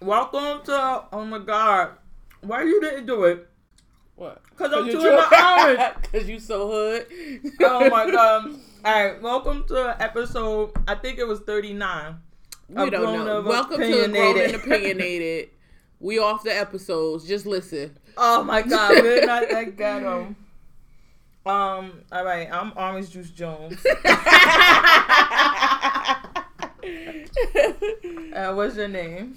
Welcome to, oh my God, why you didn't do it? What? Because I'm chewing my orange. Because you so hood. Oh my God. All right, welcome to episode, I think it was 39. We don't know. Welcome to Grown and Opinionated. We off the episodes. Just listen. Oh my God, we're not that ghetto. All right, I'm Orange Juice Jones. What's your name?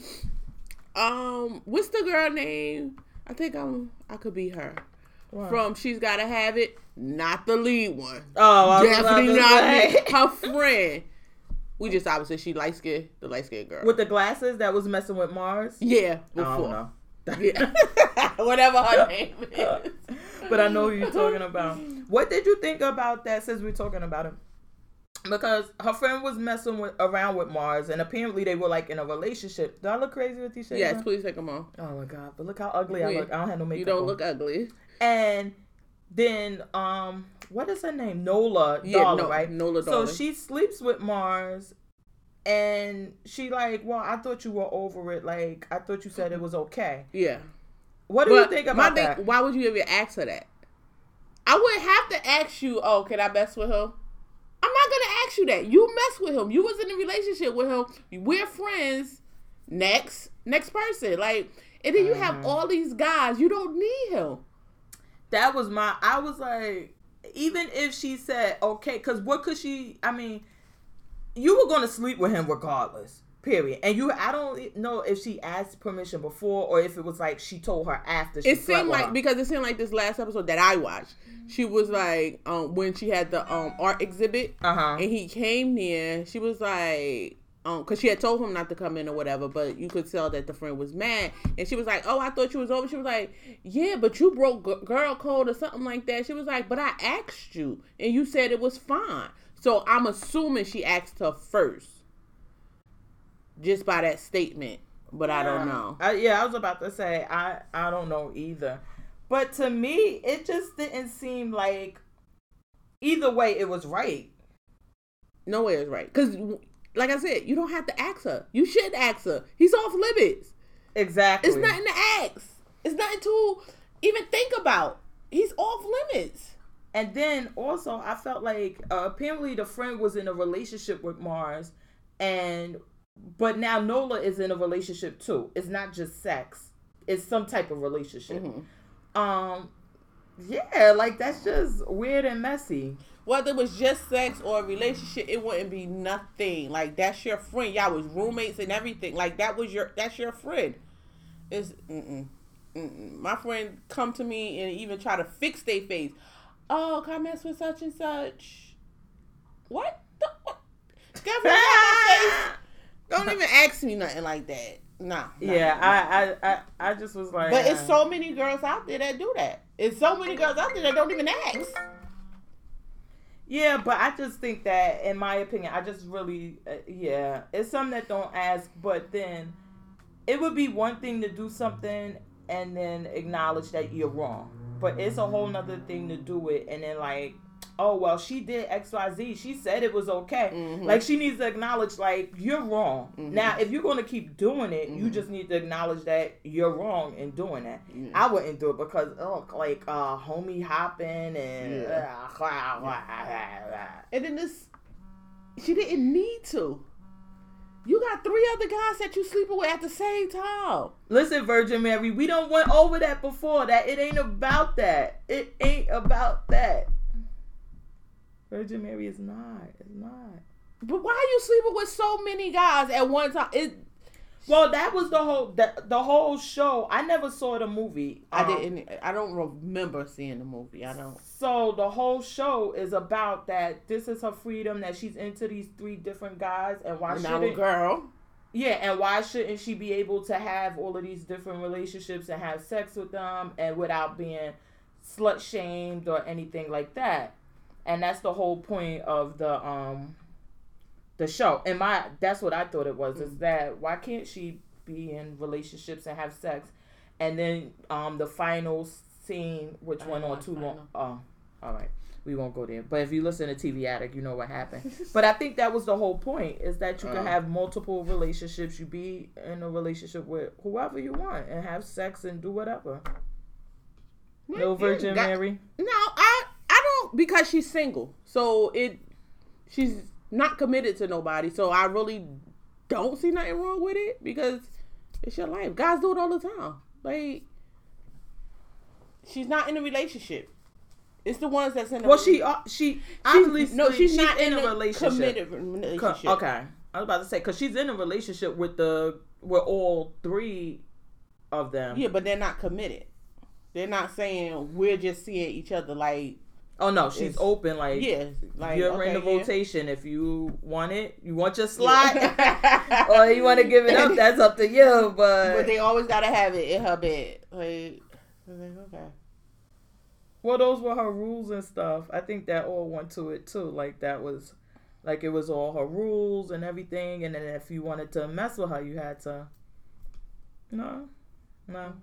What's the girl name? I think I could be her. Wow. From She's Gotta Have It, not the lead one. Oh, definitely not her friend. We just obviously she light skinned, the light skinned girl with the glasses that was messing with Mars. Yeah, before. I don't know. Yeah. Whatever her name is. But I know who you're talking about. What did you think about that? Since we're talking about it, because her friend was messing around with Mars, and apparently they were like in a relationship. Do I look crazy with these shades? Yes, please take them off. Oh my God! But look how ugly I look. I don't have no makeup. You don't look ugly. And then what is her name? Nola Darling, right? Nola Darling. So she sleeps with Mars, and she like, well, I thought you were over it. Like I thought you said it was okay. Yeah. What do you think about that? Why would you even ask her that? I would have to ask you, oh, can I mess with him? I'm not going to ask you that. You mess with him. You was in a relationship with him. We're friends. Next person. Like, and then you have all these guys. You don't need him. That was I was like, even if she said, okay, because what could she, I mean, you were going to sleep with him regardless. Period. And I don't know if she asked permission before or if it was like she told her after. It seemed like, because it seemed like this last episode that I watched, she was like, when she had the art exhibit, and he came near, she was like, because she had told him not to come in or whatever, but you could tell that the friend was mad, and she was like, oh, I thought you was over. She was like, yeah, but you broke girl code or something like that. She was like, but I asked you, and you said it was fine. So I'm assuming she asked her first. Just by that statement, but yeah. I don't know. I was about to say, I don't know either. But to me, it just didn't seem like either way it was right. No way it was right. Because, like I said, you don't have to ask her. You should ask her. He's off limits. Exactly. It's nothing to ask. It's nothing to even think about. He's off limits. And then also, I felt like apparently the friend was in a relationship with Mars But now Nola is in a relationship too. It's not just sex. It's some type of relationship. Mm-hmm. Yeah, like that's just weird and messy. Whether it was just sex or a relationship, it wouldn't be nothing. Like that's your friend. Y'all was roommates and everything. Like that's your friend. It's my friend come to me and even try to fix their face. Oh, can I mess with such and such? What? Get rid of my face. Don't even ask me nothing like that. Nah. Yeah, I just was like... But it's so many girls out there that do that. It's so many girls out there that don't even ask. Yeah, but I just think that, in my opinion, I just really... it's some that don't ask, but then it would be one thing to do something and then acknowledge that you're wrong. But it's a whole nother thing to do it and then like... oh, well, she did XYZ. She said it was okay. Mm-hmm. Like, she needs to acknowledge, like, you're wrong. Mm-hmm. Now, if you're going to keep doing it, you just need to acknowledge that you're wrong in doing that. Mm-hmm. I wouldn't do it because, homie hopping and... Yeah. And then this... She didn't need to. You got three other guys that you sleeping with at the same time. Listen, Virgin Mary, we don't went over that before. That it ain't about that. It ain't about that. Virgin Mary is not. It's not. But why are you sleeping with so many guys at one time? Well, that was the whole show. I never saw the movie. I didn't. I don't remember seeing the movie. I don't. So the whole show is about that. This is her freedom that she's into these three different guys, and why shouldn't girl? Yeah, and why shouldn't she be able to have all of these different relationships and have sex with them and without being slut shamed or anything like that? And that's the whole point of the show. And that's what I thought it was, is that why can't she be in relationships and have sex? And then the final scene, which went on too long. Oh, all right. we won't go there. But if you listen to TV Addict, you know what happened. But I think that was the whole point, is that you can have multiple relationships. You be in a relationship with whoever you want and have sex and do whatever. No Virgin Mary? No, I don't, because she's single. So she's not committed to nobody. So I really don't see nothing wrong with it, because it's your life. Guys do it all the time. Like, she's not in a relationship. It's the ones that's in a relationship. Well, she obviously... No, she's not in a relationship. Committed relationship. Okay. I was about to say, because she's in a relationship with all three of them. Yeah, but they're not committed. They're not saying we're just seeing each other like... Oh, no, she's open. Like, yeah, like you're in the rotation. If you want it, you want your slot, or you want to give it up, that's up to you. But they always got to have it in her bed. Like, okay. Well, those were her rules and stuff. I think that all went to it, too. Like, that was, like, it was all her rules and everything. And then if you wanted to mess with her, you had to. No. So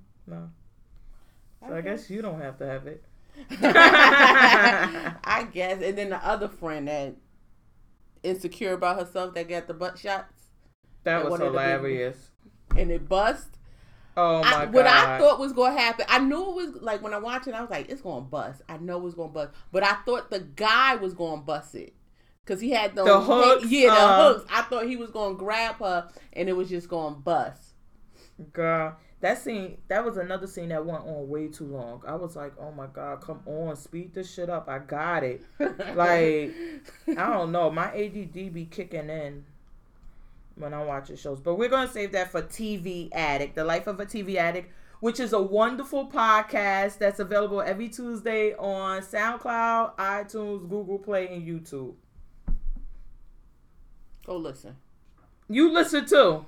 I guess you don't have to have it. I guess. And then the other friend that insecure about herself, that got the butt shots. That was hilarious. And it bust. Oh my God. What I thought was going to happen, I knew it was, like, when I watched it, I was like, it's going to bust. I know it was going to bust. But I thought the guy was going to bust it. Because he had the hooks. Yeah, the hooks. I thought he was going to grab her and it was just going to bust. Girl. That was another scene that went on way too long. I was like, oh my God, come on, speed this shit up. I got it. Like, I don't know. My ADD be kicking in when I'm watching shows. But we're going to save that for TV Addict, The Life of a TV Addict, which is a wonderful podcast that's available every Tuesday on SoundCloud, iTunes, Google Play, and YouTube. Go listen. You listen too.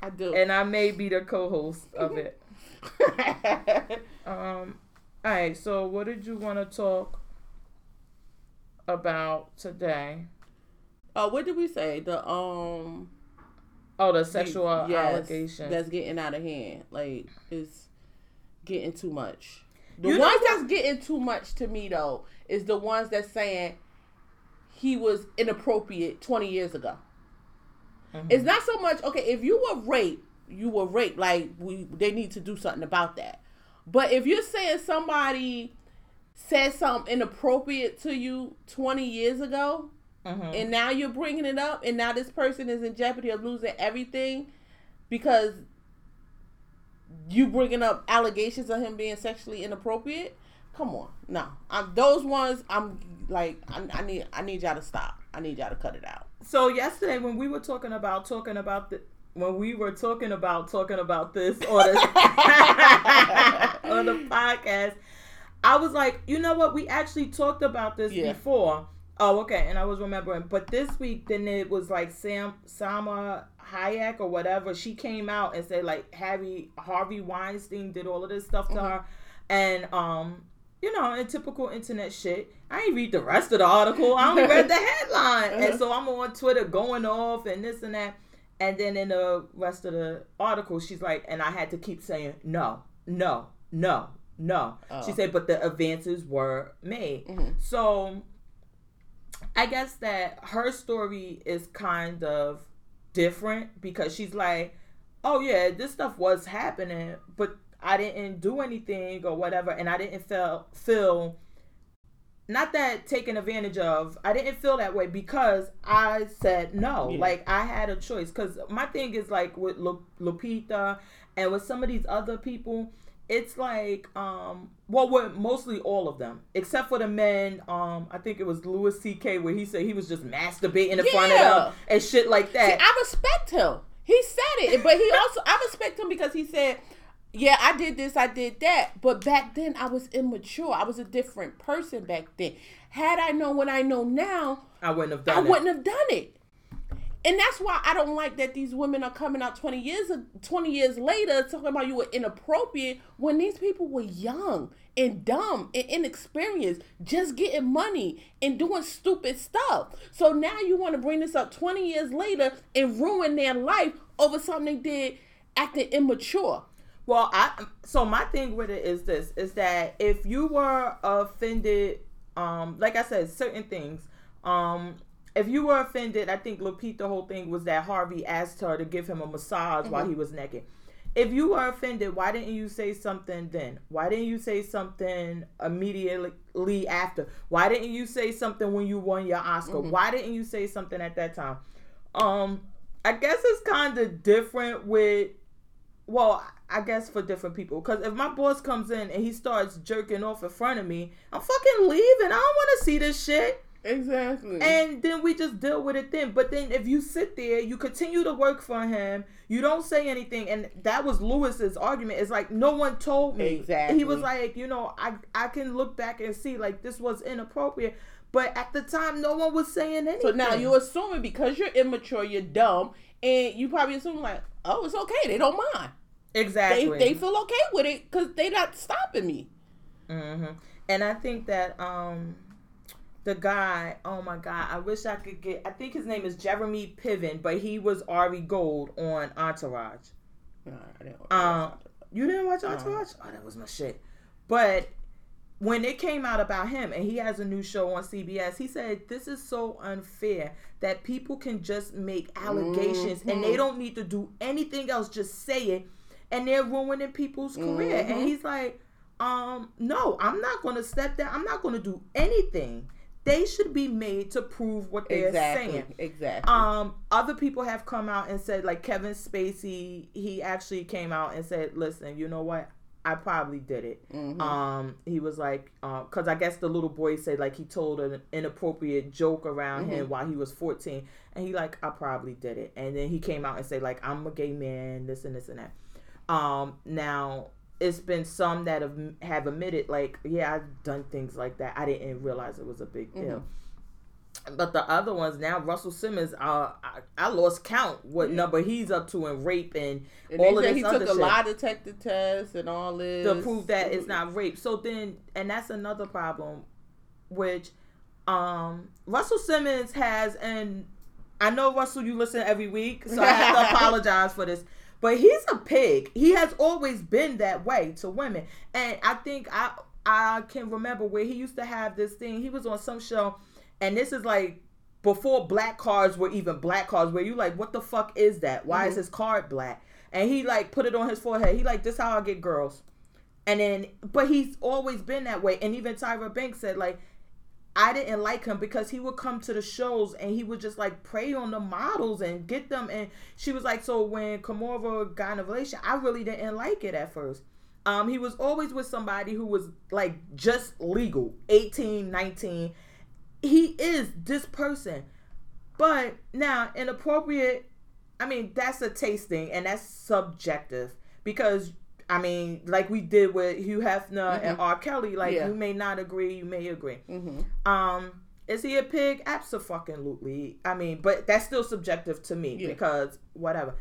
I do. And I may be the co-host of it. All right, so what did you want to talk about today? What did we say? The sexual allegations. That's getting out of hand. Like, it's getting too much. The ones that's getting too much to me, though, is the ones that's saying he was inappropriate 20 years ago. Mm-hmm. It's not so much, okay, if you were raped, like, they need to do something about that. But if you're saying somebody said something inappropriate to you 20 years ago, mm-hmm. and now you're bringing it up, and now this person is in jeopardy of losing everything because you bringing up allegations of him being sexually inappropriate, come on. No. Those ones, I'm like, I need y'all to stop. I need y'all to cut it out. So yesterday when we were talking about this on the on the podcast, I was like, you know what? We actually talked about this before. Oh, okay. And I was remembering, but this week then it was like Salma Hayek or whatever. She came out and said like Harvey Weinstein did all of this stuff to mm-hmm. her, and you know, in typical internet shit, I ain't read the rest of the article. I only read the headline. Uh-huh. And so I'm on Twitter going off and this and that. And then in the rest of the article, she's like, and I had to keep saying, no. Oh. She said, but the advances were made. Mm-hmm. So I guess that her story is kind of different because she's like, oh yeah, this stuff was happening, but I didn't do anything or whatever, and I didn't feel not that taken advantage of. I didn't feel that way because I said no. Yeah. Like, I had a choice. Because my thing is, like, with Lupita and with some of these other people, it's like, well, with mostly all of them, except for the men. I think it was Louis C.K. where he said he was just masturbating in front of them and shit like that. See, I respect him. He said it, but he also, I respect him because he said, yeah, I did this, I did that. But back then, I was immature. I was a different person back then. Had I known what I know now, I wouldn't have done it. And that's why I don't like that these women are coming out 20 years later talking about you were inappropriate when these people were young and dumb and inexperienced, just getting money and doing stupid stuff. So now you want to bring this up 20 years later and ruin their life over something they did acting immature. Well, my thing with it is that if you were offended Like I said, certain things. If you were offended, I think Lupita, the whole thing was that Harvey asked her to give him a massage mm-hmm. while he was naked. If you were offended, why didn't you say something then? Why didn't you say something immediately after? Why didn't you say something when you won your Oscar? Mm-hmm. Why didn't you say something at that time? I guess it's kind of different with, well, I guess for different people. Because if my boss comes in and he starts jerking off in front of me, I'm fucking leaving. I don't want to see this shit. Exactly. And then we just deal with it then. But then if you sit there, you continue to work for him, you don't say anything. And that was Lewis's argument. It's like, no one told me. Exactly. He was like, you know, I can look back and see, like, this was inappropriate. But at the time, no one was saying anything. So now you're assuming because you're immature, you're dumb, and you probably assume, like, oh, it's okay. They don't mind. Exactly. They feel okay with it because they're not stopping me. Mm-hmm. And I think that... the guy, oh my God, I wish I could get, I think his name is Jeremy Piven, but he was Ari Gold on Entourage. No, I didn't watch Entourage. You didn't watch Entourage? Oh, that was my shit. But when it came out about him, and he has a new show on CBS, he said, this is so unfair that people can just make allegations mm-hmm. and they don't need to do anything else, just say it, and they're ruining people's career. Mm-hmm. And he's like, no, I'm not going to step down. I'm not going to do anything. They should be made to prove what they're saying. Exactly. Other people have come out and said, like Kevin Spacey, he actually came out and said, listen, you know what? I probably did it. Mm-hmm. He was like, because I guess the little boy said, like, he told an inappropriate joke around mm-hmm. him while he was 14. And he like, I probably did it. And then he came out and said, like, I'm a gay man, this and this and that. Now... it's been some that have admitted, like, yeah, I've done things like that. I didn't realize it was a big deal. Mm-hmm. But the other ones now, Russell Simmons, I lost count what number he's up to in rape and all of this other shit. He took a lie detector test and all this. To prove that it's not rape. So then, and that's another problem, which Russell Simmons has, and I know, Russell, you listen every week, so I have to apologize for this. But he's a pig. He has always been that way to women. And I think I can remember where he used to have this thing. He was on some show, and this is like before black cards were even black cards, where you like, what the fuck is that? Why mm-hmm. is his card black? And he like put it on his forehead. He like, this how I get girls. And then, but he's always been that way. And even Tyra Banks said, like, I didn't like him because he would come to the shows and he would just like prey on the models and get them. And she was like, so when Kamora got in a relationship, I really didn't like it at first. He was always with somebody who was like just legal, 18, 19. He is this person. But now inappropriate, I mean, that's a taste thing and that's subjective because, I mean, like we did with Hugh Hefner mm-hmm. and R. Kelly, like, yeah. You may not agree, you may agree. Mm-hmm. Is he a pig? Abso-fucking-lutely. I mean, but that's still subjective to me because whatever.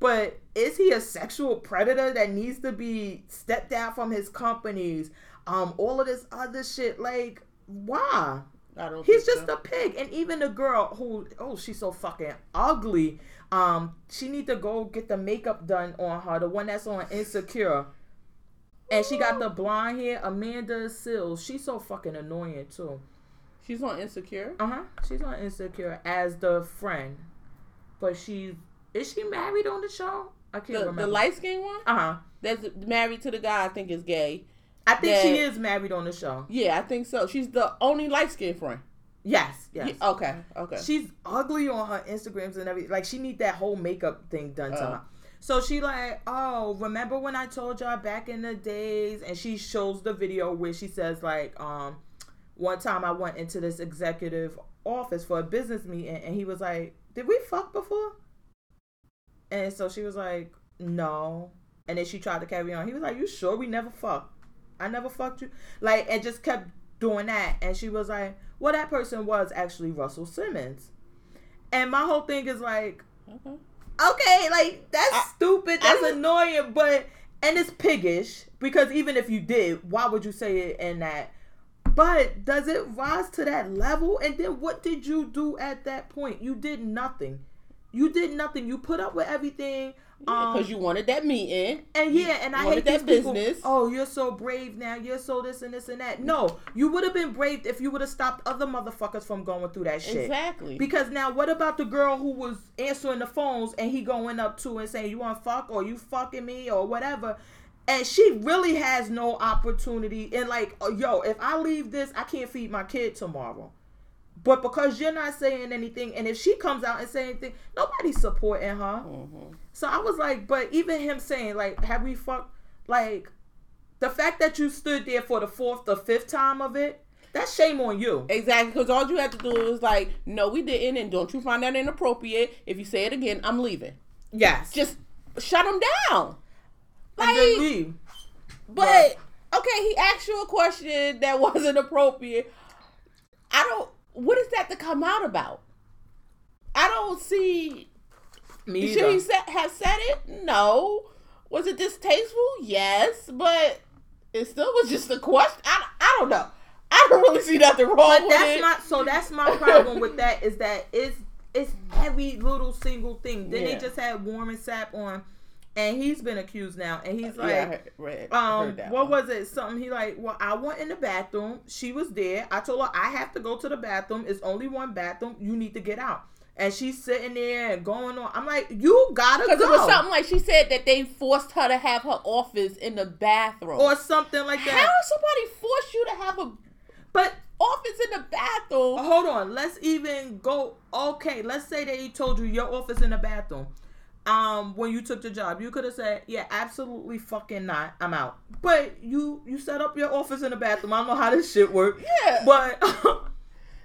But is he a sexual predator that needs to be stepped down from his companies? All of this other shit, like, why? I don't He's just so. A pig. And even the girl who, oh, she's so fucking ugly. She need to go get the makeup done on her, the one that's on Insecure. And she got the blonde hair, Amanda Sills. She's so fucking annoying, too. She's on Insecure? Uh-huh. She's on Insecure as the friend. But is she married on the show? I can't remember. The light-skinned one? Uh-huh. That's married to the guy I think is gay. I think she is married on the show. Yeah, I think so. She's the only light-skinned friend. Yes. Yeah, okay. She's ugly on her Instagrams and everything. Like, she need that whole makeup thing done to her. So she like, oh, remember when I told y'all back in the days? And she shows the video where she says, like, one time I went into this executive office for a business meeting. And he was like, did we fuck before? And so she was like, no. And then she tried to carry on. He was like, you sure we never fucked? I never fucked you. Like, and just kept doing that. And she was like, well, that person was actually Russell Simmons. And my whole thing is like, okay, like, that's stupid. That's annoying. But, and it's piggish. Because even if you did, why would you say it in that? But does it rise to that level? And then what did you do at that point? You did nothing. You put up with everything. Because you wanted that meeting. And yeah, and I hate that business. Oh, you're so brave now. You're so this and this and that. No, you would have been brave if you would have stopped other motherfuckers from going through that shit. Exactly. Because now what about the girl who was answering the phones and he going up to and saying, you want to fuck or you fucking me or whatever. And she really has no opportunity. And like, yo, if I leave this, I can't feed my kid tomorrow. But because you're not saying anything, and if she comes out and saying anything, nobody's supporting her. Mm-hmm. So I was like, but even him saying, like, have we fucked? Like, the fact that you stood there for the fourth or fifth time of it, that's shame on you. Exactly, because all you had to do was like, no, we didn't, and don't you find that inappropriate? If you say it again, I'm leaving. Yes. Just shut him down. Like, and then leave. But, okay, he asked you a question that wasn't appropriate. What is that to come out about? I don't see... Me either. Should he have said it? No. Was it distasteful? Yes. But it still was just a question. I don't know. I don't really see nothing wrong with it. So that's my problem with that is that it's every little single thing. Then they just had Warren Sapp on and he's been accused now. And he's like, was it? Something he like, well, I went in the bathroom. She was there. I told her I have to go to the bathroom. It's only one bathroom. You need to get out. And she's sitting there and going on. I'm like, you gotta go. Because it was something like she said that they forced her to have her office in the bathroom. Or something like that. How does somebody force you to have an office in the bathroom? Hold on. Let's even go. Okay. Let's say they told you your office in the bathroom. When you took the job, you could have said, yeah, absolutely fucking not. I'm out. But you set up your office in the bathroom. I don't know how this shit works. Yeah. But...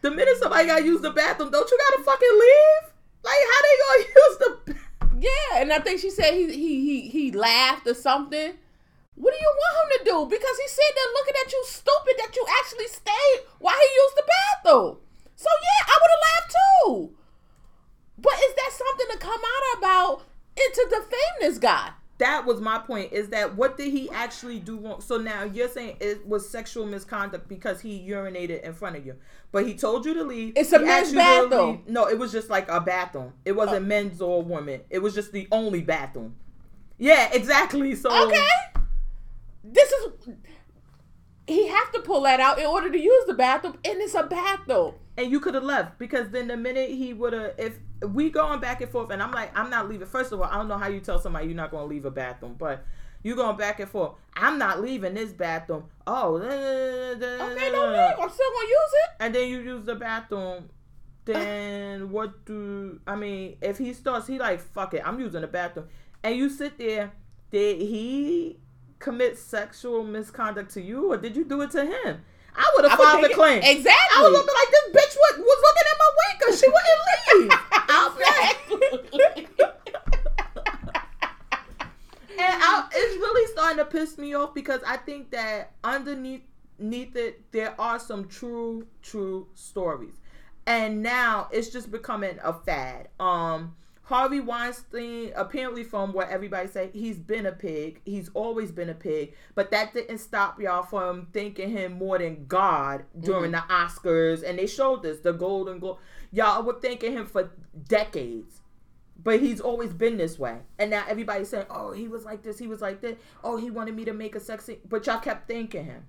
The minute somebody gotta use the bathroom, don't you gotta fucking leave? Like, how they gonna use the bathroom? Yeah, and I think she said he laughed or something. What do you want him to do? Because he's sitting there looking at you stupid that you actually stayed while he used the bathroom. So yeah, I would have laughed too. But is that something to come out about and to defame this guy? That was my point, is that what did he actually do wrong? So now you're saying it was sexual misconduct because he urinated in front of you. But he told you to leave. It's a men's bathroom. No, it was just like a bathroom. It wasn't men's or women. It was just the only bathroom. Yeah, exactly. So okay. He have to pull that out in order to use the bathroom, and it's a bathroom. And you could have left, because then the minute he would have, if we going back and forth, and I'm like, I'm not leaving. First of all, I don't know how you tell somebody you're not going to leave a bathroom, but you going back and forth. I'm not leaving this bathroom. Oh, okay, don't leave. I'm still going to use it. And then you use the bathroom. Then if he starts, he like, fuck it, I'm using the bathroom. And you sit there. Did he commit sexual misconduct to you, or did you do it to him? I would have filed the claim. Exactly. I would look like this bitch was looking at my way because she wouldn't leave. It's really starting to piss me off, because I think that underneath it, there are some true stories. And now it's just becoming a fad. Harvey Weinstein, apparently from what everybody say, he's been a pig. He's always been a pig. But that didn't stop y'all from thanking him more than God during the Oscars. And they showed this, the Golden Globe. Y'all were thanking him for decades. But he's always been this way. And now everybody's saying, oh, he was like this, he was like this. Oh, he wanted me to make a sexy... But y'all kept thanking him.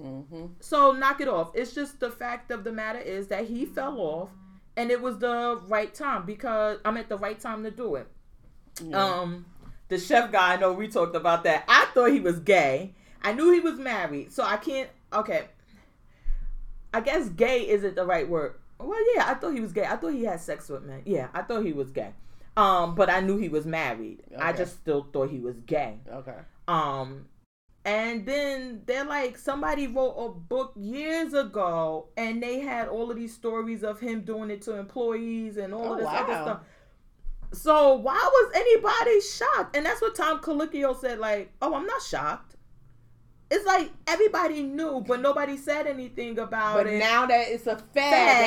Mm-hmm. So knock it off. It's just the fact of the matter is that he fell off. And it was the right time, because I'm at the right time to do it. Yeah. The chef guy, I know we talked about that. I thought he was gay. I knew he was married. So I can't. Okay. I guess gay isn't the right word. Well, yeah, I thought he was gay. I thought he had sex with men. Yeah, I thought he was gay. But I knew he was married. Okay. I just still thought he was gay. Okay. And then they're like, somebody wrote a book years ago and they had all of these stories of him doing it to employees and all of this other stuff. So why was anybody shocked? And that's what Tom Colicchio said, like, oh, I'm not shocked. It's like everybody knew, but nobody said anything about it. But now that it's a fad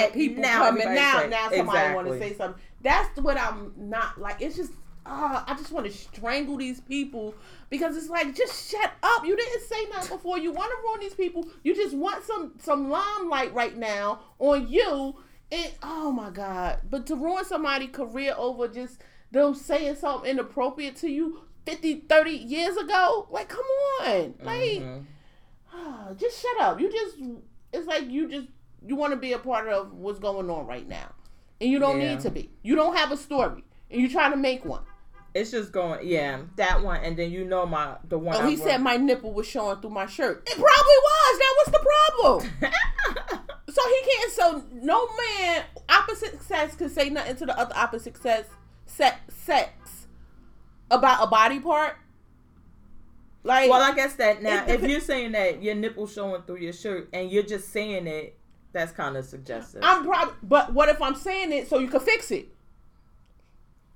that people coming out, now somebody want to say something. That's what I'm not like. It's just... I just want to strangle these people, because it's like, just shut up. You didn't say nothing before. You want to ruin these people. You just want some limelight right now on you. And oh my God. But to ruin somebody's career over just them saying something inappropriate to you 30 years ago. Like, come on. Like, just shut up. It's like you want to be a part of what's going on right now. And you don't need to be. You don't have a story. And you're trying to make one. It's just going, that one, and then the one. Oh, he said my nipple was showing through my shirt. It probably was. Now what's the problem? So no man, opposite sex can say nothing to the other opposite sex about a body part. Like, well, I guess that now, if you're saying that your nipple showing through your shirt and you're just saying it, that's kind of suggestive. But what if I'm saying it so you can fix it?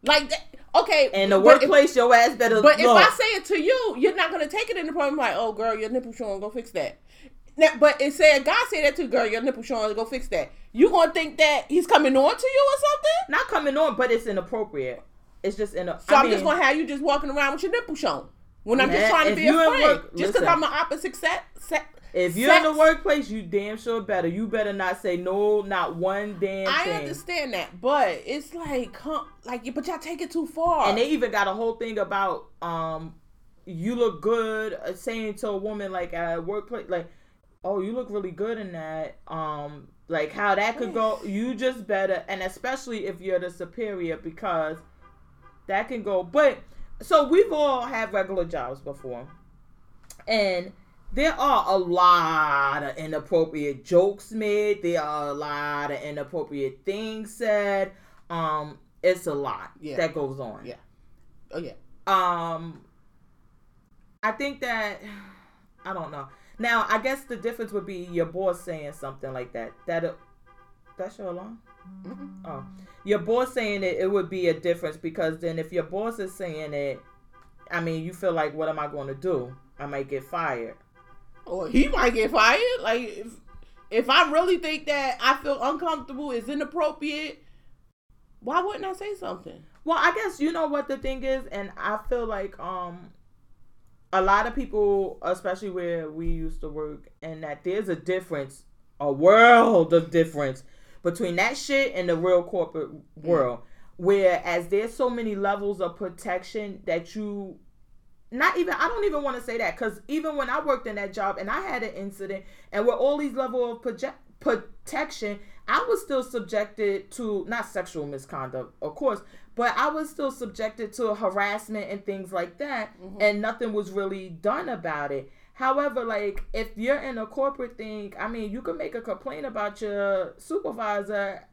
Like that. Okay. In the workplace, your ass better. But look. If I say it to you, you're not gonna take it in the problem. Like, oh girl, your nipple showing. Go fix that. Now, but it said God said that to girl, your nipple showing. Go fix that. You gonna think that he's coming on to you or something? Not coming on, but it's inappropriate. It's just inappropriate. So I'm just gonna have you just walking around with your nipple showing when I'm just trying to be a friend. Just because I'm an opposite sex. If you're in the workplace, you damn sure better. You better not say no, not one damn thing. I understand that, but it's but y'all take it too far. And they even got a whole thing about you look good, saying to a woman like at workplace, like, oh, you look really good in that. Like how that could go. You just better, and especially if you're the superior, because that can go. But so we've all had regular jobs before, and there are a lot of inappropriate jokes made. There are a lot of inappropriate things said. It's a lot that goes on. Yeah. Oh, yeah. I think that, I don't know. Now, I guess the difference would be your boss saying something like that. That's your alarm? Mm-hmm. Oh. Your boss saying it would be a difference, because then if your boss is saying it, I mean, you feel like, what am I going to do? I might get fired. Or he might get fired. Like, if I really think that I feel uncomfortable, is inappropriate, why wouldn't I say something? Well, I guess you know what the thing is, and I feel like a lot of people, especially where we used to work, and that there's a difference, a world of difference between that shit and the real corporate world, whereas there's so many levels of protection that you... I don't even want to say that, because even when I worked in that job and I had an incident and with all these level of protection, I was still subjected to, not sexual misconduct, of course, but I was still subjected to harassment and things like that, and nothing was really done about it. However, like, if you're in a corporate thing, I mean, you can make a complaint about your supervisor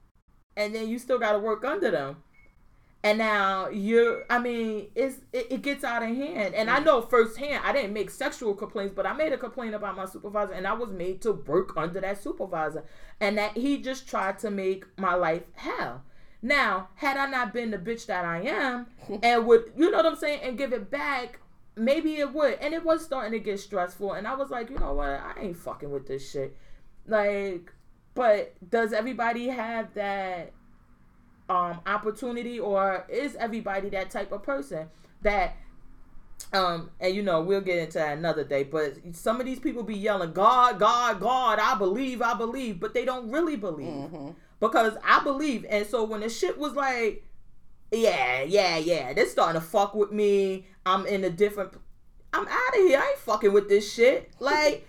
and then you still got to work under them. And now it gets out of hand. And I know firsthand, I didn't make sexual complaints, but I made a complaint about my supervisor, and I was made to work under that supervisor. And that he just tried to make my life hell. Now, had I not been the bitch that I am, and would, you know what I'm saying, and give it back, maybe it would. And it was starting to get stressful. And I was like, you know what, I ain't fucking with this shit. Like, but does everybody have that opportunity, or is everybody that type of person that and we'll get into that another day, but some of these people be yelling God, God, God, I believe, but they don't really believe, because I believe. And so when the shit was like they're starting to fuck with me, I'm out of here, I ain't fucking with this shit, like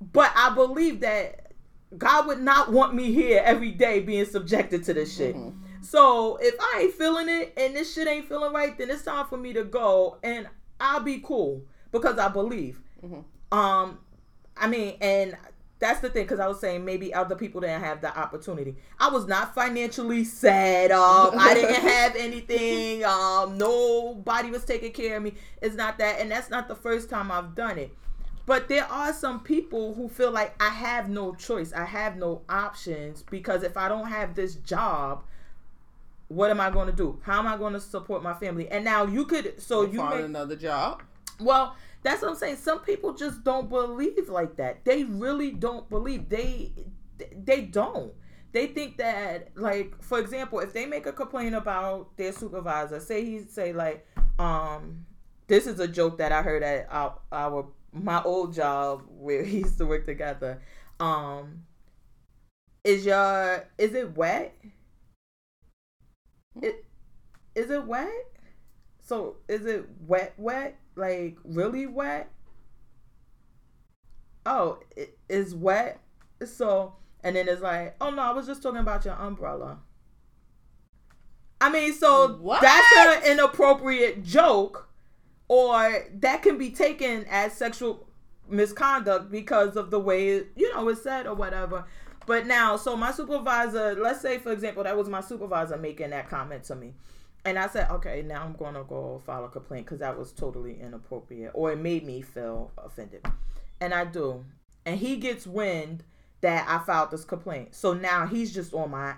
but I believe that God would not want me here every day being subjected to this shit. So if I ain't feeling it and this shit ain't feeling right, then it's time for me to go, and I'll be cool because I believe. And that's the thing, because I was saying maybe other people didn't have the opportunity. I was not financially sad. I didn't have anything. Nobody was taking care of me. It's not that, and that's not the first time I've done it. But there are some people who feel like I have no choice. I have no options, because if I don't have this job, what am I going to do? How am I going to support my family? And now you could... find another job. Well, that's what I'm saying. Some people just don't believe like that. They really don't believe. They don't. They think that, like, for example, if they make a complaint about their supervisor, this is a joke that I heard at my old job where we used to work together. Is it wet? It, Is it wet? So is it wet, wet? Like really wet? Oh, it is wet. So, and then it's like, oh no, I was just talking about your umbrella. I mean, so what? That's an inappropriate joke, or that can be taken as sexual misconduct because of the way, you know, it's said or whatever. But now, so my supervisor, let's say, for example, that was my supervisor making that comment to me. And I said, okay, now I'm going to go file a complaint because that was totally inappropriate, or it made me feel offended. And I do. And he gets wind that I filed this complaint. So now he's just on my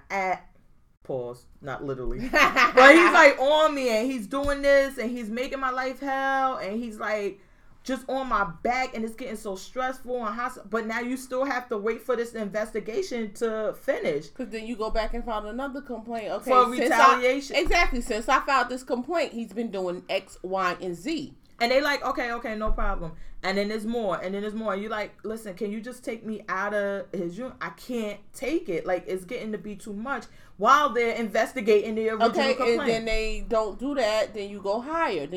pause, not literally. But he's like on me, and he's doing this, and he's making my life hell, and he's like just on my back, and it's getting so stressful and hostile. But now you still have to wait for this investigation to finish. Because then you go back and file another complaint. Okay, for retaliation. Exactly. Since I filed this complaint, he's been doing X, Y, and Z. And they like, okay, no problem. And then there's more, and then there's more. You're like, listen, can you just take me out of his room? I can't take it. Like, it's getting to be too much while they're investigating the original complaint. And then they don't do that. Then you go higher.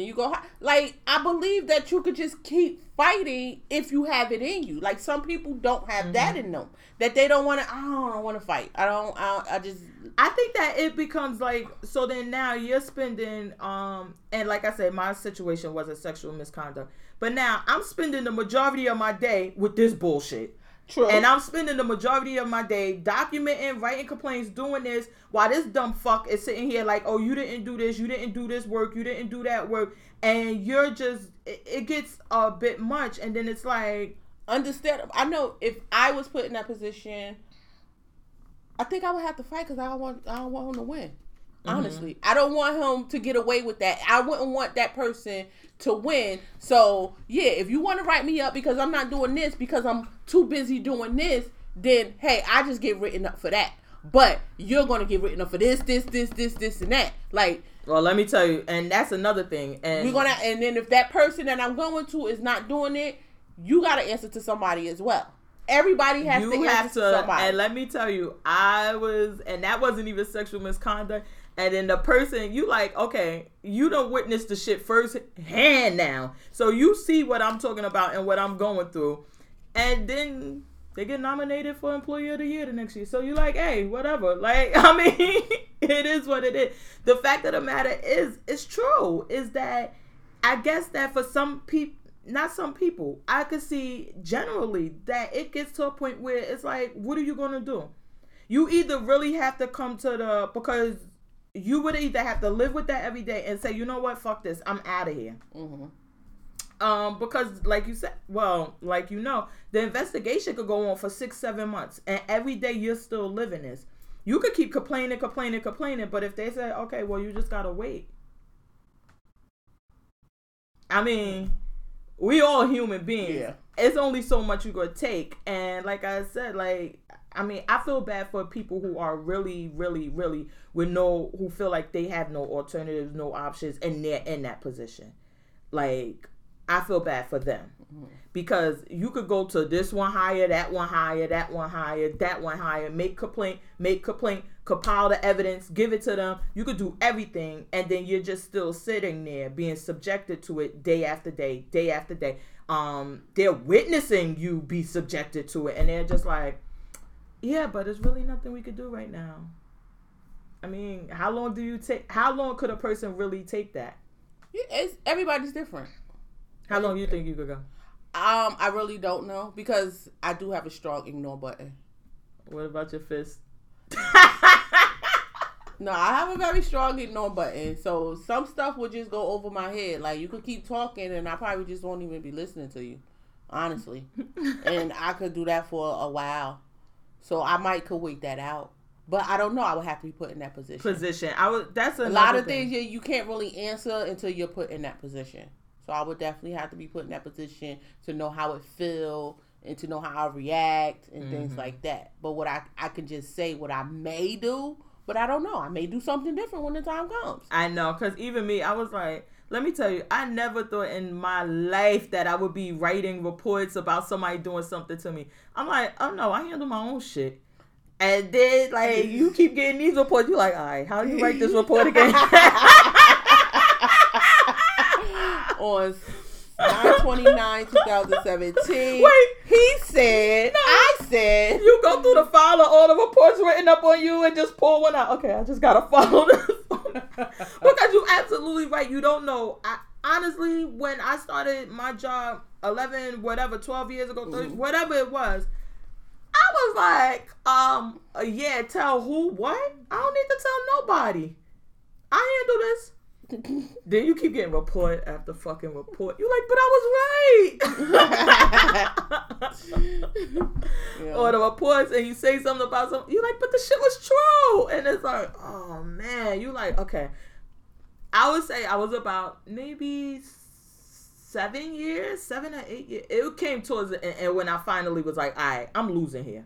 Like, I believe that you could just keep fighting if you have it in you. Like, some people don't have that in them. That they don't want to, I don't want to fight. I think that it becomes like, so then now you're spending, and like I said, my situation wasn't sexual misconduct. But now I'm spending the majority of my day with this bullshit. True. And I'm spending the majority of my day documenting, writing complaints, doing this, while this dumb fuck is sitting here like, oh, you didn't do this, you didn't do this work, you didn't do that work. And you're just, it gets a bit much. And then it's like, understandable. I know if I was put in that position, I think I would have to fight because I don't want him to win. Honestly, I don't want him to get away with that. I wouldn't want that person to win. So, yeah, if you want to write me up because I'm not doing this, because I'm too busy doing this, then, hey, I just get written up for that. But you're going to get written up for this, and that. Like, well, let me tell you, and that's another thing. And then if that person that I'm going to is not doing it, you got to answer to somebody as well. Everybody has to answer to somebody. And let me tell you, and that wasn't even sexual misconduct. And then the person, you like, okay, you done witnessed the shit first hand now. So you see what I'm talking about and what I'm going through. And then they get nominated for Employee of the Year the next year. So you like, hey, whatever. Like, I mean, it is what it is. The fact of the matter is, it's true, is that I guess that for some people, not some people, I could see generally that it gets to a point where it's like, what are you going to do? You either really have to come to because you would either have to live with that every day and say, you know what, fuck this, I'm out of here. Because like you said, the investigation could go on for 6-7 months, and every day you're still living this. You could keep complaining, but if they say, okay, well, you just gotta wait. I mean, we all human beings. Yeah. It's only so much you're gonna take, and like I said, like, I mean, I feel bad for people who are really, really, really who feel like they have no alternatives, no options, and they're in that position. Like, I feel bad for them because you could go to this one higher, that one higher, that one higher, that one higher, make complaint, compile the evidence, give it to them. You could do everything, and then you're just still sitting there being subjected to it day after day, day after day. They're witnessing you be subjected to it, and they're just like, yeah, but there's really nothing we could do right now. I mean, how long could a person really take that? Everybody's different. How long do you think you could go? I really don't know, because I do have a strong ignore button. What about your fist? No, I have a very strong ignore button, so some stuff will just go over my head. Like, you could keep talking, and I probably just won't even be listening to you, honestly. And I could do that for a while. So I could wait that out, but I don't know. I would have to be put in that position. That's a lot of things you can't really answer until you're put in that position. So I would definitely have to be put in that position to know how it feel and to know how I react and things like that. But what I can just say what I may do, but I don't know. I may do something different when the time comes. I know, because even me, I was like, let me tell you, I never thought in my life that I would be writing reports about somebody doing something to me. I'm like, oh no, I handle my own shit. And then, like, you keep getting these reports. You're like, all right, how do you write this report again? on 9/29/2017. Wait. He said, no. I said. You go through the file of all the reports written up on you and just pull one out. Okay, I just got to follow this. Because you're absolutely right. You don't know. Honestly, when I started my job 11, whatever, 12 years ago, 30, whatever it was, I was like, yeah, tell who what? I don't need to tell nobody. I handle this. Then you keep getting report after fucking report. You're like, but I was right. Yeah. Or the reports, and you say something about something. You're like, but the shit was true. And it's like, oh man. You like, okay. I would say I was about maybe 7 or 8 years. It came towards the end, and when I finally was like, all right, I'm losing here.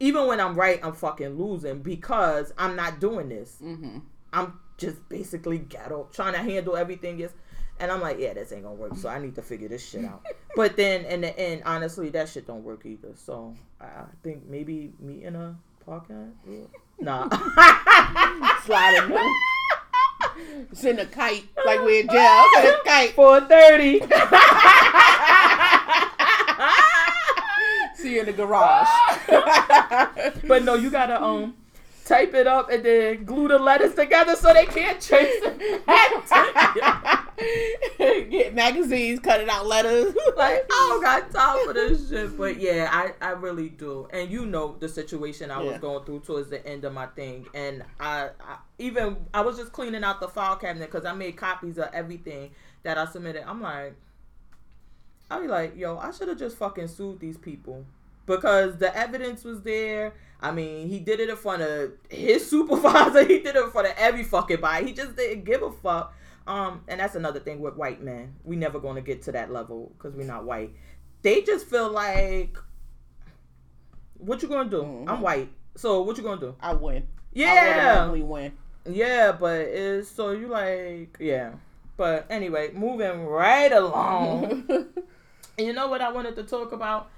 Even when I'm right, I'm fucking losing because I'm not doing this. Mm-hmm. I'm just basically ghetto, trying to handle everything is, and I'm like, yeah, this ain't gonna work, so I need to figure this shit out. But then in the end, honestly, that shit don't work either, so I think maybe me in a podcast, nah. Sliding them. Send a kite, like we're in jail, send a kite. 4:30. See you in the garage. But no, you gotta, type it up and then glue the letters together so they can't trace it. Get magazines, cutting out letters. Like, I don't got time for this shit. But yeah, I really do. And you know the situation I was going through towards the end of my thing. And I was just cleaning out the file cabinet because I made copies of everything that I submitted. I'm like, I'll be like, yo, I should have just fucking sued these people. Because the evidence was there. I mean, he did it in front of his supervisor. He did it in front of every fucking body. He just didn't give a fuck. And that's another thing with white men. We never going to get to that level because we're not white. They just feel like, what you going to do? Mm-hmm. I'm white. So what you going to do? I win. Yeah. I only win. Yeah, but it's, so you like, yeah. But anyway, moving right along. And you know what I wanted to talk about?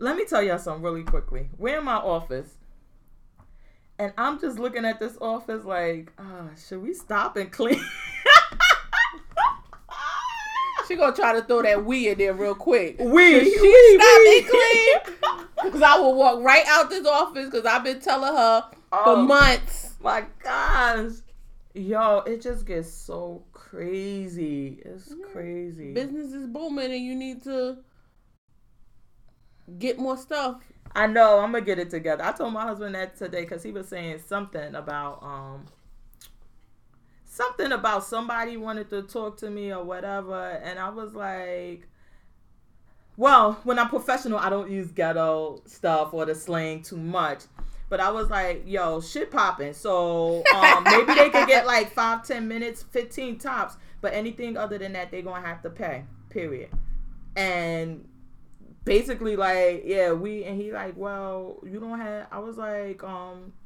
Let me tell y'all something really quickly. We're in my office, and I'm just looking at this office like, should we stop and clean? She gonna try to throw that "we" in there real quick. Should she stop and clean? Because I will walk right out this office because I've been telling her for months. My gosh. Yo, it just gets so crazy. It's crazy. Business is booming, and you need to get more stuff. I know. I'm going to get it together. I told my husband that today because he was saying something about somebody wanted to talk to me or whatever. And I was like, well, when I'm professional, I don't use ghetto stuff or the slang too much. But I was like, yo, shit popping. So maybe they could get like 5, 10 minutes, 15 tops. But anything other than that, they're going to have to pay, period. And basically, like, yeah, he like, well, you don't have, I was like,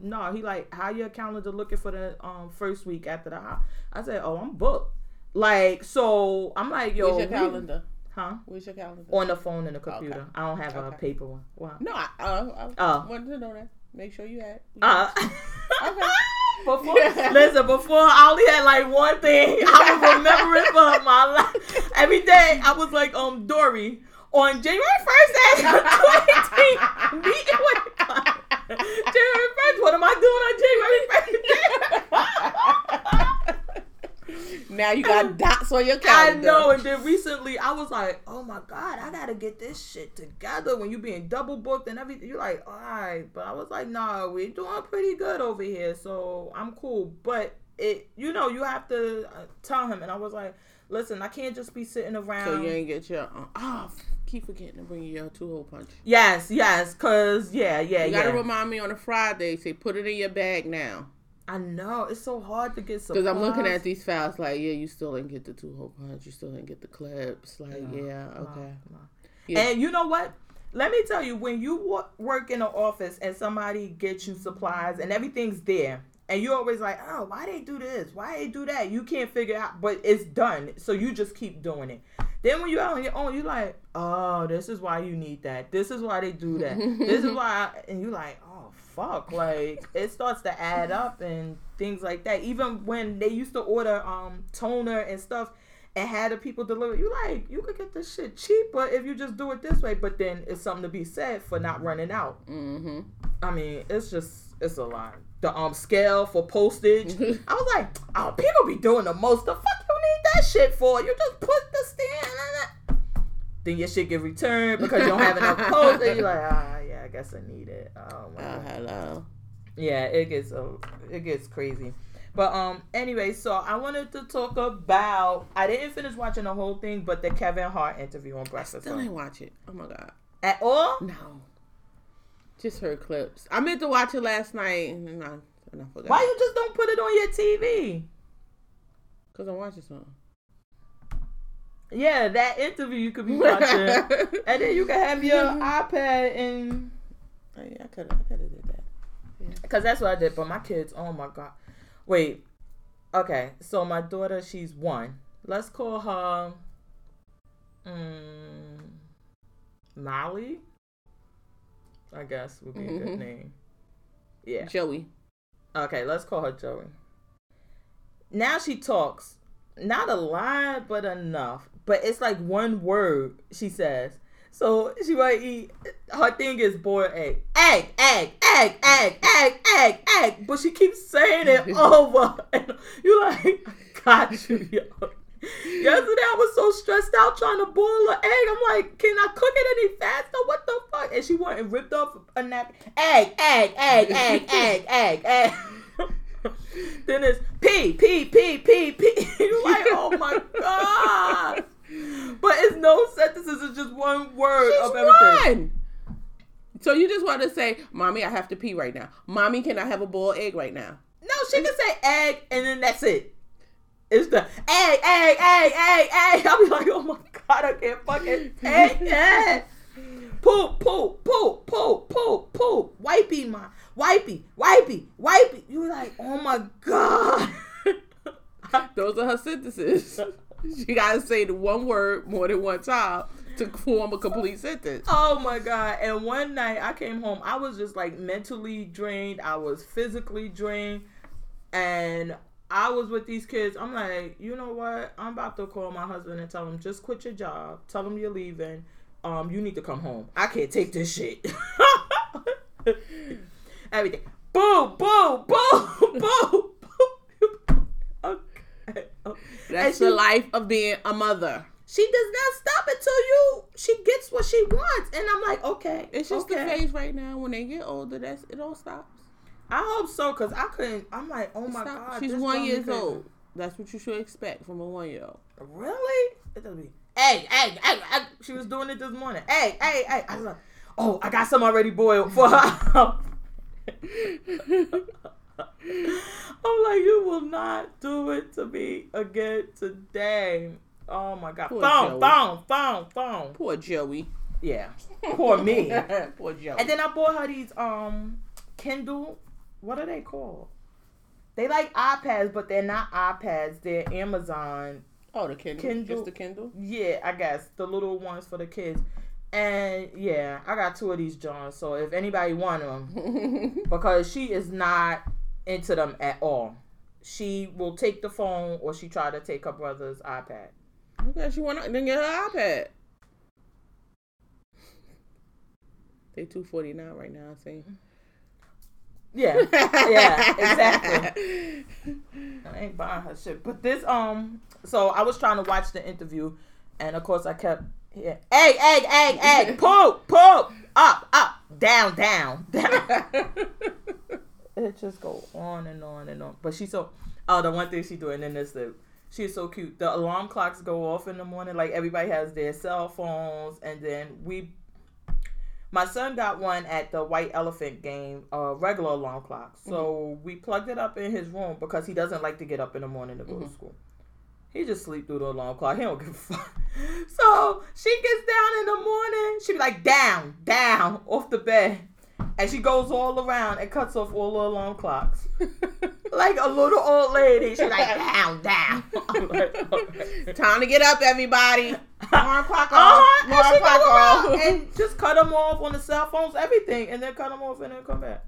no, he like, how your calendar looking for the first week after the house? I said, oh, I'm booked. Like, so, I'm like, yo. Where's your calendar? Huh? Where's your calendar? On the phone and the computer. Okay. I don't have a paper one. Wow. No, I wanted to know that. Make sure you had. Okay. Before I only had like one thing. I was remembering for my life. Every day, I was like, Dory. On January 1st, meeting with January 1st. What am I doing on January 1st? Now you got dots on your calendar. I know. And then recently, I was like, "Oh my God, I gotta get this shit together." When you being double booked and everything, you're like, "All right," but I was like, "Nah, we're doing pretty good over here, so I'm cool." But it, you know, you have to tell him. And I was like, "Listen, I can't just be sitting around." So you ain't get your keep forgetting to bring your 2-hole punch. Yes, cause yeah. You gotta remind me on a Friday. Say, put it in your bag now. I know it's so hard to get supplies. Cause I'm looking at these files like, yeah, you still didn't get the 2-hole punch. You still didn't get the clips. Like, okay. No. Yeah. And you know what? Let me tell you, when you work in an office and somebody gets you supplies and everything's there. And you're always like, oh, why they do this? Why they do that? You can't figure it out, but it's done. So you just keep doing it. Then when you're out on your own, you're like, oh, this is why you need that. This is why they do that. This is why. And you're like, oh, fuck. Like, it starts to add up and things like that. Even when they used to order toner and stuff. and had the people deliver. You like, you could get this shit cheaper if you just do it this way. But then it's something to be said for not running out. Mm-hmm. I mean, it's just, it's a lot. The scale for postage. I was like, oh, people be doing the most. The fuck you need that shit for? You just put this thing in. Then your shit get returned because you don't have enough post. And you're like, yeah, I guess I need it. Hello. Yeah, it gets crazy. But anyway, so I wanted to talk about, I didn't finish watching the whole thing, but the Kevin Hart interview on Breakfast Club. I still didn't watch it. Oh my God. At all? No. Just heard clips. I meant to watch it last night, and I forgot. Why you just don't put it on your TV? Because I'm watching something. Yeah, that interview you could be watching, and then you could have your iPad and... Oh, yeah, I could have did that. Because that's what I did, but my kids, oh my God. Wait, okay, so my daughter, she's 1. Let's call her... Molly? I guess would be a good name. Yeah. Joey. Okay, let's call her Joey. Now she talks. Not a lot, but enough. But it's like one word she says. So she might eat. Her thing is boiled egg. Egg, egg, egg, egg, egg, egg, egg. But she keeps saying it over. And you're like, I got you, yo. Yesterday I was so stressed out trying to boil an egg. I'm like, can I cook it any faster? What the fuck? And she went and ripped off a napkin. Egg, egg, egg, egg, egg, egg, egg. Then it's pee, pee, pee, pee, pee. You're like, oh my God. But it's no sentences. It's just one word of everything. So you just want to say, Mommy, I have to pee right now. Mommy, can I have a boiled egg right now? No, she can say egg and then that's it. It's the egg, egg, egg, egg, egg. I'll be like, oh my God, I can't fucking egg, egg. Poop, poop, poop, poop, poop, poop. Wipey, ma. Wipey, wipey, wipey. You're like, oh my God. Those are her sentences. She gotta say the one word more than one time to form a complete sentence. Oh my God. And one night I came home, I was just like mentally drained. I was physically drained. And I was with these kids. I'm like, you know what? I'm about to call my husband and tell him, just quit your job. Tell him you're leaving. You need to come home. I can't take this shit. Everything. Boo, boo, boo, boo, boo. Okay. That's the life of being a mother. She does not stop until she gets what she wants. And I'm like, okay. It's just the phase right now. When they get older, it all stops. I hope so, because I couldn't. I'm like, oh my God. She's 1 year old. That's what you should expect from a 1-year-old. Really? It doesn't be, hey, hey, hey, hey. She was doing it this morning. Hey, hey, hey. I was like, oh, I got some already boiled for her. I'm like, you will not do it to me again today. Oh my God. Poor Joey. Phone. Poor Joey. Yeah. Poor me. Poor Joey. And then I bought her these, Kindle. What are they called? They like iPads, but they're not iPads. They're Amazon. Oh, the Kindle. Just the Kindle? Yeah, I guess. The little ones for the kids. And, yeah, I got 2 of these Johns, so if anybody want them, because she is not into them at all. She will take the phone, or she try to take her brother's iPad. Okay, she want to then get her iPad. They $2.49 right now, I think. Yeah, yeah, exactly. I ain't buying her shit. But this, so I was trying to watch the interview, and of course I kept hearing, egg, egg, egg, egg, poop, poop, up, up, down, down, down. It just go on and on and on. But she's so, the one thing she doing in this, she's so cute. The alarm clocks go off in the morning, like everybody has their cell phones, and then my son got one at the White Elephant game, regular alarm clock. So we plugged it up in his room because he doesn't like to get up in the morning to go to school. He just sleep through the alarm clock. He don't give a fuck. So she gets down in the morning. She be like, down, down, off the bed. And she goes all around and cuts off all the alarm clocks. Like a little old lady. She like, down, down. I'm like, okay. Time to get up, everybody. Alarm clock off. Alarm clock off. And just cut them off on the cell phones, everything. And then cut them off and then come back.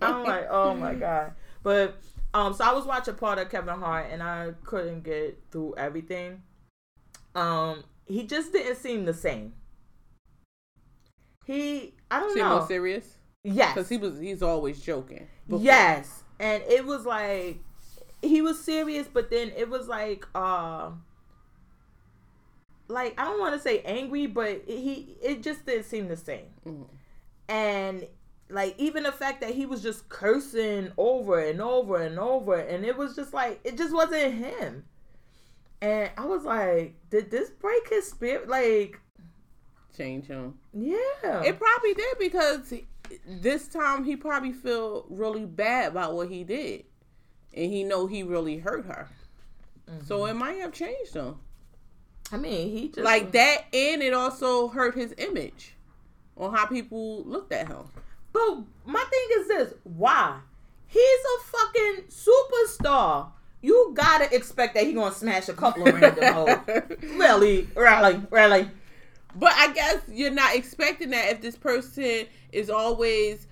I'm like, oh my God. But So I was watching part of Kevin Hart and I couldn't get through everything. He just didn't seem the same. I don't know. More serious? Yes. Because he's always joking. Before. Yes. And it was like, he was serious, but then it was like I don't want to say angry, but it just didn't seem the same. Mm. And like, even the fact that he was just cursing over and over and over, and it was just like, it just wasn't him. And I was like, did this break his spirit? Like, change him? Yeah, it probably did, because this time he probably feel really bad about what he did, and he know he really hurt her. Mm-hmm. So it might have changed him. I mean, he just like that, and it also hurt his image on how people looked at him. But my thing is this: why? He's a fucking superstar. You gotta expect that he gonna smash a couple of random hoes. Really. But I guess you're not expecting that if this person is always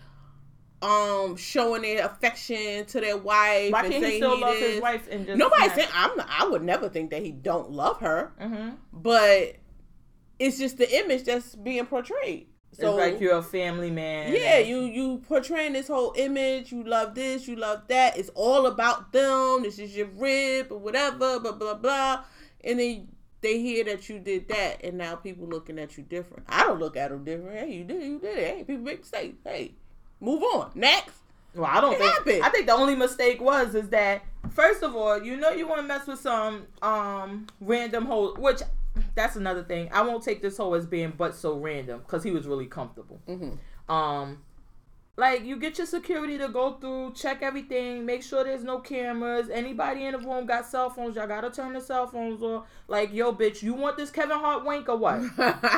showing their affection to their wife. Why can't he still love his wife? And just nobody said I would never think that he don't love her. Mm-hmm. But it's just the image that's being portrayed. So it's like, you're a family man. Yeah, you portraying this whole image. You love this, you love that. It's all about them. This is your rib or whatever, blah, blah, blah. And then they hear that you did that, and now people looking at you different. I don't look at them different. Hey, you did it. Hey, people make mistakes. Hey, move on. Next. Well, I don't think. I think the only mistake is that, first of all, you know you want to mess with some random hoe, which that's another thing. I won't take this hoe as being but so random, because he was really comfortable. Mm-hmm. Like, you get your security to go through, check everything, make sure there's no cameras. Anybody in the room got cell phones? Y'all gotta turn the cell phones off. Like, yo, bitch, you want this Kevin Hart wank or what?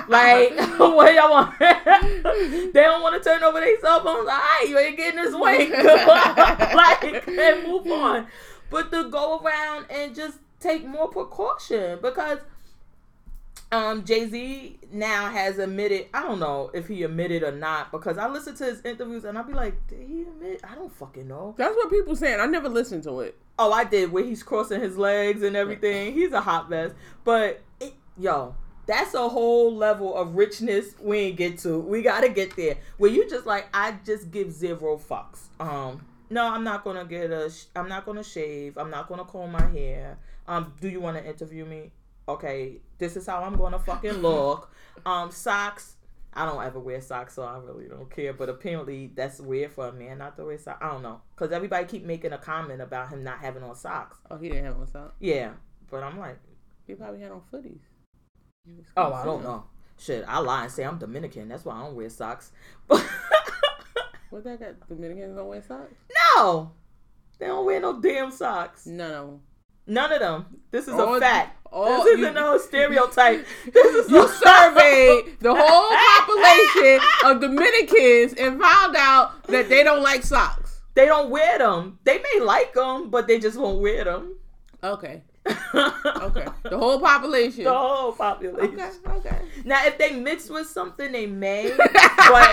Like, what y'all want? They don't want to turn over their cell phones. All right, you ain't getting this wank. Like, and move on. But to go around and just take more precaution, because Jay-Z now has admitted, I don't know if he admitted or not, because I listen to his interviews and I'll be like, did he admit? I don't fucking know. That's what people saying. I never listened to it. Oh, I did, where he's crossing his legs and everything. He's a hot mess. But, that's a whole level of richness we ain't get to. We gotta get there. Where you just like, I just give zero fucks. No, I'm not gonna I'm not gonna shave. I'm not gonna comb my hair. Do you want to interview me? Okay, this is how I'm gonna fucking look. Socks. I don't ever wear socks, so I really don't care. But apparently, that's weird for a man not to wear socks. I don't know, because everybody keep making a comment about him not having on socks. Oh, he didn't have on socks. Yeah, but I'm like, he probably had on footies. Oh, I don't know. Shit, I lie and say I'm Dominican. That's why I don't wear socks. What that got? Dominicans don't wear socks? No, they don't wear no damn socks. No. None of them. This is a fact. This isn't no stereotype. This is you surveyed the whole population of Dominicans and found out that they don't like socks. They don't wear them. They may like them, but they just won't wear them. Okay. The whole population. Okay. Now, if they mix with something, they may. But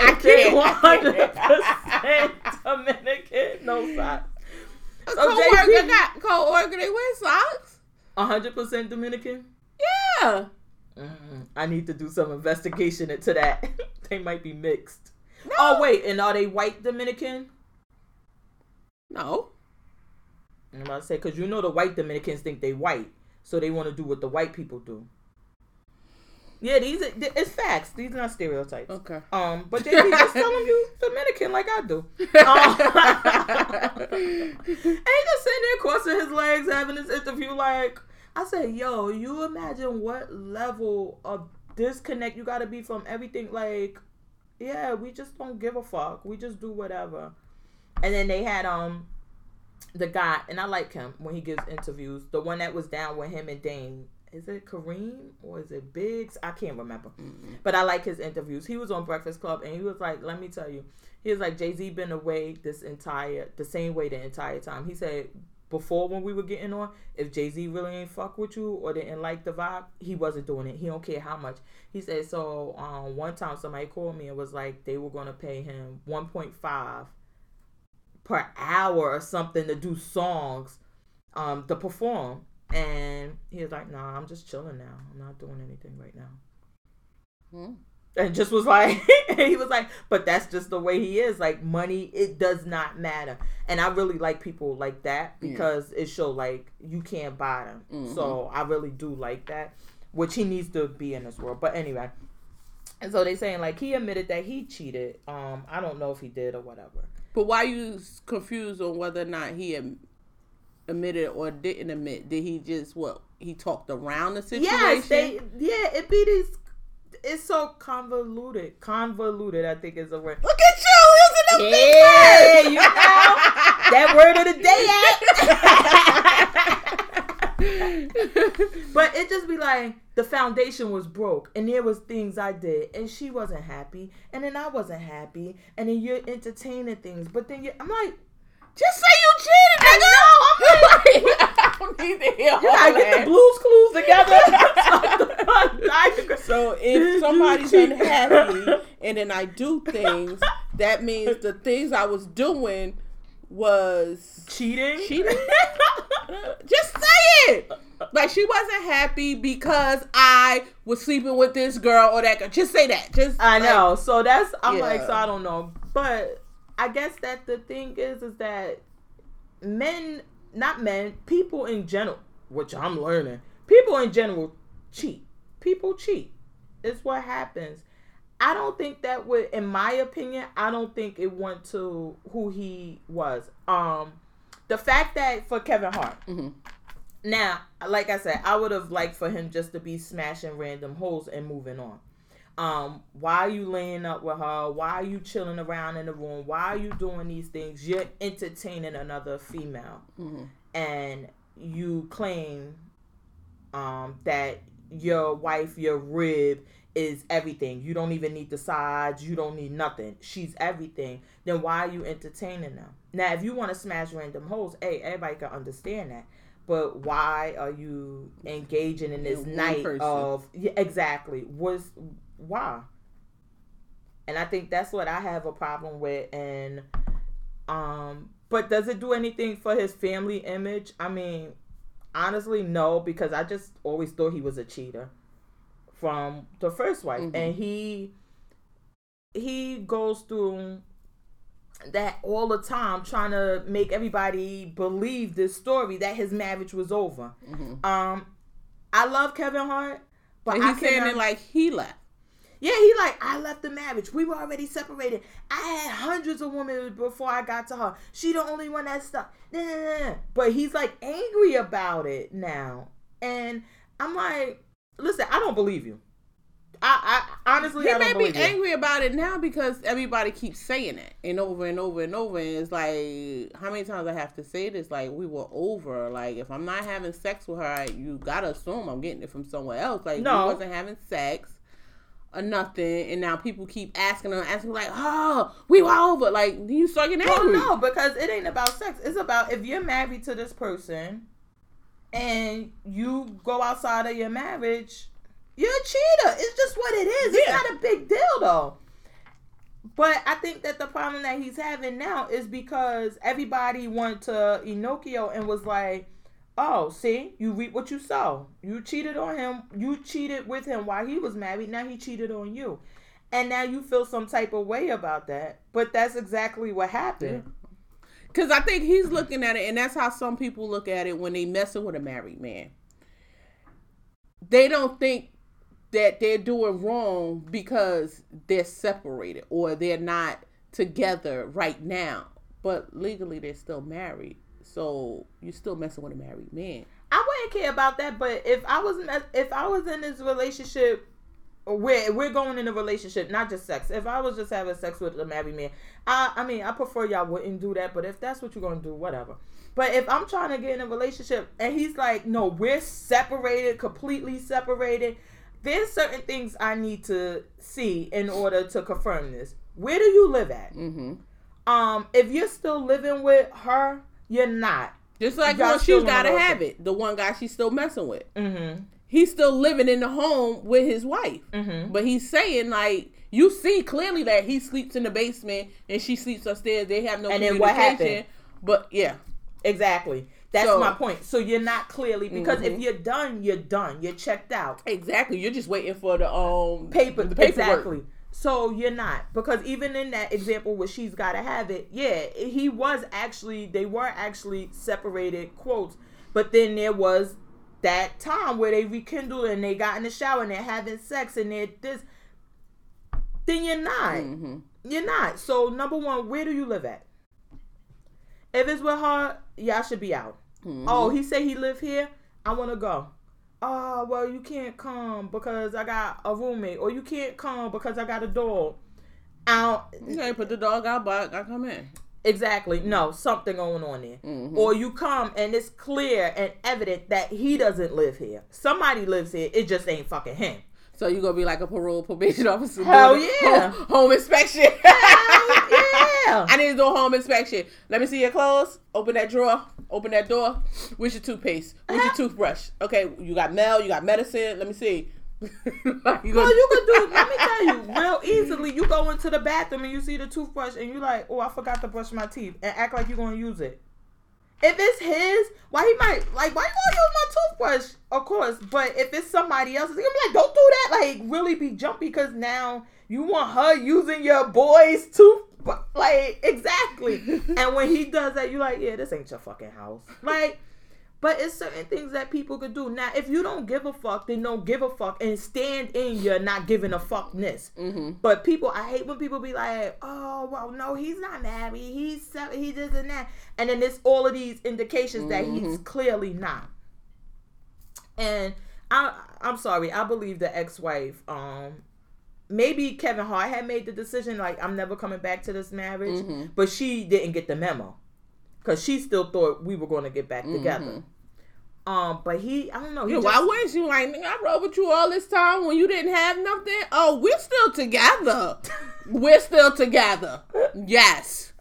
if they 100% Dominican, no socks. So co-worker got co-worker. They wear socks. 100% Dominican. Yeah. I need to do some investigation into that. They might be mixed. No. Oh wait, and are they white Dominican? No. I'm about to say, because you know the white Dominicans think they white, so they want to do what the white people do. Yeah, it's facts. These are not stereotypes. Okay. But they be just telling you Dominican like I do. And he just sitting there crossing his legs, having this interview. Like I said, yo, you imagine what level of disconnect you gotta be from everything. Like, yeah, we just don't give a fuck. We just do whatever. And then they had the guy, and I like him when he gives interviews. The one that was down with him and Dane. Is it Kareem or is it Biggs? I can't remember. Mm-hmm. But I like his interviews. He was on Breakfast Club and he was like, let me tell you. He was like, Jay-Z been away the same way the entire time. He said, before when we were getting on, if Jay-Z really ain't fuck with you or didn't like the vibe, he wasn't doing it. He don't care how much. He said, so one time somebody called me and was like, they were going to pay him $1.5 per hour or something to do songs, to perform. And he was like, nah, I'm just chilling now. I'm not doing anything right now. Hmm. And just was like, he was like, but that's just the way he is. Like, money, it does not matter. And I really like people like that because it show like you can't buy them. Mm-hmm. So I really do like that, which he needs to be in this world. But anyway, and so they saying like he admitted that he cheated. I don't know if he did or whatever. But why are you confused on whether or not he admitted or didn't admit? Did he just he talked around the situation? Yes, it be these. It's so convoluted. Convoluted, I think, is a word. Look at you using the big word. You know that word of the day. But it just be like the foundation was broke, and there was things I did, and she wasn't happy, and then I wasn't happy, and then you're entertaining things, but then I'm like, just say you cheated, nigga. I don't need to hear all that. You gotta get the Blues Clues together. So if somebody's unhappy and then I do things, that means the things I was doing was cheating. Just say it. Like, she wasn't happy because I was sleeping with this girl or that girl. Just say that. Just I know. So that's so I don't know, but. I guess that the thing is that people in general, which I'm learning, people in general cheat. People cheat. It's what happens. I don't think that in my opinion, I don't think it went to who he was. The fact that for Kevin Hart, now, like I said, I would have liked for him just to be smashing random holes and moving on. Why are you laying up with her? Why are you chilling around in the room? Why are you doing these things? You're entertaining another female, and you claim that your wife, your rib is everything. You don't even need the sides. You don't need nothing. She's everything. Then why are you entertaining them? Now, if you want to smash random holes, hey, everybody can understand that. But why are you engaging in this night of... Yeah, exactly. Why? And I think that's what I have a problem with. And but does it do anything for his family image? I mean, honestly, no, because I just always thought he was a cheater from the first wife. Mm-hmm. And he goes through that all the time, trying to make everybody believe this story that his marriage was over. Mm-hmm. I love Kevin Hart, but he's saying it like he left. Yeah, he like, I left the marriage. We were already separated. I had hundreds of women before I got to her. She the only one that stuck. But he's like angry about it now, and I'm like, listen, I don't believe you. I honestly, I don't believe it. He may be angry about it now because everybody keeps saying it and over and over and over. And it's like, how many times I have to say this? Like, we were over. Like, if I'm not having sex with her, you got to assume I'm getting it from somewhere else. Like, no. We wasn't having sex or nothing. And now people keep asking like, oh, we were over. Like, you start getting angry. Well, no, because it ain't about sex. It's about if you're married to this person and you go outside of your marriage... You're a cheater. It's just what it is. Yeah. It's not a big deal, though. But I think that the problem that he's having now is because everybody went to Enochio and was like, oh, see, you reap what you sow. You cheated on him. You cheated with him while he was married. Now he cheated on you. And now you feel some type of way about that. But that's exactly what happened. Because I think he's looking at it, and that's how some people look at it when they messing with a married man. They don't think that they're doing wrong because they're separated or they're not together right now, but legally they're still married, so you're still messing with a married man. I wouldn't care about that, but if I was in this relationship, we're going in a relationship, not just sex. If I was just having sex with a married man, I mean I prefer y'all wouldn't do that, but if that's what you're gonna do, whatever. But if I'm trying to get in a relationship and he's like, no, we're separated, completely separated, there's certain things I need to see in order to confirm this. Where do you live at? Mm-hmm. If you're still living with her, you're not. Just like when she's got to have it. The one guy she's still messing with. Mm-hmm. He's still living in the home with his wife. Mm-hmm. But he's saying, like, You see clearly that he sleeps in the basement and she sleeps upstairs. They have no communication. And then what happened? But yeah, exactly. That's my point. So you're not clearly, because if you're done, you're done. You're checked out. Exactly. You're just waiting for the paperwork. Exactly. So you're not, because even in that example where she's got to have it, yeah, he was actually, they were actually separated, quotes, but then there was that time where they rekindled and they got in the shower and they're having sex and they're this. Then you're not. Mm-hmm. You're not. So number one, where do you live at? If it's with her, y'all should be out. Mm-hmm. Oh, he said he lived here. I want to go. Oh, well, you can't come because I got a roommate. Or you can't come because I got a dog. You can't put the dog out, but I come in. Exactly. No, something going on there. Mm-hmm. Or you come and it's clear and evident that he doesn't live here. Somebody lives here. It just ain't fucking him. So you going to be like a probation officer. Hell yeah. Home inspection. Hell yeah. I need to do a home inspection. Let me see your clothes. Open that drawer. Open that door. Where's your toothpaste? Where's your toothbrush? Okay, you got mail. You got medicine. Let me see. You could do, let me tell you, real easily, you go into the bathroom and you see the toothbrush and you like, oh, I forgot to brush my teeth, and act like you're going to use it. If it's his, why you going to use my toothbrush? Of course, but if it's somebody else's, I'm like, don't do that. Like, really be jumpy, because now you want her using your boy's toothbrush. Like, exactly. And when he does that, you're like, yeah, this ain't your fucking house. Like, but it's certain things that people could do. Now, if you don't give a fuck, then don't give a fuck and stand in your not giving a fuckness. Mm-hmm. But people, I hate when people be like, oh, well, no, he's not married. He this and that. And then it's all of these indications that he's clearly not. And I'm sorry. I believe the ex-wife, maybe Kevin Hart had made the decision, like, I'm never coming back to this marriage. Mm-hmm. But she didn't get the memo, because she still thought we were going to get back together. But he, I don't know. Why wouldn't she? Like, nigga, I rode with you all this time when you didn't have nothing. Oh, we're still together. We're still together. Yes.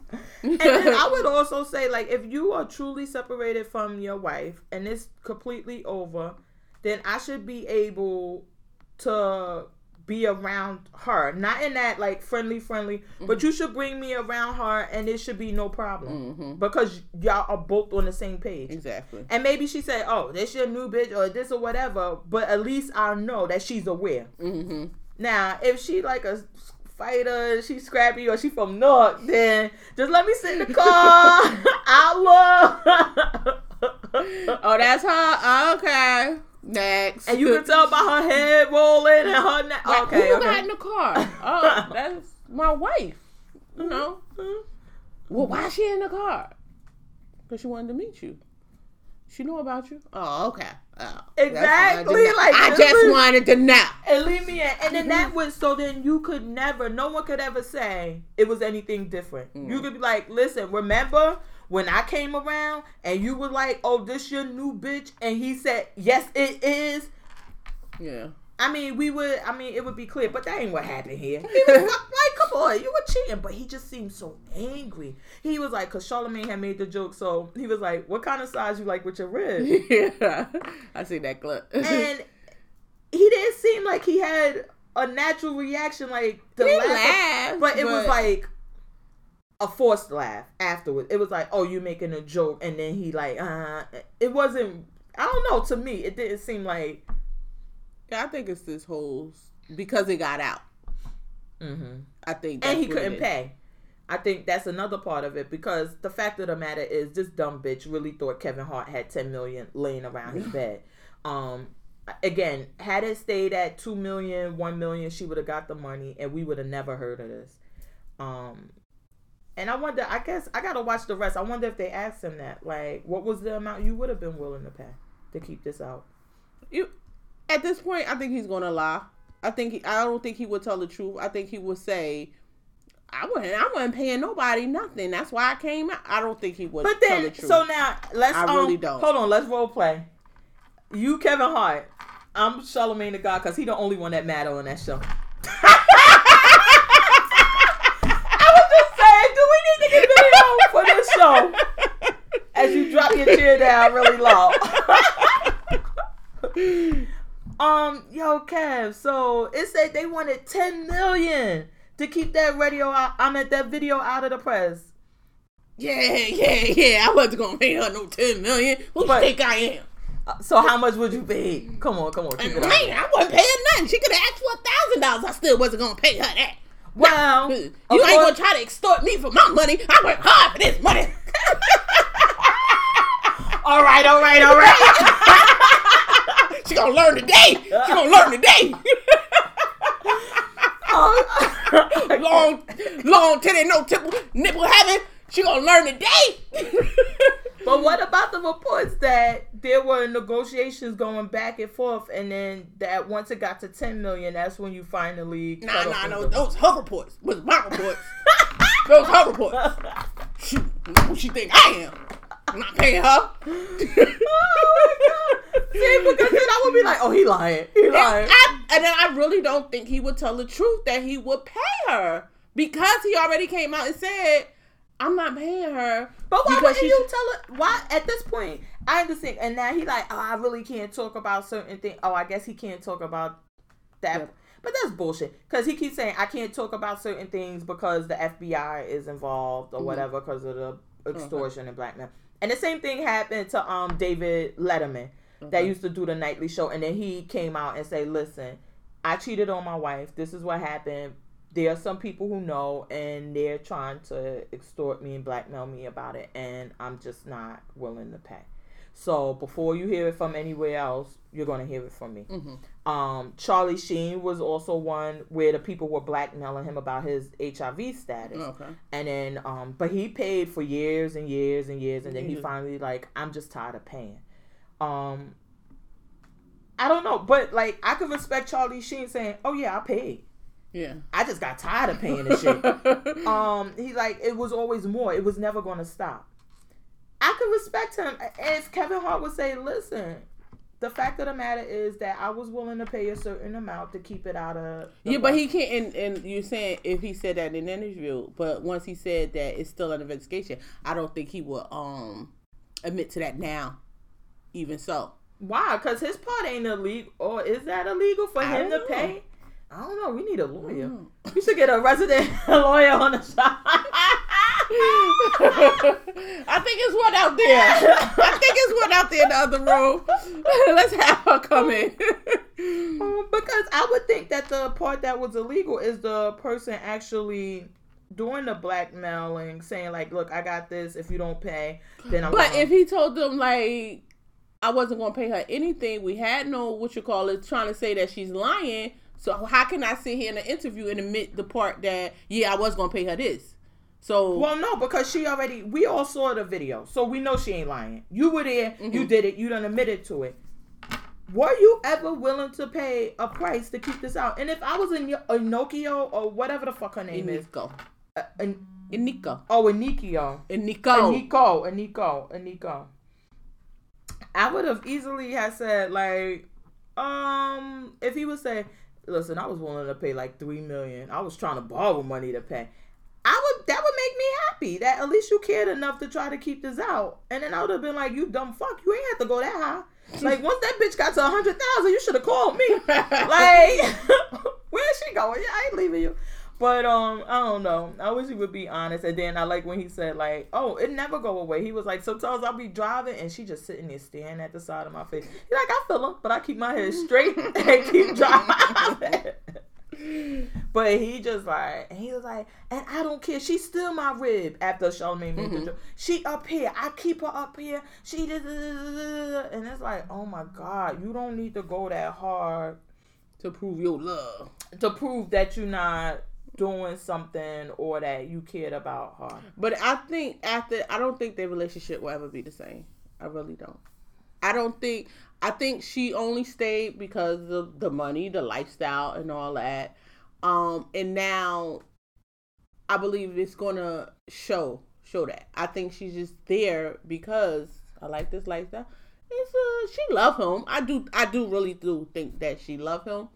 And then I would also say, like, if you are truly separated from your wife and it's completely over, then I should be able to be around her, not in that like friendly, but you should bring me around her and it should be no problem, because y'all are both on the same page. Exactly. And maybe she said, oh, this your new bitch or this or whatever, but at least I know that she's aware. Now, if she like a fighter, she's scrappy, or she from Newark, then just let me sit in the car. Oh, that's her? Okay. Next. And you can tell by her head rolling and her neck. Like, okay, who you got in the car? Oh, that's my wife. You know. Well, why is she in the car? Because she wanted to meet you. She knew about you. Oh, okay. Oh, exactly. I just wanted to know. And leave me in. And then that was, so then you could never, no one could ever say it was anything different. You could be like, listen, remember when I came around and you were like, oh, this your new bitch? And he said, yes, it is. Yeah. It would be clear, but that ain't what happened here. He was like, come on, you were cheating. But he just seemed so angry. He was like, because Charlemagne had made the joke, so he was like, what kind of size you like with your ribs? Yeah, I see that clip. And he didn't seem like he had a natural reaction, like, to laugh. But it was like a forced laugh afterwards. It was like, oh, you making a joke. And then he like, it wasn't, I don't know, to me, it didn't seem like. I think it's this whole, because it got out. I think that's, and he couldn't pay. I think that's another part of it, because the fact of the matter is, this dumb bitch really thought Kevin Hart had $10 million laying around his bed. Again, had it stayed at $2 million, $1 million, she would have got the money and we would have never heard of this. And I wonder, I guess I gotta watch the rest. I wonder if they asked him that, like, what was the amount you would have been willing to pay to keep this out? At this point, I think he's gonna lie. I don't think he would tell the truth. I think he would say, I wasn't paying nobody nothing. That's why I came out. I don't think he would tell the truth. So now let's. I really don't. Hold on. Let's role play. You, Kevin Hart. I'm Charlemagne the God, because he the only one that matter on that show. I was just saying, do we need to get video for this show? As you drop your chair down really low. Yo, Kev, so it said they wanted 10 million to keep that radio out, I meant that video out of the press. Yeah, I wasn't gonna pay her no 10 million. Who do you think I am? So how much would you pay? Come on. Man, I wasn't paying nothing. She could have asked for $1,000. I still wasn't gonna pay her that. Well, nah, you ain't gonna try to extort me for my money. I work hard for this money. All right. She gonna learn today. Long titty, no nipple having. She gonna learn today. But what about the reports that there were negotiations going back and forth, and then that once it got to 10 million, that's when you finally no. Those her reports was my reports. Those her reports. Who she think I am? I'm not paying her. Oh my God. See, because then I would be like, oh, he lying. And then I really don't think he would tell the truth that he would pay her, because he already came out and said, I'm not paying her. But why wouldn't you tell her? Why at this point? I understand. And now he like, oh, I really can't talk about certain things. Oh, I guess he can't talk about that. Yeah. But that's bullshit. Because he keeps saying, I can't talk about certain things because the FBI is involved or whatever because of the extortion and blackmail. And the same thing happened to David Letterman that used to do the nightly show. And then he came out and say, listen, I cheated on my wife. This is what happened. There are some people who know, and they're trying to extort me and blackmail me about it, and I'm just not willing to pay. So before you hear it from anywhere else, you're going to hear it from me. Mm-hmm. Charlie Sheen was also one where the people were blackmailing him about his HIV status. Okay. And then, but he paid for years and years and years, and then he finally like, I'm just tired of paying. I don't know, but like I could respect Charlie Sheen saying, oh yeah, I paid. Yeah, I just got tired of paying this shit. He like, it was always more. It was never going to stop. I could respect him. If Kevin Hart would say, listen, the fact of the matter is that I was willing to pay a certain amount to keep it out of... But he can't... And you're saying if he said that in an interview, but once he said that it's still an investigation, I don't think he will admit to that now, even so. Why? Because his part ain't illegal. Or is that illegal for him to pay? I don't know. We need a lawyer. We should get a resident lawyer on the show. I think it's one out there. In the other room. Let's have her come in. Because I would think that the part that was illegal is the person actually doing the blackmailing, saying like, "Look, I got this. If you don't pay, then I'm." But if he told them like, "I wasn't going to pay her anything," we had no trying to say that she's lying. So how can I sit here in an interview and admit the part that, I was going to pay her this? So... Well, no, because we all saw the video. So we know she ain't lying. You were there. Mm-hmm. You did it. You done admitted to it. Were you ever willing to pay a price to keep this out? And if I was Anokio or whatever the fuck her name is. Aniko. Oh, Anikio. Aniko. I would have easily have said, like, if he would say... Listen, I was willing to pay like $3 million. I was trying to borrow money to pay. That would make me happy that at least you cared enough to try to keep this out. And then I would have been like, you dumb fuck, you ain't have to go that high. Like once that bitch got to 100,000, you should have called me. Like, where's she going? Yeah, I ain't leaving you. But I don't know. I wish he would be honest. And then I like when he said like, oh, it never go away. He was like, sometimes I'll be driving and she just sitting there staring at the side of my face. He's like, I feel him, but I keep my head straight and keep driving. But he was like, and I don't care. She's still my rib after Charlamagne made the joke. She up here. I keep her up here. She did, and it's like, oh my God, you don't need to go that hard to prove your love. To prove that you're not doing something or that you cared about her. But I think I don't think their relationship will ever be the same. I really don't. I think she only stayed because of the money, the lifestyle and all that. And now I believe it's gonna show that. I think she's just there because I like this lifestyle. She love him. I really do think that she love him.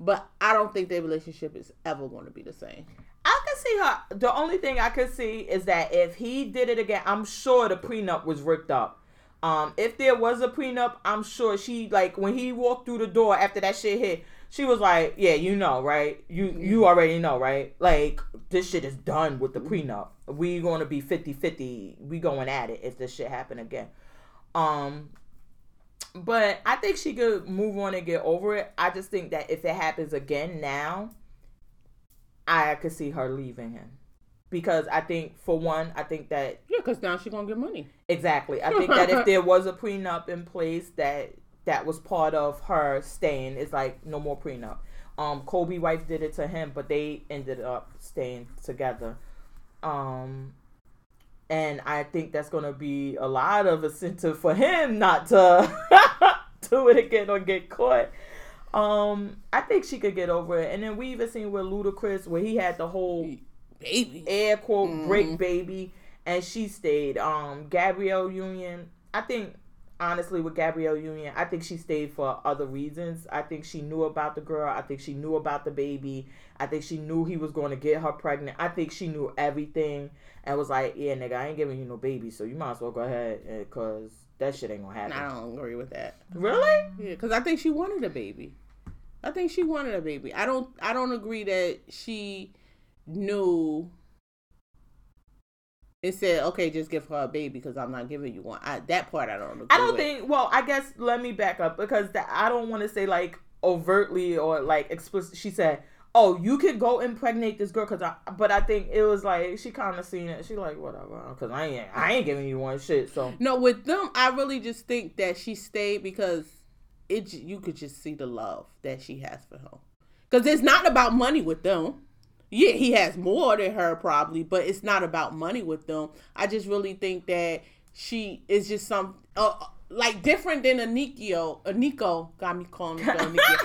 But I don't think their relationship is ever going to be the same. I can see her. The only thing I could see is that if he did it again, I'm sure the prenup was ripped up. If there was a prenup, I'm sure she, like, when he walked through the door after that shit hit, she was like, yeah, you know, right? You already know, right? Like, this shit is done with the prenup. We gonna be 50-50. We going at it if this shit happen again. But I think she could move on and get over it. I just think that if it happens again now, I could see her leaving him. Because I think, for one, I think that... Yeah, because now she's going to get money. Exactly. I think that if there was a prenup in place, that was part of her staying. It's like, no more prenup. Kobe's wife did it to him, but they ended up staying together. And I think that's going to be a lot of incentive for him not to do it again or get caught. I think she could get over it. And then we even seen with Ludacris, where he had the whole... baby, air quote, break baby, and she stayed. Gabrielle Union, I think, honestly, with Gabrielle Union, I think she stayed for other reasons. I think she knew about the girl. I think she knew about the baby. I think she knew he was going to get her pregnant. I think she knew everything and was like, yeah, nigga, I ain't giving you no baby, so you might as well go ahead, because that shit ain't gonna happen. I don't agree with that. Really? Yeah, because I think she wanted a baby. I don't agree that she... knew it said, okay, just give her a baby because I'm not giving you one. That part I don't agree with. I guess let me back up, because I don't want to say like overtly or like explicit. She said, oh, you could go impregnate this girl, but I think it was like she kind of seen it. She like, whatever, because I ain't giving you one shit. So no, with them, I really just think that she stayed because you could just see the love that she has for him. Because it's not about money with them. Yeah, he has more than her probably, but it's not about money with them. I just really think that she is just some like different than Aniko. Aniko got me calling her Aniko.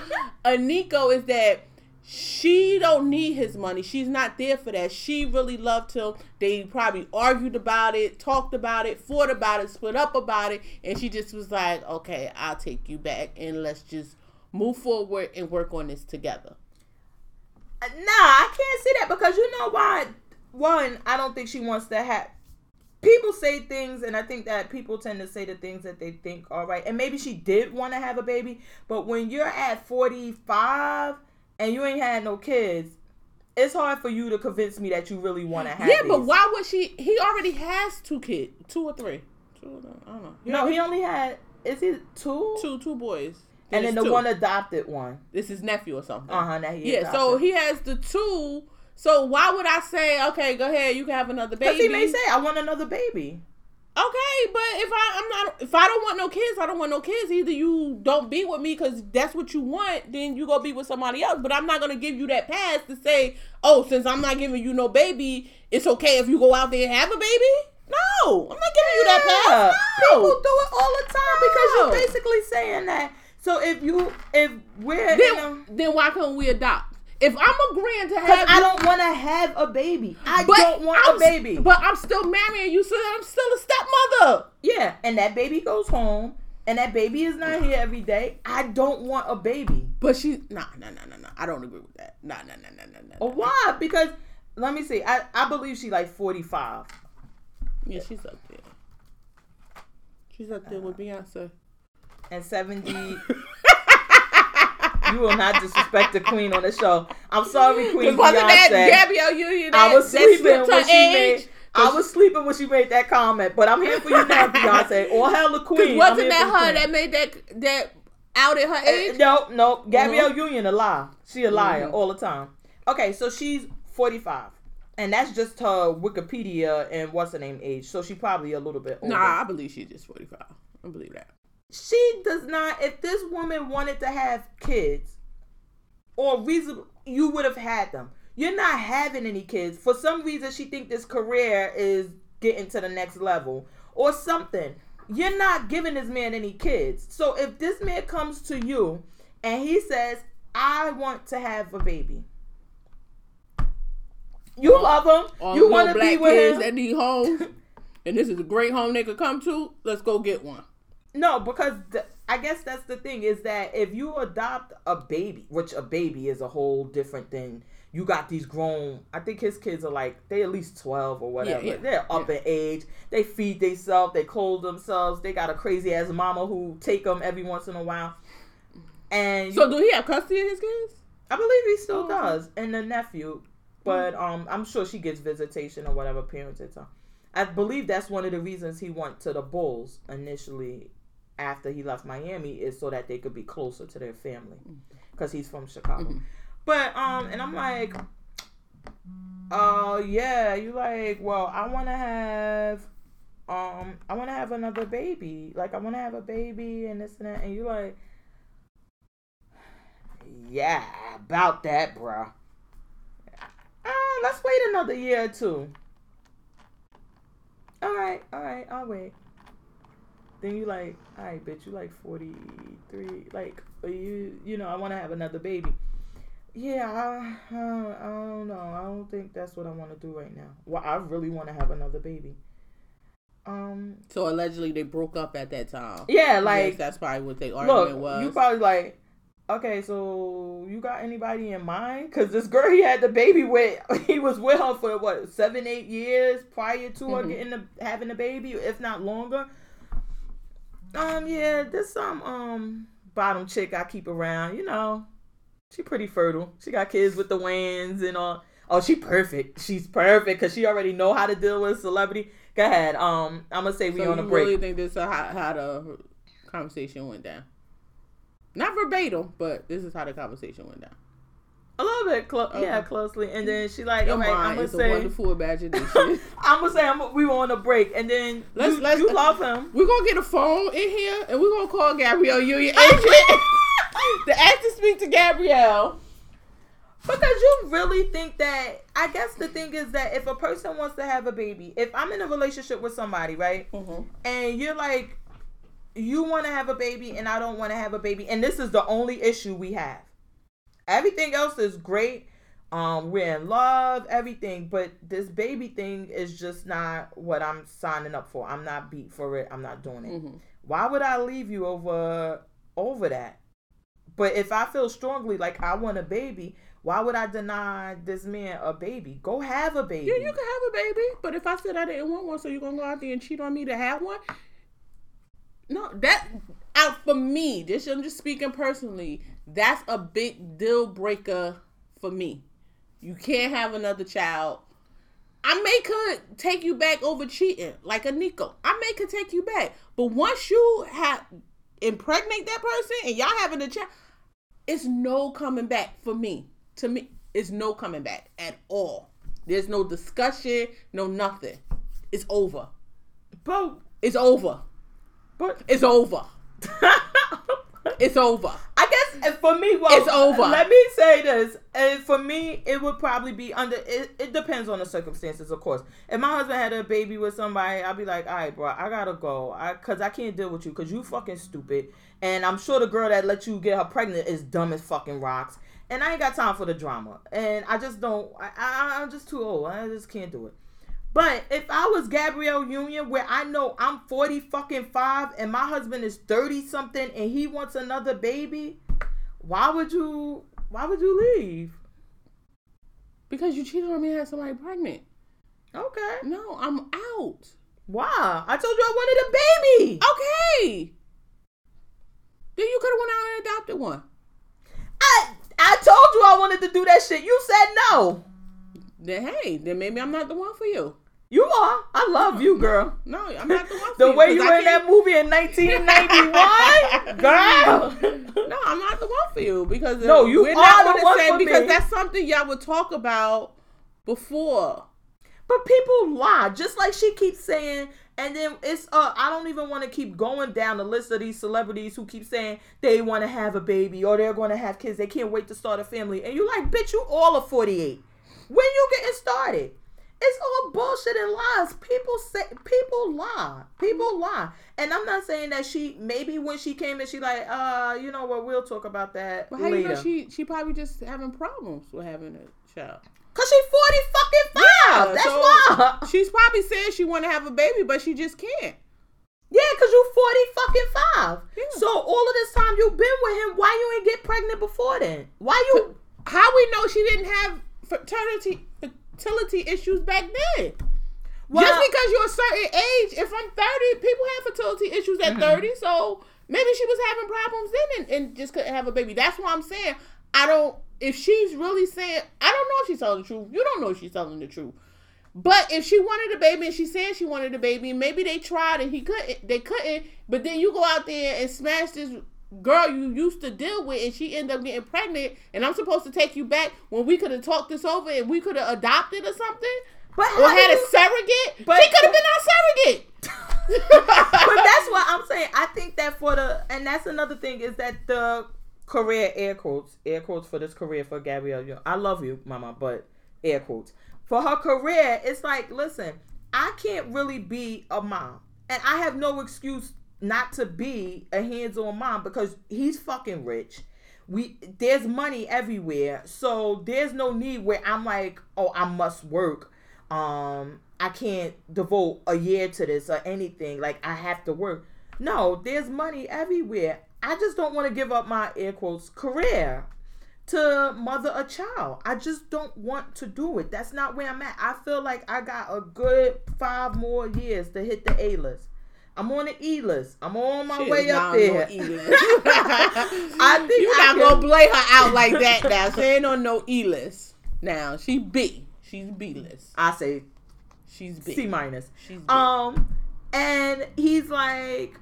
Aniko is that she don't need his money. She's not there for that. She really loved him. They probably argued about it, talked about it, fought about it, split up about it, and she just was like, "Okay, I'll take you back, and let's just move forward and work on this together." Nah, I can't see that, because you know why? One, I don't think she wants to have... People say things, and I think that people tend to say the things that they think are right. And maybe she did want to have a baby, but when you're at 45 and you ain't had no kids, it's hard for you to convince me that you really want to have Yeah, but why would she... He already has 2 kids. 2 or 3. 2 of them. I don't know. No, he only had... Is he 2? 2 boys. And then the 2. One adopted one. This is nephew or something. That he adopted. So he has the 2. So why would I say, okay, go ahead, you can have another baby? Because he may say, I want another baby. Okay, but if I don't want no kids, I don't want no kids. Either you don't be with me because that's what you want, then you go be with somebody else. But I'm not gonna give you that pass to say, oh, since I'm not giving you no baby, it's okay if you go out there and have a baby. No, I'm not giving you that pass. No. People do it all the time, because you're basically saying that. So then why couldn't we adopt? If I'm agreeing to have, I don't want to have a baby. A baby. But I'm still marrying you, so I'm still a stepmother. Yeah, and that baby goes home, and that baby is not here every day. I don't want a baby. But she, no. I don't agree with that. No. Why? Because let me see. I believe she like 45. Yeah, she's up there. She's up there with Beyonce. And 70. You will not disrespect the queen on the show. I'm sorry, Queen Beyonce. Gabrielle Union. I was sleeping when she made that comment, but I'm here for you now, Beyonce. All hell the queen. Wasn't that her that made that out at her age? No. Gabrielle Union a lie. She a liar all the time. Okay, so she's 45. And that's just her Wikipedia and what's her name age. So she probably a little bit older. Nah, I believe she's just 45. I believe that. She does not. If this woman wanted to have kids, or reasonable, you would have had them. You're not having any kids for some reason. She think this career is getting to the next level or something. You're not giving this man any kids. So if this man comes to you and he says, "I want to have a baby," you love him. You want to be with him. That need homes, and this is a great home they could come to. Let's go get one. No, because I guess that's the thing, is that if you adopt a baby, which a baby is a whole different thing. You got these grown, I think his kids are like, they at least 12 or whatever. Yeah, yeah, they're up in age. They feed themselves. They clothe themselves. They got a crazy ass mama who take them every once in a while. And so do he have custody of his kids? I believe he still does. And the nephew. But I'm sure she gets visitation or whatever parents at time. I believe that's one of the reasons he went to the Bulls initially after he left Miami, is so that they could be closer to their family. Because he's from Chicago. Mm-hmm. But, and I'm like, yeah, you like, well, I want to have another baby. Like, I want to have a baby and this and that. And you like, yeah, about that, bruh. Let's wait another year or two. All right, I'll wait. Then you like, all right, bitch, you like 43. Like, you know, I want to have another baby. Yeah, I don't know. I don't think that's what I want to do right now. Well, I really want to have another baby. So allegedly they broke up at that time. Yeah, like that's probably what the argument was. You probably like, okay, so you got anybody in mind? Because this girl he had the baby with, he was with her for what, 7-8 years prior to her getting having the baby, if not longer. Yeah, there's some bottom chick I keep around, you know. She pretty fertile. She got kids with the Wans and all. Oh, she perfect. She's perfect because she already know how to deal with celebrity. Go ahead. I'm gonna say we on a break. So you really think this is how the conversation went down? Not verbatim, but this is how the conversation went down. A little bit, closely. And then she like, okay, I'm gonna say, wonderful imagination. I'm gonna say we were on a break, and then you love him. We're gonna get a phone in here, and we're gonna call Gabrielle Union agent. The act to speak to Gabrielle. Because you really think that, I guess the thing is that if a person wants to have a baby, if I'm in a relationship with somebody, right? Mm-hmm. And you're like, you want to have a baby and I don't want to have a baby. And this is the only issue we have. Everything else is great. We're in love, everything. But this baby thing is just not what I'm signing up for. I'm not beat for it. I'm not doing it. Mm-hmm. Why would I leave you over that? But if I feel strongly like I want a baby, why would I deny this man a baby? Go have a baby. Yeah, you can have a baby. But if I said I didn't want one, so you're going to go out there and cheat on me to have one? No, that, out for me, this, I'm just speaking personally, that's a big deal breaker for me. You can't have another child. I may could take you back over cheating, like Aniko. I may could take you back. But once you have impregnate that person and y'all having a child, it's no coming back for me. To me, it's no coming back at all. There's no discussion, no nothing. It's over. But it's over. But it's over. It's over. I guess for me, well, it's over. Let me say this. And for me, it would probably be under. It depends on the circumstances, of course. If my husband had a baby with somebody, I'd be like, all right, bro, I gotta go, cause I can't deal with you, cause you fucking stupid. And I'm sure the girl that let you get her pregnant is dumb as fucking rocks. And I ain't got time for the drama. And I just don't. I'm just too old. I just can't do it. But if I was Gabrielle Union, where I know I'm 40 fucking 5 and my husband is 30 something and he wants another baby, why would you leave? Because you cheated on me and had somebody pregnant. Okay. No, I'm out. Why? I told you I wanted a baby. Okay. Then you could have went out and adopted one. I told you I wanted to do that shit. You said no. Then maybe I'm not the one for you. You are. I love you, girl. No, I'm not the one for you. The way you were in that movie in 1991, girl. No, I'm not the one for you. Because no, you are not the one for me. Because that's something y'all would talk about before. But people lie. Just like she keeps saying, and then it's, I don't even want to keep going down the list of these celebrities who keep saying they want to have a baby or they're going to have kids. They can't wait to start a family. And you like, bitch, you all are 48. When you getting started? It's all bullshit and lies. People lie. And I'm not saying that she, maybe when she came in, she like, you know what, we'll talk about that later. But how do you know she probably just having problems with having a child? Because she's 40 fucking 5. Yeah, that's why. She's probably saying she want to have a baby, but she just can't. Yeah, because you 40 fucking 5. Yeah. So all of this time you've been with him, why you ain't get pregnant before then? Why you? How we know she didn't have fertility issues back then? Well, just because you're a certain age, if I'm 30, people have fertility issues at 30. So maybe she was having problems then and just couldn't have a baby. That's why I'm saying I don't. If she's really saying, I don't know if she's telling the truth. You don't know if she's telling the truth. But if she wanted a baby and she said she wanted a baby, maybe they tried and they couldn't. But then you go out there and smash this girl you used to deal with, and she ended up getting pregnant. And I'm supposed to take you back when we could have talked this over and we could have adopted or something, or had a surrogate. But she could have been our surrogate. But that's what I'm saying. I think that and that's another thing is that the career air quotes for this career for Gabrielle Union. I love you, Mama, but air quotes. For her career, it's like, listen, I can't really be a mom. And I have no excuse not to be a hands-on mom because he's fucking rich. There's money everywhere. So there's no need where I'm like, oh, I must work. I can't devote a year to this or anything. Like, I have to work. No, there's money everywhere. I just don't want to give up my, air quotes, career to mother a child. I just don't want to do it. That's not where I'm at. I feel like I got a good 5 more years to hit the A-list. I'm on the E-list. I'm on my way up there. I think you're not going to play her out like that now. She ain't on no E-list. Now, she B. She's B-list. I say she's B. C-minus. She's B. And he's like,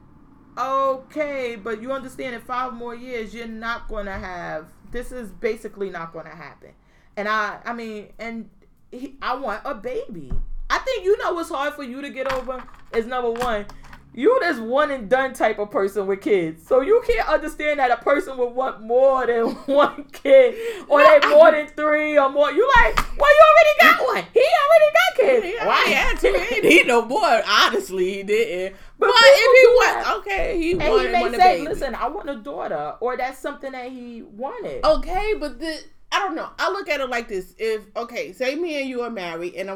okay, but you understand in 5 more years, you're not going to have... This is basically not going to happen. And I want a baby. I think you know what's hard for you to get over is, number one, you this one and done type of person with kids. So you can't understand that a person would want more than one kid or more than 3 or more. You like, well, you already got one. He already got kids. Why? He didn't need no more. Honestly, he didn't. But if he was, okay, he wanted one baby. And he may say, listen, I want a daughter, or that's something that he wanted. Okay, but I don't know. I look at it like this. If, okay, say me and you are married, and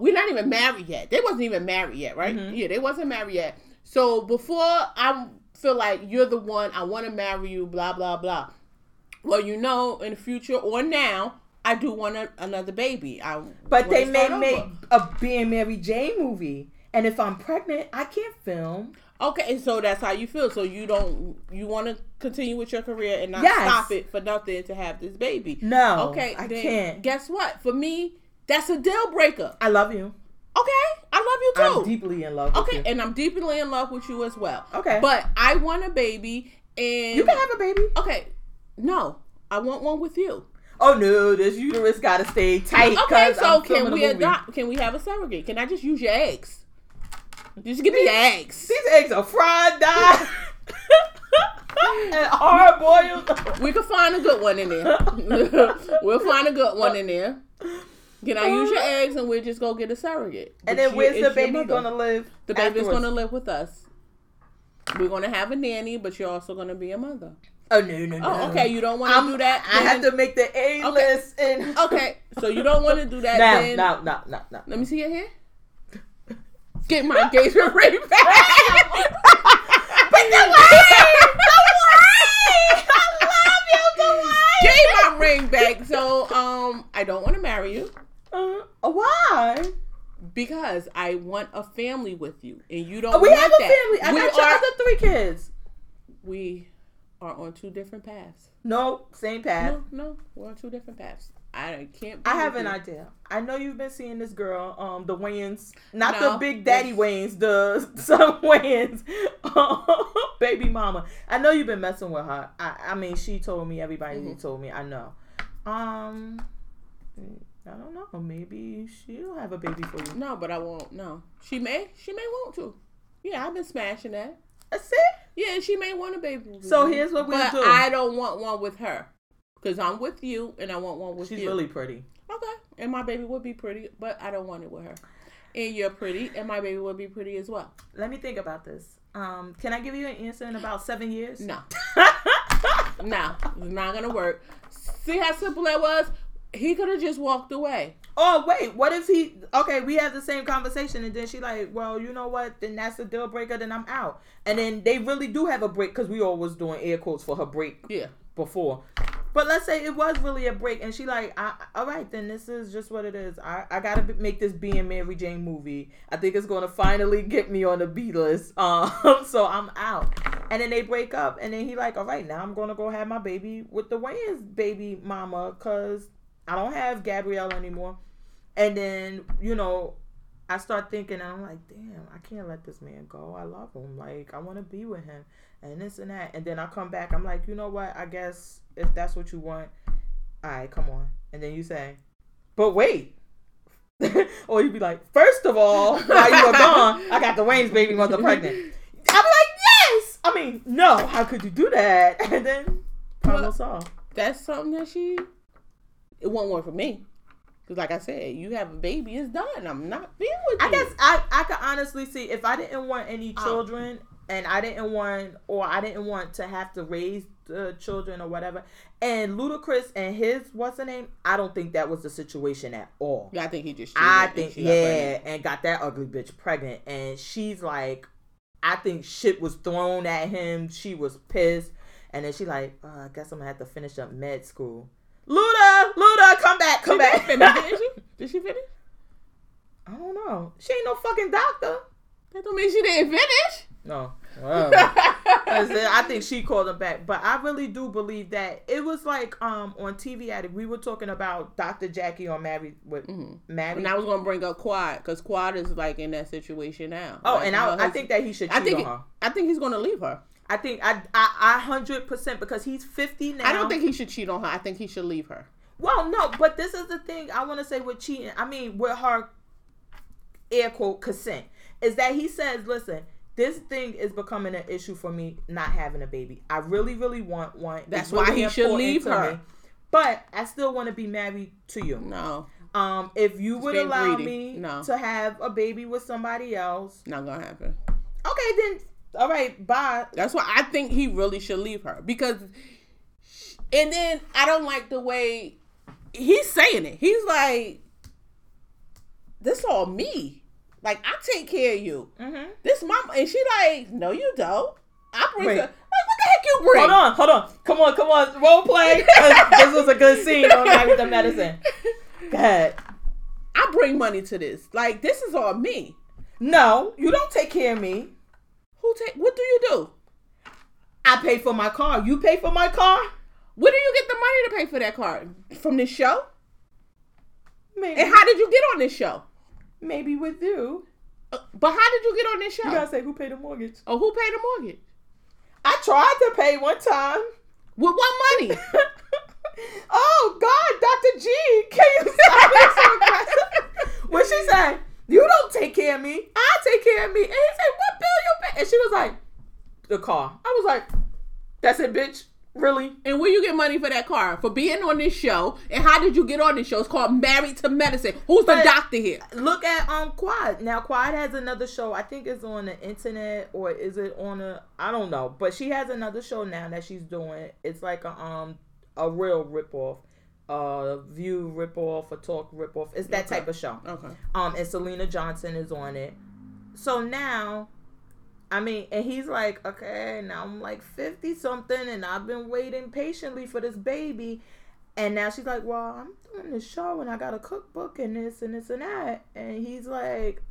we're not even married yet. They wasn't even married yet, right? Mm-hmm. Yeah, they wasn't married yet. So before I feel like you're the one, I want to marry you, blah, blah, blah. Well, you know, in the future or now, I do want another baby. But they may make a Being Mary Jane movie. And if I'm pregnant, I can't film. Okay, so that's how you feel. So you want to continue with your career and not stop it for nothing to have this baby. No, okay, I can't. Guess what? For me, that's a deal breaker. I love you. Okay, I love you too. I'm deeply in love with you. Okay, and I'm deeply in love with you as well. Okay. But I want a baby and... You can have a baby. Okay, no, I want one with you. Oh no, this uterus got to stay tight. Okay, so can we have a surrogate? Can I just use your eggs? Just give me eggs. These eggs are fried, dyed, and hard boiled. We can find a good one in there. We'll find a good one in there. Can I use your eggs and we'll just go get a surrogate? And then where's the baby going to live? The baby's going to live with us. We're going to have a nanny, but you're also going to be a mother. Oh, no. Oh, okay, you don't want to do that? I have to make the A-list. Okay, and... okay. So you don't want to do that then? No. Let me see your hair. Get my engagement ring back. But Dwayne, I love you, Dwayne. Get my ring back. So, I don't want to marry you. Why? Because I want a family with you, and you don't. We have a family. I got your other 3 kids. We are on 2 different paths. No, same path. No, we're on 2 different paths. I can't. I have an idea. I know you've been seeing this girl, the Wayans, the Big Daddy Wayans, the some Wayans, baby mama. I know you've been messing with her. I mean, she told me. Everybody told me. I know. I don't know. Maybe she'll have a baby for you. No, but I won't. No, she may want to. Yeah, I've been smashing that. That's it. Yeah, she may want a baby. So here's what we'll do. I don't want one with her. Because I'm with you, and I want one with you. She's really pretty. Okay. And my baby would be pretty, but I don't want it with her. And you're pretty, and my baby would be pretty as well. Let me think about this. Can I give you an answer in about 7 years? No. It's not going to work. See how simple that was? He could have just walked away. Oh, wait. What if he... Okay, we have the same conversation. And then she like, well, you know what? Then that's a deal breaker. Then I'm out. And then they really do have a break. Because we always doing air quotes for her break. Yeah. Before. But let's say it was really a break. And she like, all right, then this is just what it is. I got to make this Being Mary Jane movie. I think it's going to finally get me on the B list. So I'm out. And then they break up. And then he like, all right, now I'm going to go have my baby with the Wayans baby mama. Because... I don't have Gabrielle anymore. And then, you know, I start thinking, I'm like, damn, I can't let this man go. I love him. Like, I want to be with him and this and that. And then I come back. I'm like, you know what? I guess if that's what you want, all right, come on. And then you say, but wait. Or you'd be like, first of all, while you were gone, I got the Wayne's baby mother pregnant. I'm like, yes! I mean, no, how could you do that? And then, problem solved. That's something that she... It won't work for me. Because like I said, you have a baby, it's done. I'm not being with you. I guess I could honestly see if I didn't want any children and I didn't want to have to raise the children or whatever. And Ludacris and his, what's her name? I don't think that was the situation at all. Yeah, I think he just cheated. And got that ugly bitch pregnant. And she's like, I think shit was thrown at him. She was pissed. And then she like, I guess I'm going to have to finish up med school. Luda, come back. Did she finish? I don't know. She ain't no fucking doctor. That don't mean she didn't finish. No. Wow. I think she called him back. But I really do believe that it was like on TV Addict, we were talking about Dr. Jackie on Married with Maddie. And I was going to bring up Quad because Quad is like in that situation now. Oh, like, and I think that he should cheat on her. I think he's going to leave her. I think I 100% because he's 50 now. I don't think he should cheat on her. I think he should leave her. Well, no, but this is the thing I want to say with cheating. I mean, with her air quote consent is that he says, listen, this thing is becoming an issue for me not having a baby. I really, really want one. That's why he should leave her. But I still want to be married to you. No. If you would allow me to have a baby with somebody else. Not going to happen. Okay, then. All right, bye. That's why I think he really should leave her because, and then I don't like the way he's saying it. He's like, "This all me. Like I take care of you. Mm-hmm. This mama," and she like, "No, you don't. I bring her." Like, what the heck you bring? Hold on. Come on. Role play. This was a good scene on Night with the Medicine. God, I bring money to this. Like this is all me. No, you don't take care of me. What do you do? I pay for my car. You pay for my car? Where do you get the money to pay for that car? From this show? Maybe. And how did you get on this show? Maybe with you. But how did you get on this show? You gotta say who paid the mortgage. Oh, who paid the mortgage? I tried to pay one time. With what money? Oh, God, Dr. G. Can you stop being so aggressive? What she say? You don't take care of me. I take care of me. And he said, what bill you pay? And she was like, the car. I was like, that's it, bitch. Really? And where you get money for that car? For being on this show? And how did you get on this show? It's called Married to Medicine. Who's the doctor here? Look at Quad. Now, Quad has another show. I think it's on the internet or is it on I don't know. But she has another show now that she's doing. It's like a real ripoff. View ripoff, a talk ripoff. It's that type of show. Okay. And Selena Johnson is on it. So now, I mean, and he's like, okay, now I'm like 50 something, and I've been waiting patiently for this baby, and now she's like, well, I'm doing this show, and I got a cookbook and this and this and that, and he's like,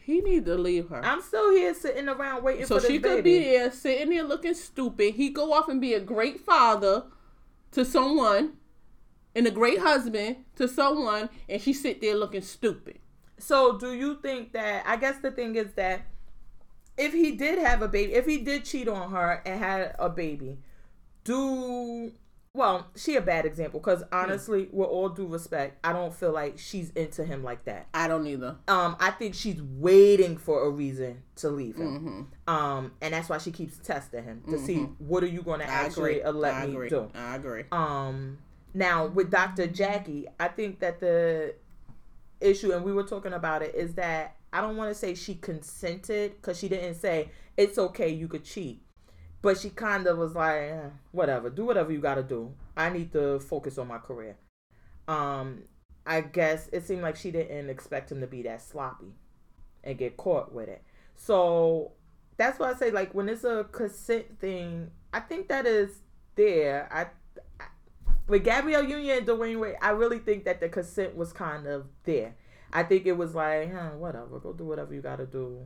he need to leave her. I'm still here sitting around waiting for this baby. So she could be there sitting there looking stupid. He go off and be a great father to someone. And a great husband to someone, and she sit there looking stupid. So do you think that, I guess the thing is that if he did have a baby, if he did cheat on her and had a baby, she a bad example because honestly, with all due respect, I don't feel like she's into him like that. I don't either. I think she's waiting for a reason to leave him. Mm-hmm. And that's why she keeps testing him to see what are you going to actually let me do. I agree. Now, with Dr. Jackie, I think that the issue, and we were talking about it, is that I don't want to say she consented because she didn't say, it's okay, you could cheat. But she kind of was like, whatever, do whatever you got to do. I need to focus on my career. I guess it seemed like she didn't expect him to be that sloppy and get caught with it. So that's why I say, like, when it's a consent thing, I think that is there. With Gabrielle Union and Dwayne Wade, I really think that the consent was kind of there. I think it was like, whatever, go do whatever you gotta do.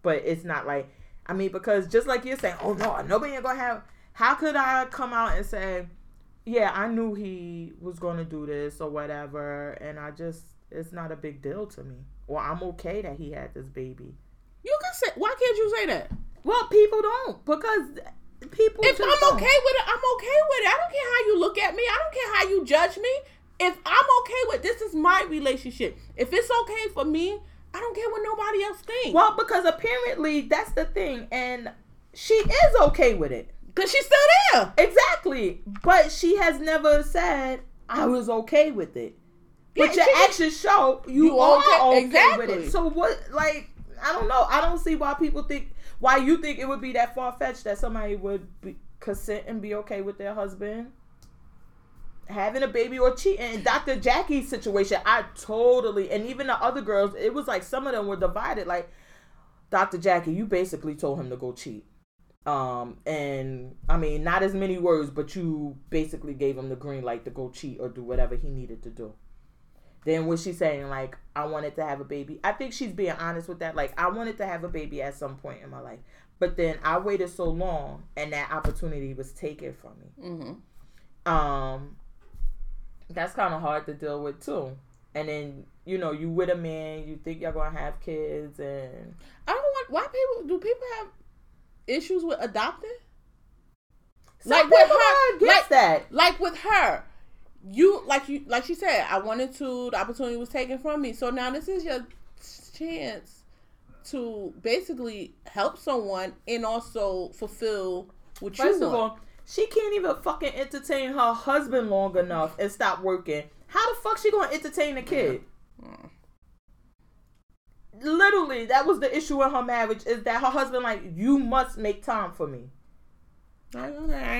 But it's not like, I mean, because just like you're saying, oh no, nobody ain't gonna have, how could I come out and say, yeah, I knew he was gonna do this or whatever, and it's not a big deal to me. Or I'm okay that he had this baby. You can say, why can't you say that? Well, people don't, because people if I'm don't. Okay with it, I'm okay with it. I don't care how you look at me. I don't care how you judge me. If I'm okay with this is my relationship. If it's okay for me, I don't care what nobody else thinks. Well, because apparently that's the thing, and she is okay with it. Because she's still there. Exactly. But she has never said, I was okay with it. Yeah, but your actions show you are okay exactly. with it. So what, like, I don't know. I don't see why people think, why you think it would be that far-fetched that somebody would consent and be okay with their husband having a baby or cheating. In Dr. Jackie's situation, I totally, and even the other girls, it was like some of them were divided. Like, Dr. Jackie, you basically told him to go cheat. And I mean, not as many words, but you basically gave him the green light to go cheat or do whatever he needed to do. Then what she's saying, like, I wanted to have a baby. I think she's being honest with that. Like, I wanted to have a baby at some point in my life, but then I waited so long and that opportunity was taken from me. Mm-hmm. That's kind of hard to deal with too. And then, you know, you with a man, you think y'all gonna have kids, and I don't want, do people have issues with adopting? Like with her, like that. Like with her, you, like she said, I wanted to. The opportunity was taken from me, so now this is your chance to basically help someone and also fulfill what you want. First of all, she can't even fucking entertain her husband long enough and stop working. How the fuck she gonna entertain a kid? Mm-hmm. Literally, that was the issue in her marriage, is that her husband, like, you must make time for me. I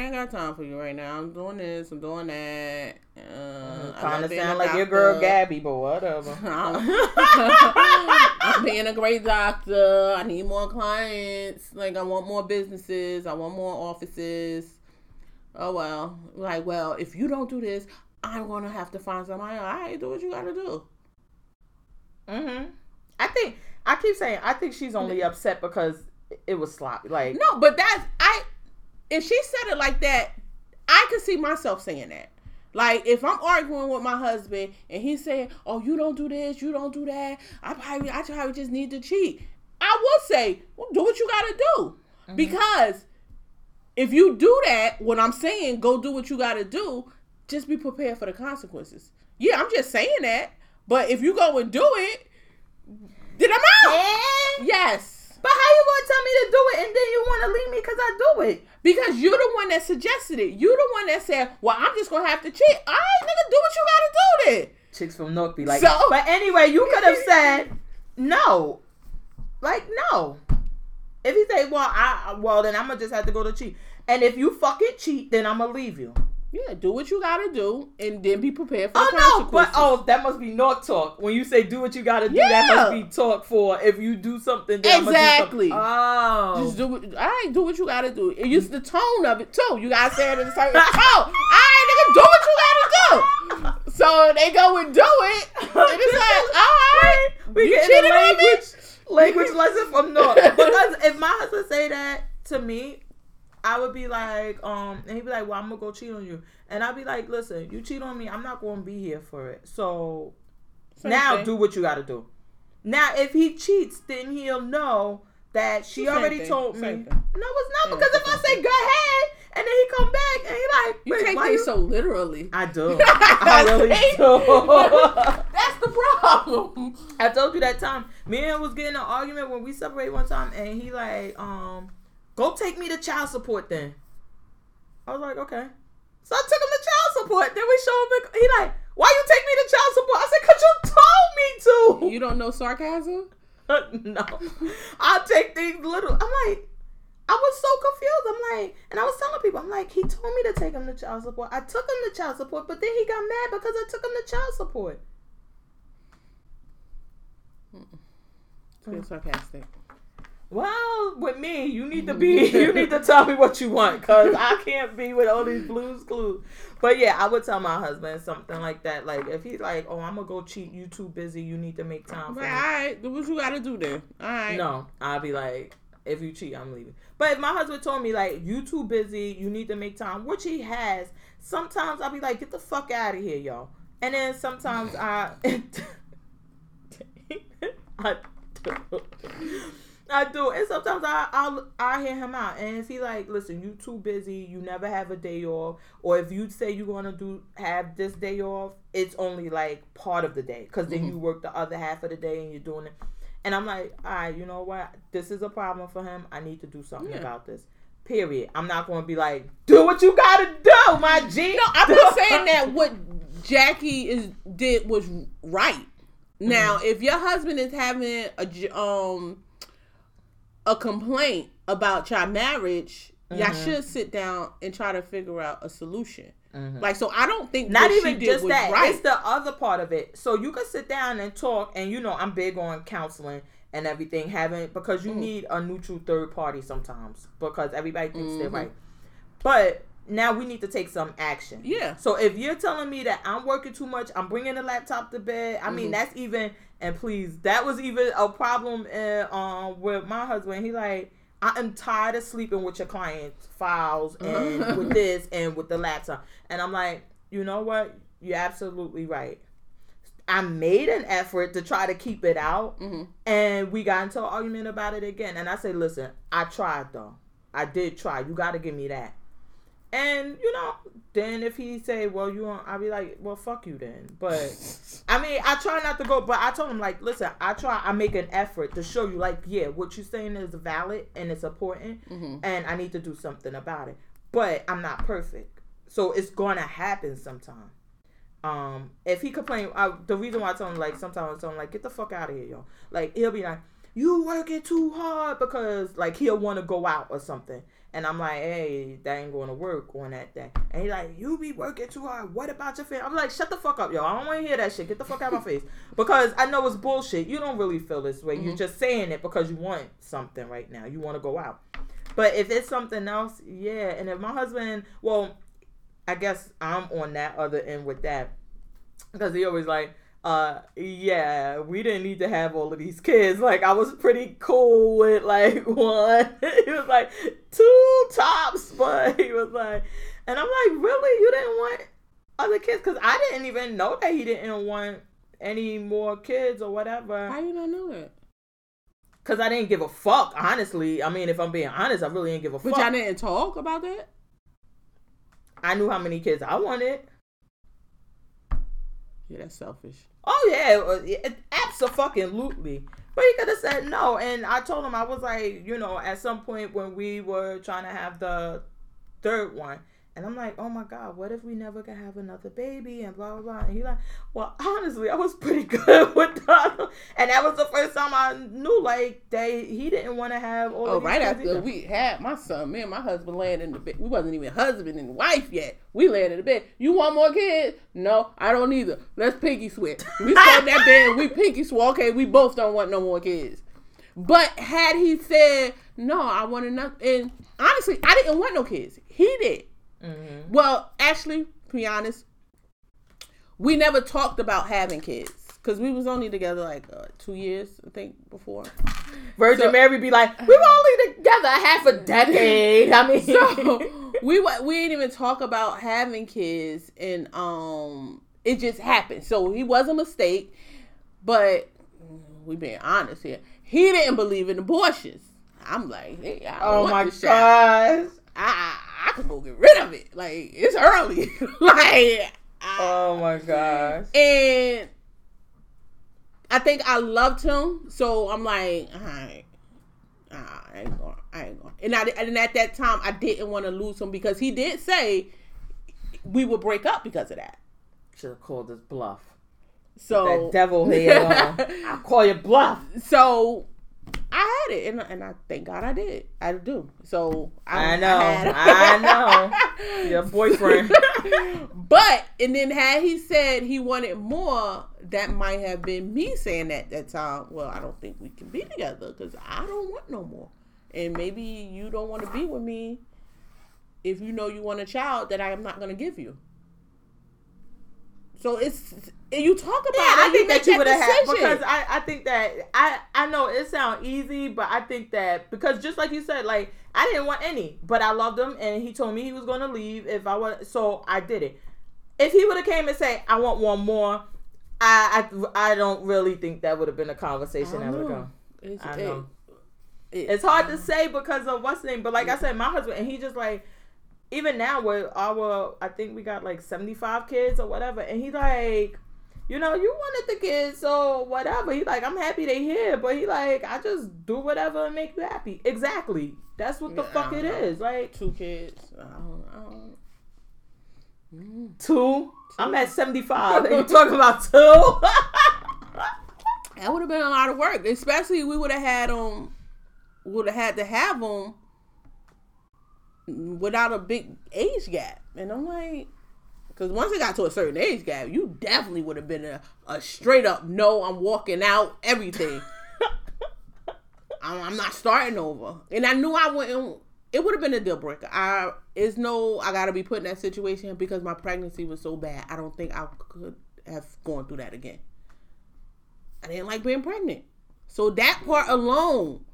ain't got time for you right now. I'm doing this, I'm doing that. Kind of sound like your girl Gabby, but whatever. I'm being a great doctor. I need more clients. Like, I want more businesses. I want more offices. Oh, well. Like, well, if you don't do this, I'm going to have to find somebody else. All right, do what you got to do. Mm-hmm. I think she's only upset because it was sloppy. Like, no, but if she said it like that, I could see myself saying that. Like, if I'm arguing with my husband and he's saying, "Oh, you don't do this, you don't do that," I probably just need to cheat. I would say, well, do what you gotta do, mm-hmm. because if you do that, what I'm saying, go do what you gotta do. Just be prepared for the consequences. Yeah, I'm just saying that. But if you go and do it, then I'm out. Yeah. Yes. But how you gonna tell me to do it and then you wanna leave me because I do it? Because you're the one that suggested it. You're the one that said, "Well, I'm just gonna have to cheat." All right, nigga, do what you gotta do then. Chicks from Newark be like. So, but anyway, you could have said no. Like, no. If you say, "Well, then I'm gonna just have to go to cheat," and if you fucking cheat, then I'm gonna leave you. Yeah, do what you gotta do, and then be prepared for the consequences. Oh no, but that must be North talk. When you say do what you gotta do, that must be talk for if you do something. Then exactly. I must do something. Oh, just do. All right, do what you gotta do. And use the tone of it too. You gotta say it in a certain tone. All right, nigga, do what you gotta do. So they go and do it, and it's like, all right, we you cheated on me. Language lesson from North. Because if my husband say that to me, I would be like, and he'd be like, "Well, I'm gonna go cheat on you," and I'd be like, "Listen, you cheat on me, I'm not gonna be here for it. So now do what you gotta do." Now, if he cheats, then he'll know that she already told me. No, it's not, because if I say go ahead and then he come back and he like, "You take things so literally." I do. I really do. That's the problem. I told you that time. Me and him was getting in an argument when we separated one time, and he like, "Go take me to child support then." I was like, okay. So I took him to child support. Then we showed him. He like, "Why you take me to child support?" I said, "Cause you told me to." You don't know sarcasm? No. I take things little. I'm like, I was so confused. I'm like, and I was telling people, I'm like, he told me to take him to child support. I took him to child support, but then he got mad because I took him to child support. Feel sarcastic. Well, with me, you need to tell me what you want, because I can't be with all these Blues Clues. But yeah, I would tell my husband something like that. Like, if he's like, oh, I'm going to go cheat, you too busy, you need to make time for me. All right, what you got to do then? All right. No, I'll be like, if you cheat, I'm leaving. But if my husband told me, like, you too busy, you need to make time, which he has, sometimes I'll be like, get the fuck out of here, y'all. And then sometimes I do. And sometimes I'll hear him out. And if he like, listen, you too busy, you never have a day off, or if you say you're going to have this day off, it's only like part of the day, because then you work the other half of the day and you're doing it. And I'm like, all right, you know what? This is a problem for him. I need to do something about this. Period. I'm not going to be like, do what you got to do, my G. No, I'm not saying that what Jackie did was right. Now, if your husband is having a complaint about your marriage, y'all should sit down and try to figure out a solution. Like, so I don't think not even just that. Right. It's the other part of it. So you can sit down and talk, and you know I'm big on counseling and everything, because you need a neutral third party sometimes, because everybody thinks they're right. But now we need to take some action. Yeah. So if you're telling me that I'm working too much, I'm bringing the laptop to bed. I mean, that's even, and please, that was even a problem with my husband. He like, I am tired of sleeping with your client's files and with this and with the laptop. And I'm like, you know what? You're absolutely right. I made an effort to try to keep it out. And we got into an argument about it again. And I say, listen, I tried though. I did try. You got to give me that. And, you know, then if he say, well, you want, I'll be like, well, fuck you then. But, I mean, I try not to go, but I told him, like, listen, I make an effort to show you, like, yeah, what you're saying is valid and it's important, and I need to do something about it. But I'm not perfect. So it's going to happen sometime. If he complain, the reason why I told him, like, sometimes I tell him, like, get the fuck out of here, y'all. Like, he'll be like, you working too hard, because, like, he'll want to go out or something. And I'm like, hey, that ain't going to work on that day. And he like, you be working too hard. What about your family? I'm like, shut the fuck up, yo. I don't want to hear that shit. Get the fuck out of my face. Because I know it's bullshit. You don't really feel this way. You're just saying it because you want something right now. You want to go out. But if it's something else, yeah. And if my husband, well, I guess I'm on that other end with that. Because he always like, yeah, we didn't need to have all of these kids. Like, I was pretty cool with, like, one. He was like, two tops, but he was like, and I'm like, really? You didn't want other kids? Because I didn't even know that he didn't want any more kids or whatever. How you don't know that? Because I didn't give a fuck, honestly. I mean, if I'm being honest, I really didn't give a fuck. But y'all didn't talk about that? I knew how many kids I wanted. Yeah, that's selfish. Oh, yeah. Absolutely. But he could have said no. And I told him, I was like, you know, at some point when we were trying to have the third one. And I'm like, oh, my God, what if we never could have another baby and blah, blah, blah. And he like, well, honestly, I was pretty good with that. And that was the first time I knew, like, that he didn't want to have all of these kids after either. We had my son, me and my husband laying in the bed. We wasn't even husband and wife yet. We laying in the bed. You want more kids? No, I don't either. Let's pinky sweat. We sat in that bed. We pinky swore. Okay, we both don't want no more kids. But had he said, no, I want enough. And honestly, I didn't want no kids. He did. Mm-hmm. Well, actually, to be honest, we never talked about having kids because we was only together like 2 years, I think, before. Virgin Mary be like, we were only together half a decade. I mean, so we didn't even talk about having kids, and it just happened. So he was a mistake, but we being honest here, he didn't believe in abortions. I'm like, hey, I don't want this child. I could go get rid of it. Like, it's early. Like, oh my gosh. And I think I loved him, so I'm like, all right, I ain't going. And at that time, I didn't want to lose him because he did say we would break up because of that. Should have called his bluff. So that devil here, I call you bluff. So I had it, and I thank God I did. I do. So I know your boyfriend. But and then had he said he wanted more, that might have been me saying that that time. Well, I don't think we can be together because I don't want no more, and maybe you don't want to be with me if you know you want a child that I am not going to give you. So it's you talk about. Yeah, it, I think that you would have had because I think that I know it sounds easy, but I think that because just like you said, like I didn't want any, but I loved him, and he told me he was going to leave if I want, so I did it. If he would have came and say I want one more, I don't really think that would have been a conversation that would go. I know it's hard to say because of what's name, but like I said, my husband and he just like. Even now, with our, I think we got like 75 kids or whatever, and he's like, you know, you wanted the kids, so whatever. He's like, I'm happy they here, but he like, I just do whatever and make you happy. Exactly, that's what the fuck it is. Like 2 kids, two. I'm at 75. You talking about 2? That would have been a lot of work, especially we would have had them. Would have had to have them. Without a big age gap, and I'm like, because once it got to a certain age gap, you definitely would have been a straight up no. I'm walking out, everything. I'm not starting over, and I knew I wouldn't. It would have been a deal breaker. I gotta be put in that situation because my pregnancy was so bad. I don't think I could have gone through that again. I didn't like being pregnant, so that part alone.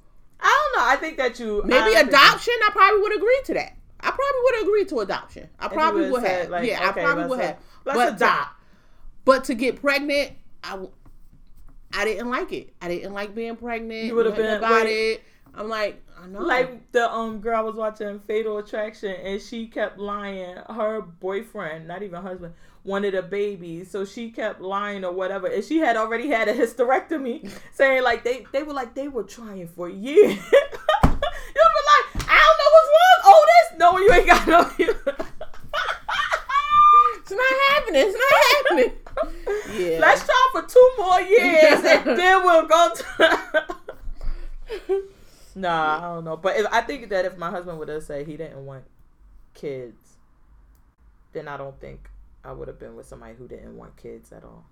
I don't know. I think that you... Maybe adoption, I probably would agree to that. I probably would agree to adoption. I probably would have. Like, yeah, okay, I probably would have. Let's adopt. But to get pregnant, I didn't like it. I didn't like being pregnant. You would have been... about it. I'm like, I know. Like the girl was watching Fatal Attraction and she kept lying. Her boyfriend, not even husband, wanted a baby. So she kept lying or whatever. And she had already had a hysterectomy saying like they were trying for years. You'd be like, I don't know what's wrong. Oh, this. No, you ain't got no. It's not happening. It's not happening. Yeah. Let's try for 2 more years and then we'll go to... Nah, I don't know. But I think that if my husband would have said he didn't want kids, then I don't think I would have been with somebody who didn't want kids at all.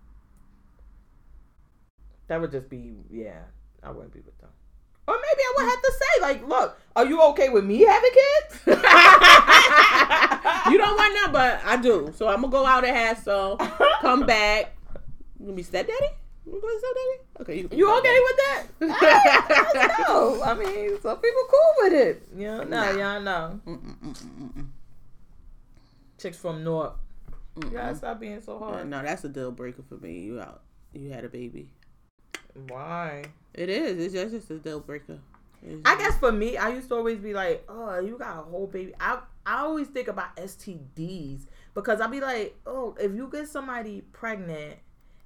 That would just be, yeah, I wouldn't be with them. Or maybe I would have to say, like, look, are you okay with me having kids? You don't want none, but I do. So I'm going to go out and have some. Come back. You going to be stepdaddy? Okay, you okay with that? No, I mean, some people cool with it. Yeah, y'all know. Chicks from Newark. You gotta stop being so hard. No, that's a deal breaker for me. You out? You had a baby. Why? It is. It's just a deal breaker. I guess for me, I used to always be like, oh, you got a whole baby. I always think about STDs because I'd be like, oh, if you get somebody pregnant.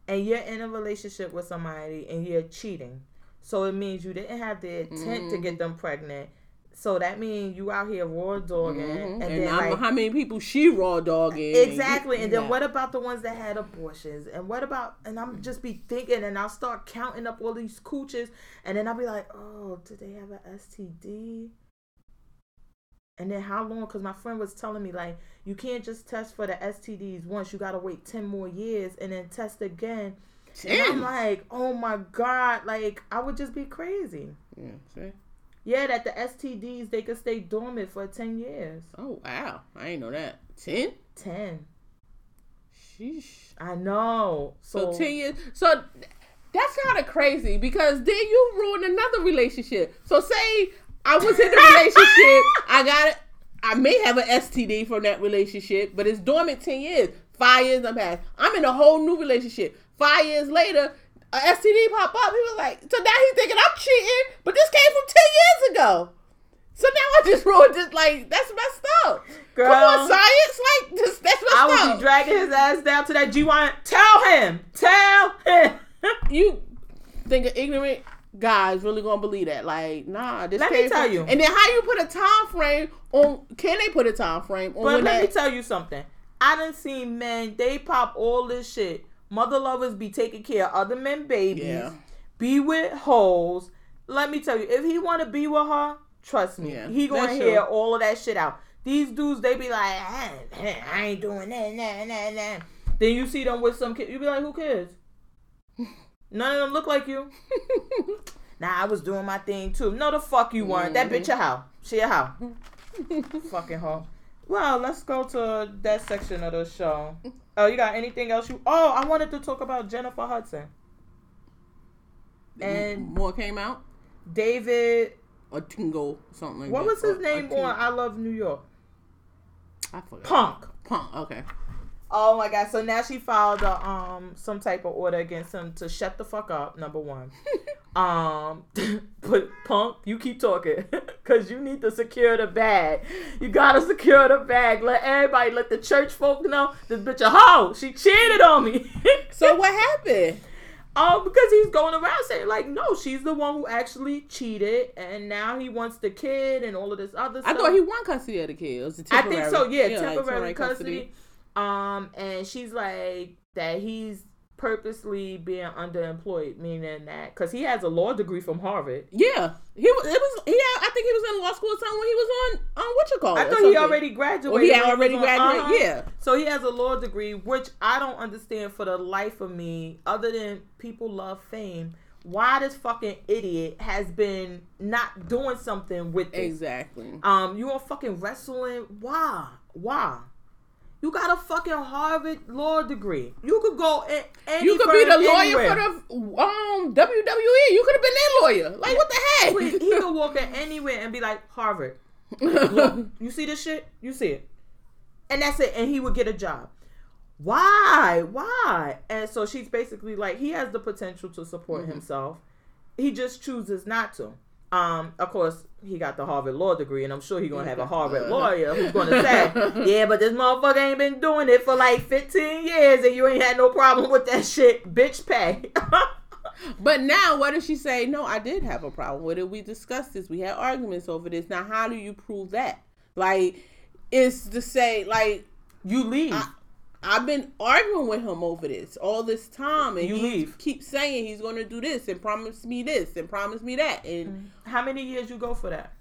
And you're in a relationship with somebody and you're cheating. So it means you didn't have the intent to get them pregnant. So that means you out here raw dogging. And then like, how many people she raw dogging. Exactly. And then what about the ones that had abortions? And what about, and I'm just be thinking and I'll start counting up all these cooches. And then I'll be like, oh, did they have an STD? And then how long? Because my friend was telling me, like, you can't just test for the STDs once. You got to wait 10 more years and then test again. And I'm like, oh, my God. Like, I would just be crazy. Yeah, see? Yeah, that the STDs, they could stay dormant for 10 years. Oh, wow. I ain't know that. 10? 10. Sheesh. I know. So 10 years. So that's kind of crazy because then you ruin another relationship. So say... I was in a relationship. I may have an STD from that relationship, but it's dormant 10 years. 5 years I'm past. I'm in a whole new relationship. 5 years later, an STD pop up. He was like, so now he's thinking I'm cheating, but this came from 10 years ago. So now I just ruined it. Like, that's messed up. Girl, come on, science. Like, that's messed up. I would be dragging his ass down to that G1. Tell him. You think of ignorant... guys really gonna believe that? Like, nah. Let me tell you. And then how you put a time frame on? Can they put a time frame on? But let me tell you something. I done seen men. They pop all this shit. Mother lovers be taking care of other men babies. Yeah. Be with hoes. let me tell you, if he want to be with her, trust me, he going to hear all of that shit out. These dudes, they be like, I ain't doing that, Then you see them with some kid, you be like, who cares? None of them look like you. Nah, I was doing my thing too. No, the fuck you weren't. That bitch a hoe. She a hoe. Fucking hoe. Well, let's go to that section of the show. Oh, you got anything else? Oh, I wanted to talk about Jennifer Hudson. And more came out. David Otungo, something like that. What was his name on I Love New York? I forgot. Punk. Okay. Oh my God! So now she filed a, some type of order against him to shut the fuck up. Number one, but Punk, you keep talking because you need to secure the bag. You gotta secure the bag. Let everybody, let the church folk know this bitch a hoe. She cheated on me. So what happened? Oh, because he's going around saying like, no, she's the one who actually cheated, and now he wants the kid and all of this other stuff. I thought he won custody of the kid. It was temporary. I think so. Yeah, temporary like custody. And she's like that he's purposely being underemployed, meaning that because he has a law degree from Harvard. Yeah, I think he was in law school at the time when he was on what you call it. I thought he already graduated. Well, he already graduated. Yeah. So he has a law degree, which I don't understand for the life of me. Other than people love fame, why this fucking idiot has been not doing something with it? Exactly. You on fucking wrestling? Why? You got a fucking Harvard law degree. You could go and you could be the anywhere. Lawyer for the WWE. You could have been their lawyer. Like what the heck? He could walk in anywhere and be like Harvard. Look, you see this shit? You see it, and that's it. And he would get a job. Why? And so she's basically like, he has the potential to support himself. He just chooses not to. Of course, he got the Harvard law degree, and I'm sure he's going to have a Harvard lawyer who's going to say, yeah, but this motherfucker ain't been doing it for like 15 years, and you ain't had no problem with that shit. Bitch, pay. But now, what does she say? No, I did have a problem with it. We discussed this. We had arguments over this. Now, how do you prove that? Like, it's to say, like, you leave. I've been arguing with him over this all this time, and he keeps saying he's going to do this and promise me this and promise me that. And how many years you go for that?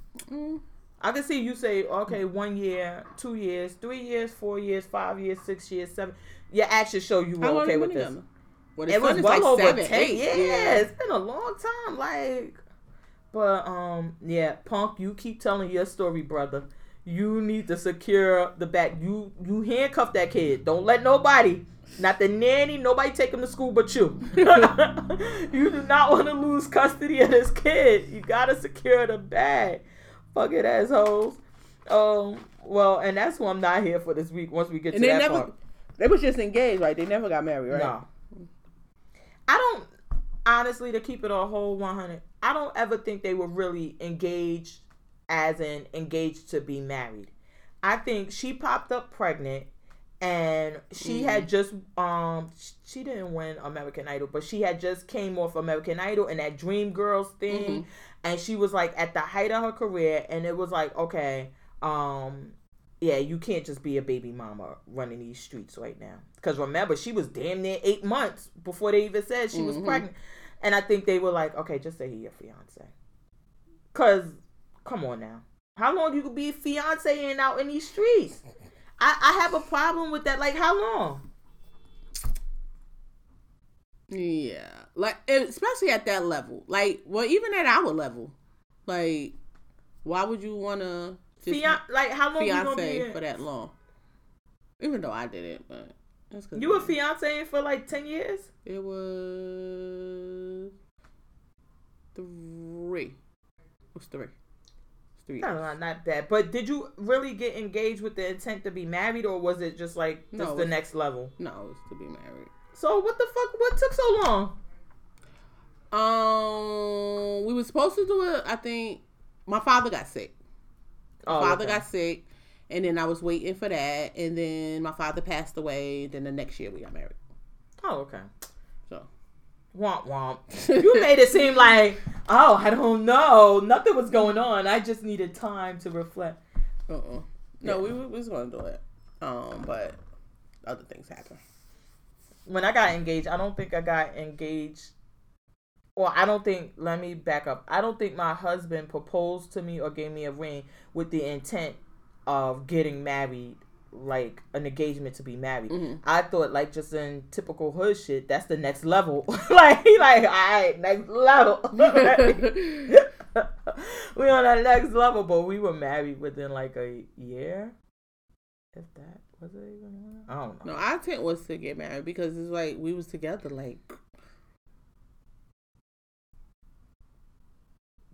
I can see you say, okay, 1 year, 2 years, 3 years, 4 years, 5 years, 6 years, 7. Your actions show you were okay with this. Well, it was well like over 7, 8. Yeah, it's been a long time. Like, but yeah, Punk, you keep telling your story, brother. You need to secure the back. You handcuff that kid. Don't let nobody, not the nanny, nobody take him to school but you. You do not want to lose custody of this kid. You got to secure the bag. Fuck it, assholes. Well, and that's why I'm not here for this week once we get to that part. They was just engaged, right? They never got married, right? No. I don't, honestly, to keep it a whole 100, I don't ever think they were really engaged as in engaged to be married. I think she popped up pregnant, and she had just, she didn't win American Idol, but she had just came off American Idol and that Dream Girls thing, and she was, like, at the height of her career, and it was like, okay, yeah, you can't just be a baby mama running these streets right now. Because remember, she was damn near 8 months before they even said she was pregnant. And I think they were like, okay, just say he your fiancé. Because come on now. How long you could be fiancé and out in these streets? I have a problem with that. Like, how long? Yeah. Like, especially at that level. Like, well, even at our level. Like, why would you want to like, how long you gonna be in for that long? Even though I did it, but that's because you were fiancé for like 10 years? It was 3. It was 3. No, not that. But did you really get engaged with the intent to be married, or was it just like just the next level? No, it was to be married. So what the fuck? What took so long? We were supposed to do it. I think my father got sick. And then I was waiting for that, and then my father passed away. Then the next year we got married. Oh, okay. So. Womp womp. You made it seem like, oh, I don't know. Nothing was going on. I just needed time to reflect. No, we was going to do it. But other things happened. When I got engaged, I don't think I got engaged Or I don't think, let me back up. I don't think my husband proposed to me or gave me a ring with the intent of getting married, like an engagement to be married. Mm-hmm. I thought, like, just in typical hood shit, that's the next level. like, all right, next level. We on that next level, but we were married within like a year. If that was it even? I don't know. No, our intent was to get married because it's like we was together like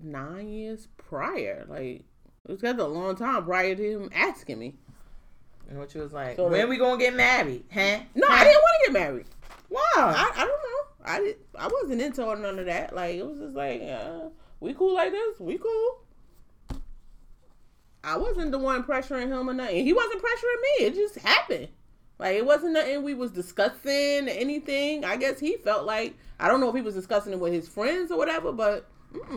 9 years prior. Like, it was together a long time prior to him asking me. And what you was like, so when we gonna get married, huh? No, I didn't want to get married. Wow. I don't know. I wasn't into none of that. Like, it was just like, we cool like this. We cool. I wasn't the one pressuring him or nothing. He wasn't pressuring me. It just happened. Like, it wasn't nothing we was discussing or anything. I guess he felt like, I don't know if he was discussing it with his friends or whatever, but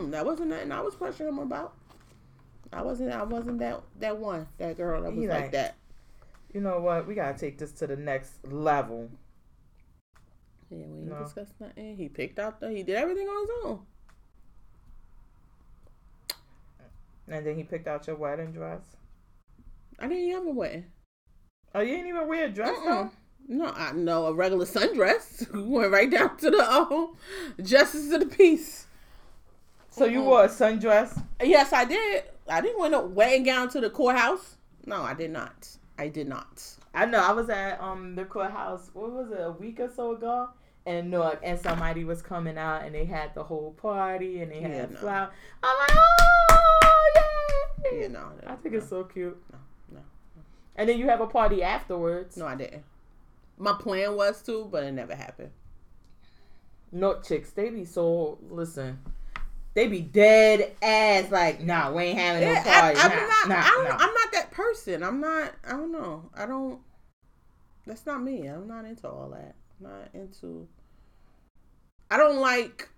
that wasn't nothing I was pressuring him about. I wasn't that girl that was like that. You know what? We gotta take this to the next level. Yeah, we didn't discuss nothing. He picked out he did everything on his own. And then he picked out your wedding dress. I didn't have a wedding. Oh, you didn't even wear a dress though? No, a regular sundress. We went right down to the justice of the peace. So you wore a sundress? Yes, I did. I didn't wear no wedding gown to the courthouse. No, I did not. I know. I was at the courthouse. What was it? A week or so ago. And Newark, and somebody was coming out, and they had the whole party, and they had flowers. I'm like, oh, yay! Yeah, no, I think it's so cute. No. And then you have a party afterwards. No, I didn't. My plan was to, but it never happened. No, chicks, they be so, listen, they be dead ass like, nah, we ain't having no party. I'm not that person. I don't know. That's not me. I'm not into all that. I don't like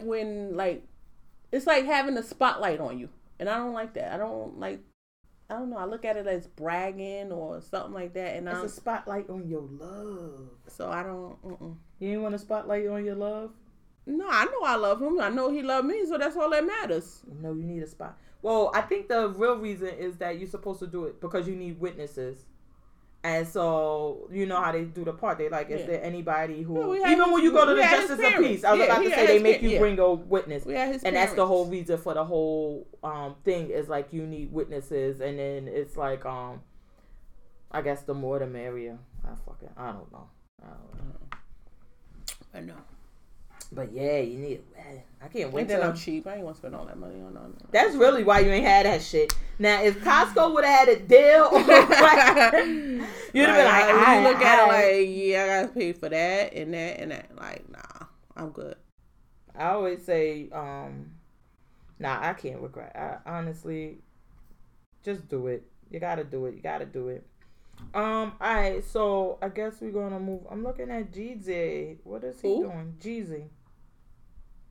when, like, it's like having a spotlight on you, and I don't like that. I don't know, I look at it as bragging or something like that, and it's a spotlight on your love. So I don't, You ain't want a spotlight on your love? No, I know I love him. I know he loved me, so that's all that matters. No, you need a spot. Well, I think the real reason is that you're supposed to do it because you need witnesses. And so, you know how they do the part. They like, is there anybody who... No, even when you go to the Justice of Peace, I was about to say they make you bring a witness. And that's the whole reason for the whole thing is, like, you need witnesses. And then it's like, I guess the more the merrier. I don't know. I know. But yeah, you need it. I can't wait till I'm cheap. I ain't want to spend all that money on that. That's really why you ain't had that shit. Now, if Costco would have had a deal, you'd have been like, look at it like, yeah, I gotta pay for that and that and that. Like, nah, I'm good. I always say, nah, I can't regret. I honestly, just do it. You gotta do it. All right. So I guess we're gonna move. I'm looking at Jeezy. What is he doing, Jeezy?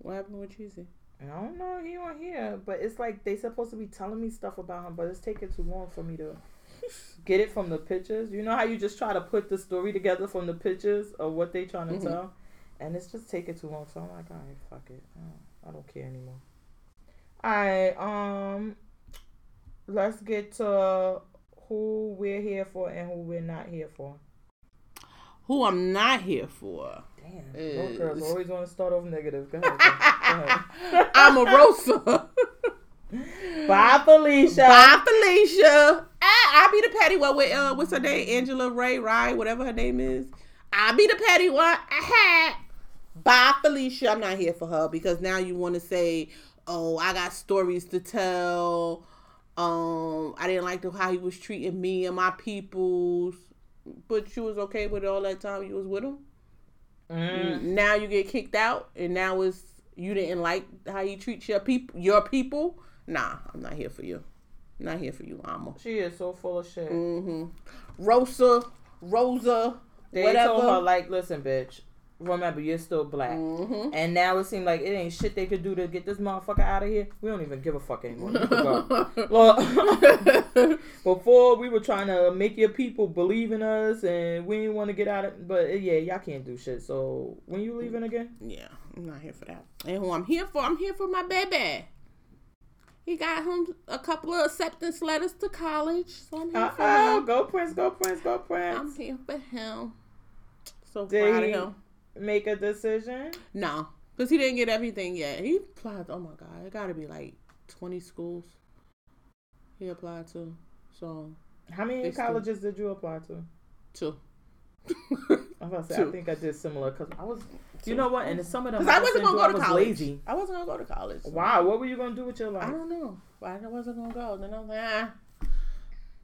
What happened with Jeezy? I don't know. He on here, but it's like they supposed to be telling me stuff about him, but it's taking too long for me to get it from the pictures. You know how you just try to put the story together from the pictures of what they trying to tell, and it's just taking too long. So I'm like, all right, fuck it. I don't care anymore. All right. Let's get to who we're here for and who we're not here for. Who I'm not here for. Damn. Those girls always want to start off negative. Go ahead. I'm a Rosa. Bye, Felicia. I be the petty one with, what's her name? Angela Ray, whatever her name is. I be the petty one. Bye, Felicia. I'm not here for her because now you want to say, oh, I got stories to tell. I didn't like how he was treating me and my peoples. But you was okay with it all that time you was with him. Now you get kicked out, and now it's you didn't like how he treats your people. Nah, I'm not here for you. Not here for you, Mama. She is so full of shit. Rosa, they whatever. Told her, like, listen, bitch, remember, you're still black. Mm-hmm. And now it seems like it ain't shit they could do to get this motherfucker out of here. We don't even give a fuck anymore. Well, before we were trying to make your people believe in us and we didn't want to get out of it. But yeah, y'all can't do shit. So when you leaving again? Yeah, I'm not here for that. And who I'm here for? I'm here for my baby. He got him a couple of acceptance letters to college. So I'm here for him. Go Prince, go Prince, go Prince. I'm here for him. So proud of him. Make a decision? No, because he didn't get everything yet. He applied, oh my God, it got to be like 20 schools he applied to. So, how many colleges did you apply to? Two. I was about to say, I think I did similar because I was, you know what? And some of them, I wasn't going to go to college. Lazy. I wasn't going to go to college. So. Wow, what were you going to do with your life? I don't know. I wasn't going to go. Then I was like,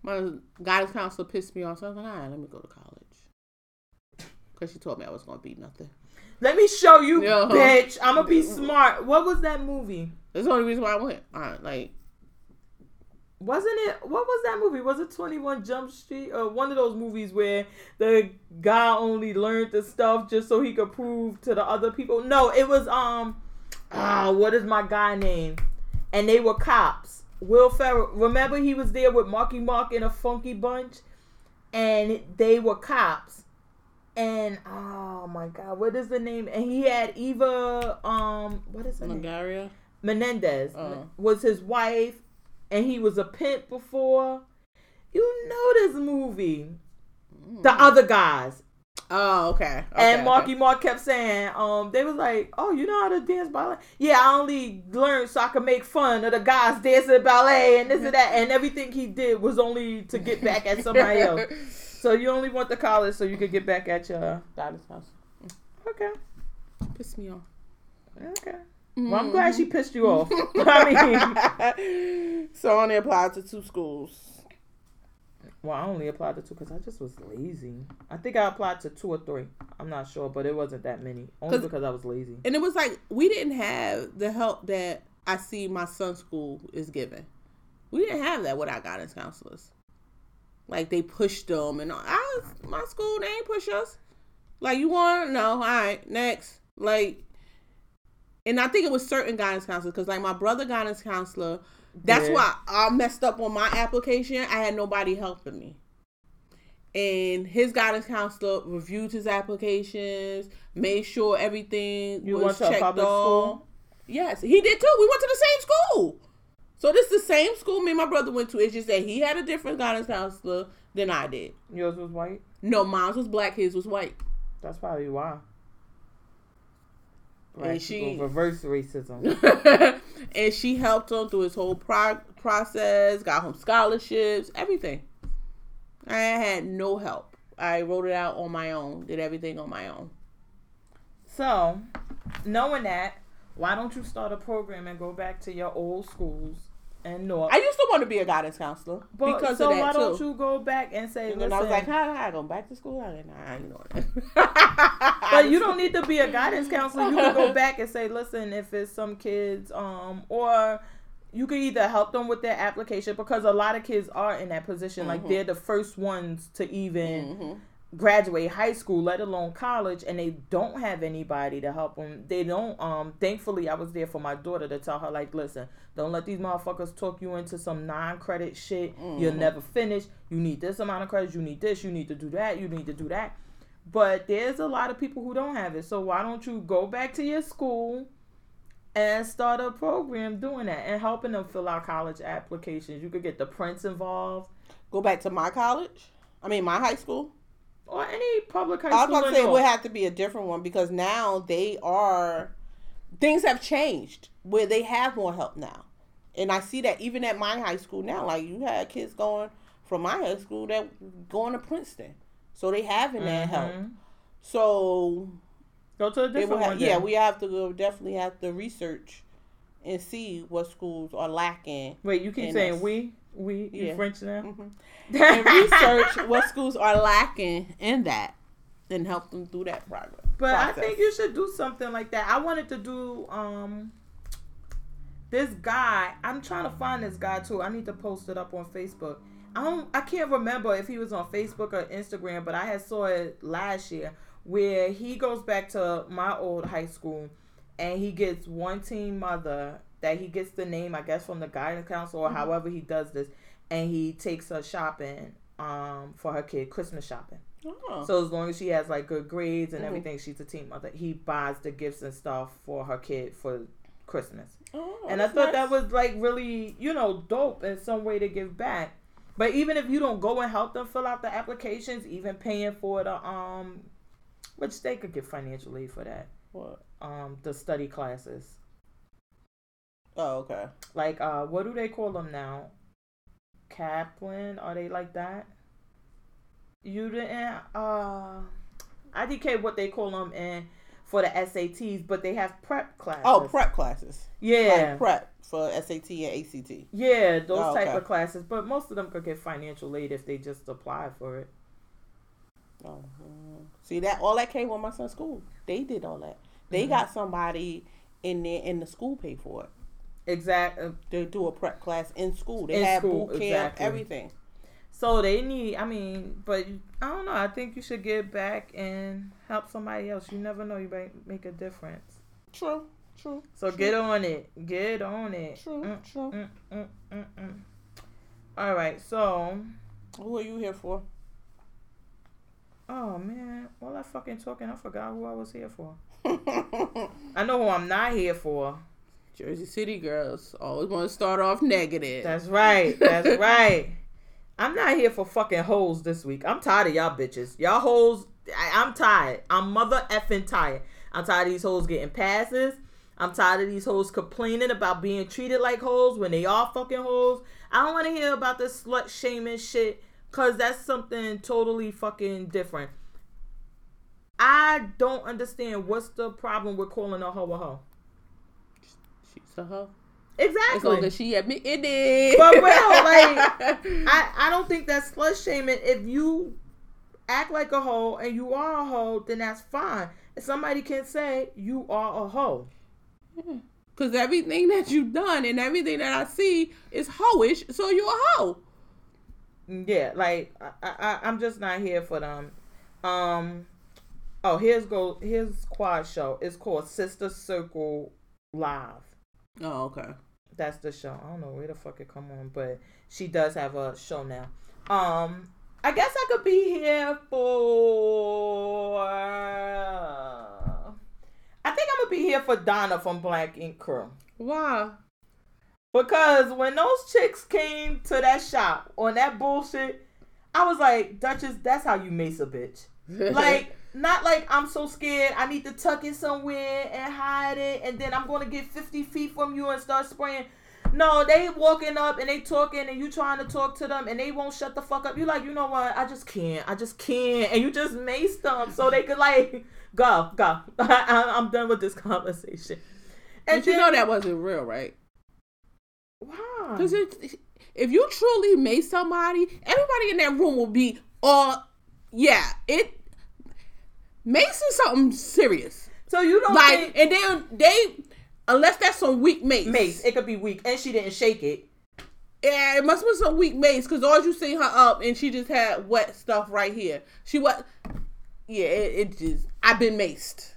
my guidance counselor pissed me off. So I was like, let me go to college. Because she told me I was going to be nothing. Let me show you, bitch. I'm going to be smart. What was that movie? That's the only reason why I went. Wasn't it? What was that movie? Was it 21 Jump Street? Or one of those movies where the guy only learned the stuff just so he could prove to the other people? No, it was, what is my guy name? And they were cops. Will Ferrell. Remember he was there with Marky Mark in a funky bunch? And they were cops. And oh my God, what is the name? And he had Eva, what is her name? Menendez was his wife, and he was a pimp before. You know this movie, The Other Guys. Oh, okay. And Marky Mark kept saying, they was like, oh, you know how to dance ballet? Yeah, I only learned so I could make fun of the guys dancing ballet and this and that, and everything he did was only to get back at somebody else. So you only went to college so you could get back at your daughter's house. Okay. Pissed me off. Okay. Mm-hmm. Well, I'm glad she pissed you off. I mean, so I only applied to two schools. Well, I only applied to two because I just was lazy. I think I applied to two or three. I'm not sure, but it wasn't that many. Only because I was lazy. And it was like we didn't have the help that I see my son's school is giving. We didn't have that with our guidance counselors. Like, they pushed them. And my school, they ain't push us. Like, you want? No. All right. Next. Like, and I think it was certain guidance counselors. Because, like, my brother guidance counselor, that's why I messed up on my application. I had nobody helping me. And his guidance counselor reviewed his applications, made sure everything was checked off. You went to a public school? Yes. He did, too. We went to the same school. So this is the same school me and my brother went to. It's just that he had a different guidance counselor than I did. Yours was white? No, mine was black. His was white. That's probably why. And she reverse racism. And she helped him through his whole process, got him scholarships, everything. I had no help. I wrote it out on my own, did everything on my own. So, knowing that, why don't you start a program and go back to your old schools and North? I used to want to be a guidance counselor because of that, why don't you go back and say, listen. And I was like, how I go back to school? I ain't doing that. But you don't need to be a guidance counselor. You can go back and say, listen, if it's some kids, or you can either help them with their application because a lot of kids are in that position. Mm-hmm. Like, they're the first ones to even... Mm-hmm. graduate high school, let alone college, and they don't have anybody to help them. They don't, thankfully, I was there for my daughter to tell her, like, listen, don't let these motherfuckers talk you into some non-credit shit. Mm-hmm. You'll never finish. You need this amount of credits. You need this. You need to do that. You need to do that. But there's a lot of people who don't have it. So why don't you go back to your school and start a program doing that and helping them fill out college applications? You could get the Prince involved. Go back to my college? I mean, my high school? Or any public high school. I was about to say it would have to be a different one because now things have changed where they have more help now. And I see that even at my high school now, like you had kids going from my high school that going to Princeton. So they having that help. So go to a different one. Yeah, we have to definitely have to research and see what schools are lacking. Wait, you keep saying we in French now? Mm-hmm. And research what schools are lacking in that and help them through that progress. But process. I think you should do something like that. I wanted to do this guy. I'm trying to find this guy, too. I need to post it up on Facebook. I can't remember if he was on Facebook or Instagram, but I had saw it last year where he goes back to my old high school and he gets one teen mother that he gets the name, I guess, from the guidance counselor or however he does this, and he takes her shopping for her kid, Christmas shopping. Oh. So as long as she has like good grades and everything, she's a teen mother. He buys the gifts and stuff for her kid for Christmas. Oh, and I thought that was like really, you know, dope in some way to give back. But even if you don't go and help them fill out the applications, even paying for the which they could get financial aid for that. What? The study classes. Oh, okay. Like, what do they call them now? Kaplan? Are they like that? You didn't, IDK what they call them in for the SATs, but they have prep classes. Oh, prep classes. Yeah. Like prep for SAT and ACT. Yeah, those type of classes. But most of them could get financial aid if they just apply for it. Oh, see that, all that came with my son's school. They did all that. They got somebody in there and the school paid for it. Exactly. They do a prep class in school. They have boot camp, everything. So they need, I mean, but I don't know. I think you should give back and help somebody else. You never know. You might make a difference. True. So true. Get on it. True. All right. So. Who are you here for? Oh, man. All that fucking talking, I forgot who I was here for. I know who I'm not here for. Jersey City girls. Always want to start off negative. That's right. I'm not here for fucking hoes this week. I'm tired of y'all bitches. Y'all hoes, I'm tired. I'm mother effing tired. I'm tired of these hoes getting passes. I'm tired of these hoes complaining about being treated like hoes when they are fucking hoes. I don't want to hear about this slut shaming shit. Because that's something totally fucking different. I don't understand what's the problem with calling a hoe a hoe. She's a hoe. Exactly. As long as she admit it. But well, like, I don't think that's slut shaming. If you act like a hoe and you are a hoe, then that's fine. Somebody can say you are a hoe. Yeah. Because everything that you've done and everything that I see is hoish, so you're a hoe. Yeah, like I'm just not here for them. Here's Quad show. It's called Sister Circle Live. Oh, okay. That's the show. I don't know where the fuck it come on, but she does have a show now. I guess I could be here for. I think I'm gonna be here for Donna from Black Ink Crew. Wow. Because when those chicks came to that shop on that bullshit, I was like, Duchess, that's how you mace a bitch. Like, not like I'm so scared I need to tuck it somewhere and hide it and then I'm going to get 50 feet from you and start spraying. No, they walking up and they talking and you trying to talk to them and they won't shut the fuck up. You like, you know what? I just can't. And you just mace them so they could like, go. I'm done with this conversation. And but then, you know that wasn't real, right? Wow. Because if you truly made somebody, everybody in that room will be all, yeah, it makes it something serious. So you don't like, think, and they unless that's some weak mace. It could be weak, and she didn't shake it. Yeah, it must have been some weak mace, because all you see her up, and she just had wet stuff right here. She was, yeah, it just, I've been maced.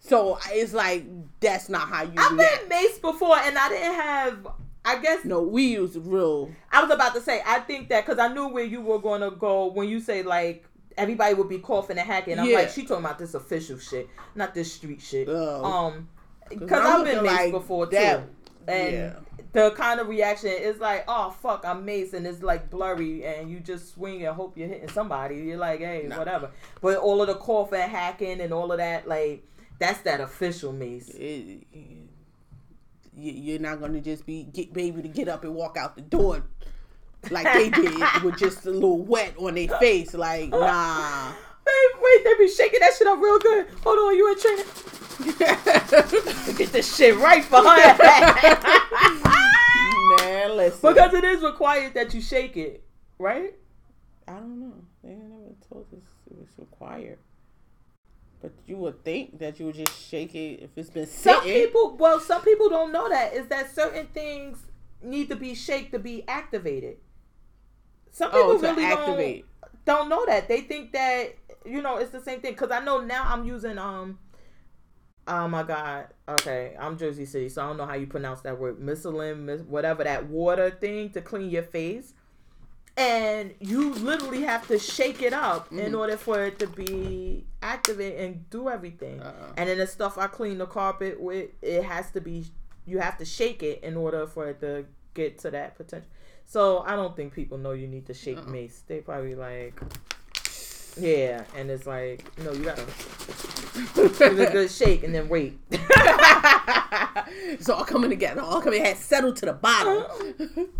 So it's like, that's not how you I've react. Been maced before, and I didn't have... I guess... No, we use real... I was about to say, I think that... Because I knew where you were going to go when you say, like, everybody would be coughing and hacking. I'm like, she talking about this official shit, not this street shit. Because I've been maced like before, that, too. And the kind of reaction is like, oh, fuck, I'm maced. And it's, like, blurry. And you just swing and hope you're hitting somebody. You're like, hey, whatever. But all of the coughing, hacking, and all of that, like, that's that official mace. You're not going to just be able to get up and walk out the door like they did with just a little wet on their face. Like, nah. Wait, they be shaking that shit up real good. Hold on, you in training? Get this shit right for her. Man, listen. Because it is required that you shake it, right? I don't know. They never told us it was required. But you would think that you would just shake it if it's been sitting. Some people don't know that, is that certain things need to be shaken to be activated. Some people really don't know that. They think that you know, it's the same thing. Because I know now I'm using, oh my God. Okay, I'm Jersey City, so I don't know how you pronounce that word. Micellar, whatever, that water thing to clean your face. And you literally have to shake it up in order for it to be activated and do everything. And then the stuff I clean the carpet with, it has to be, you have to shake it in order for it to get to that potential. So I don't think people know you need to shake mace. They probably like, yeah. And it's like, no, you gotta give it a good shake and then wait. It's all coming together. All coming, had settled to the bottom.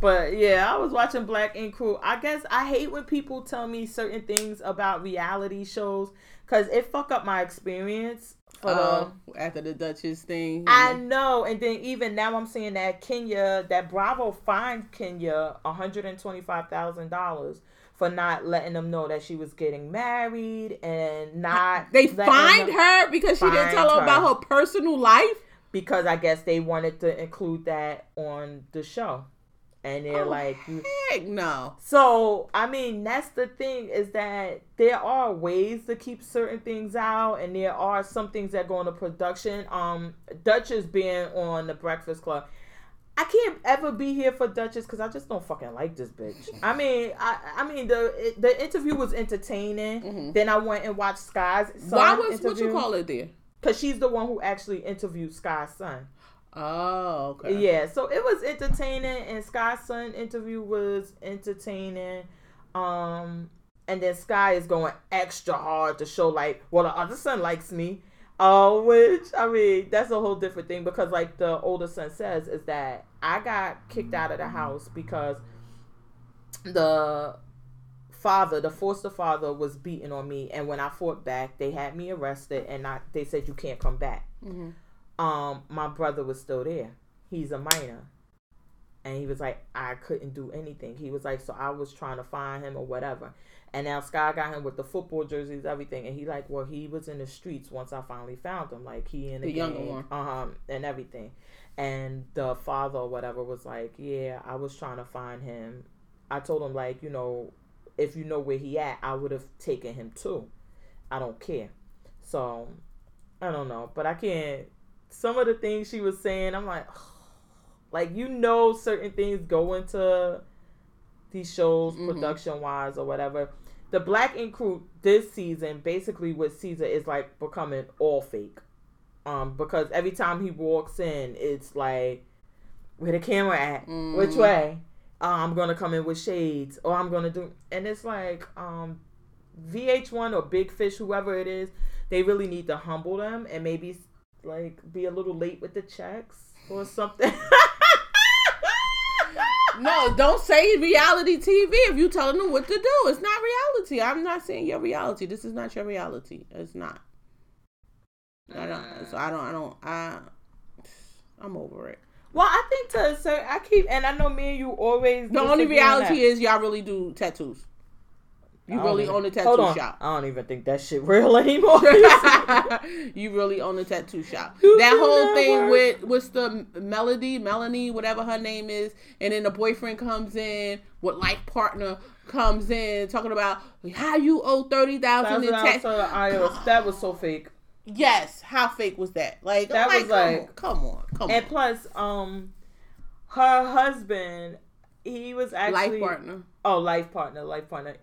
But yeah, I was watching Black Ink Crew. I guess I hate when people tell me certain things about reality shows because it fuck up my experience. After the Duchess thing, I know. And then even now, I'm seeing that Kenya, that Bravo fined Kenya $125,000 for not letting them know that she was getting married and not. They fined her because she didn't tell them about her personal life. Because I guess they wanted to include that on the show. And they're like... heck no. So, I mean, that's the thing is that there are ways to keep certain things out. And there are some things that go into production. Duchess being on the Breakfast Club. I can't ever be here for Duchess because I just don't fucking like this bitch. I mean, I mean the interview was entertaining. Mm-hmm. Then I went and watched Sky's son. Why was... What you call it there? Because she's the one who actually interviewed Sky's son. Oh, okay. Yeah, so it was entertaining, and Sky's son interview was entertaining. And then Sky is going extra hard to show, like, well, the other son likes me. Which, I mean, that's a whole different thing because, like, the older son says is that I got kicked out of the house because the father, the foster father, was beating on me, and when I fought back, they had me arrested, and they said you can't come back. Mm-hmm. My brother was still there. He's a minor, and he was like, I couldn't do anything. He was like, so I was trying to find him or whatever. And now Sky got him with the football jerseys, everything, and he like, well, he was in the streets once I finally found him, like he in the younger one, and everything. And the father or whatever was like, yeah, I was trying to find him. I told him, like, you know, if you know where he at, I would have taken him too. I don't care. So, I don't know. But I can't... Some of the things she was saying, I'm like... Oh. Like, you know certain things go into these shows, mm-hmm. production-wise or whatever. The Black Ink Crew this season, basically with Caesar, is like becoming all fake. Because every time he walks in, it's like, where the camera at? Mm. Which way? I'm going to come in with shades, or I'm going to do... And it's like, VH1 or Big Fish, whoever it is, they really need to humble them and maybe, like, be a little late with the checks or something. No, don't say reality TV if you're telling them what to do. It's not reality. I'm not saying your reality. This is not your reality. It's not. I'm over it. Well, I think to a certain... I know me and you always... The only reality is y'all really do tattoos. You really own a tattoo shop. I don't even think that shit real anymore. You really own a tattoo shop. That whole thing with... What's the Melanie, whatever her name is, and then the boyfriend comes in, with life partner comes in, talking about how you owe $30,000 in tax. That was so fake. Yes, how fake was that? Like, that was like, come on. And plus, her husband, he was actually life partner.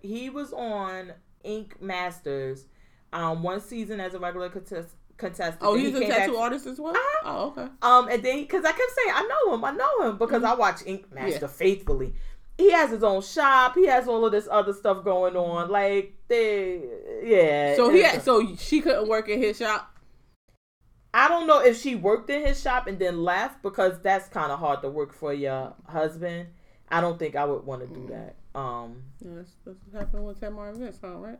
He was on Ink Masters, one season as a regular contestant. Oh, he's a tattoo artist as well. Uh-huh. Oh, okay. And then because I kept saying I know him because I watch Ink Master faithfully. He has his own shop. He has all of this other stuff going on. Like, so so she couldn't work in his shop? I don't know if she worked in his shop and then left, because that's kind of hard to work for your husband. I don't think I would want to do that. Yeah, that's what happened with Tamar and Vince, right?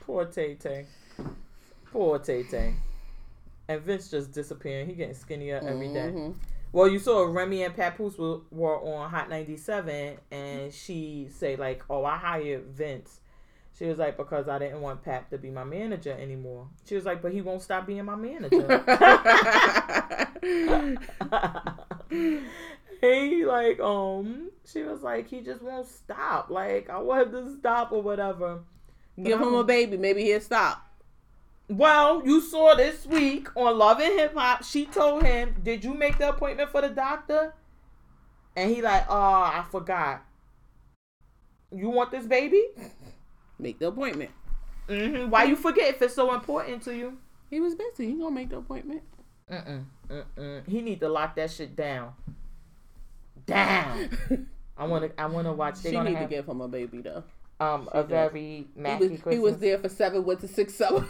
Poor Tay Tay. And Vince just disappearing. He getting skinnier every day. Well, you saw Remy and Papoose were on Hot 97, and she say, like, oh, I hired Vince. She was like, because I didn't want Pap to be my manager anymore. She was like, but he won't stop being my manager. He like, she was like, he just won't stop. Like, I want him to stop or whatever. Give him a baby. Maybe he'll stop. Well, you saw this week on Love and Hip Hop, she told him, did you make the appointment for the doctor? And he like, oh, I forgot. You want this baby? Make the appointment. Mm-hmm. Why you forget if it's so important to you? He was busy. He gonna make the appointment. He need to lock that shit down. I wanna watch. She need to give him a baby though. A very Mackey Christmas. He was there for 7, went to 6 hours.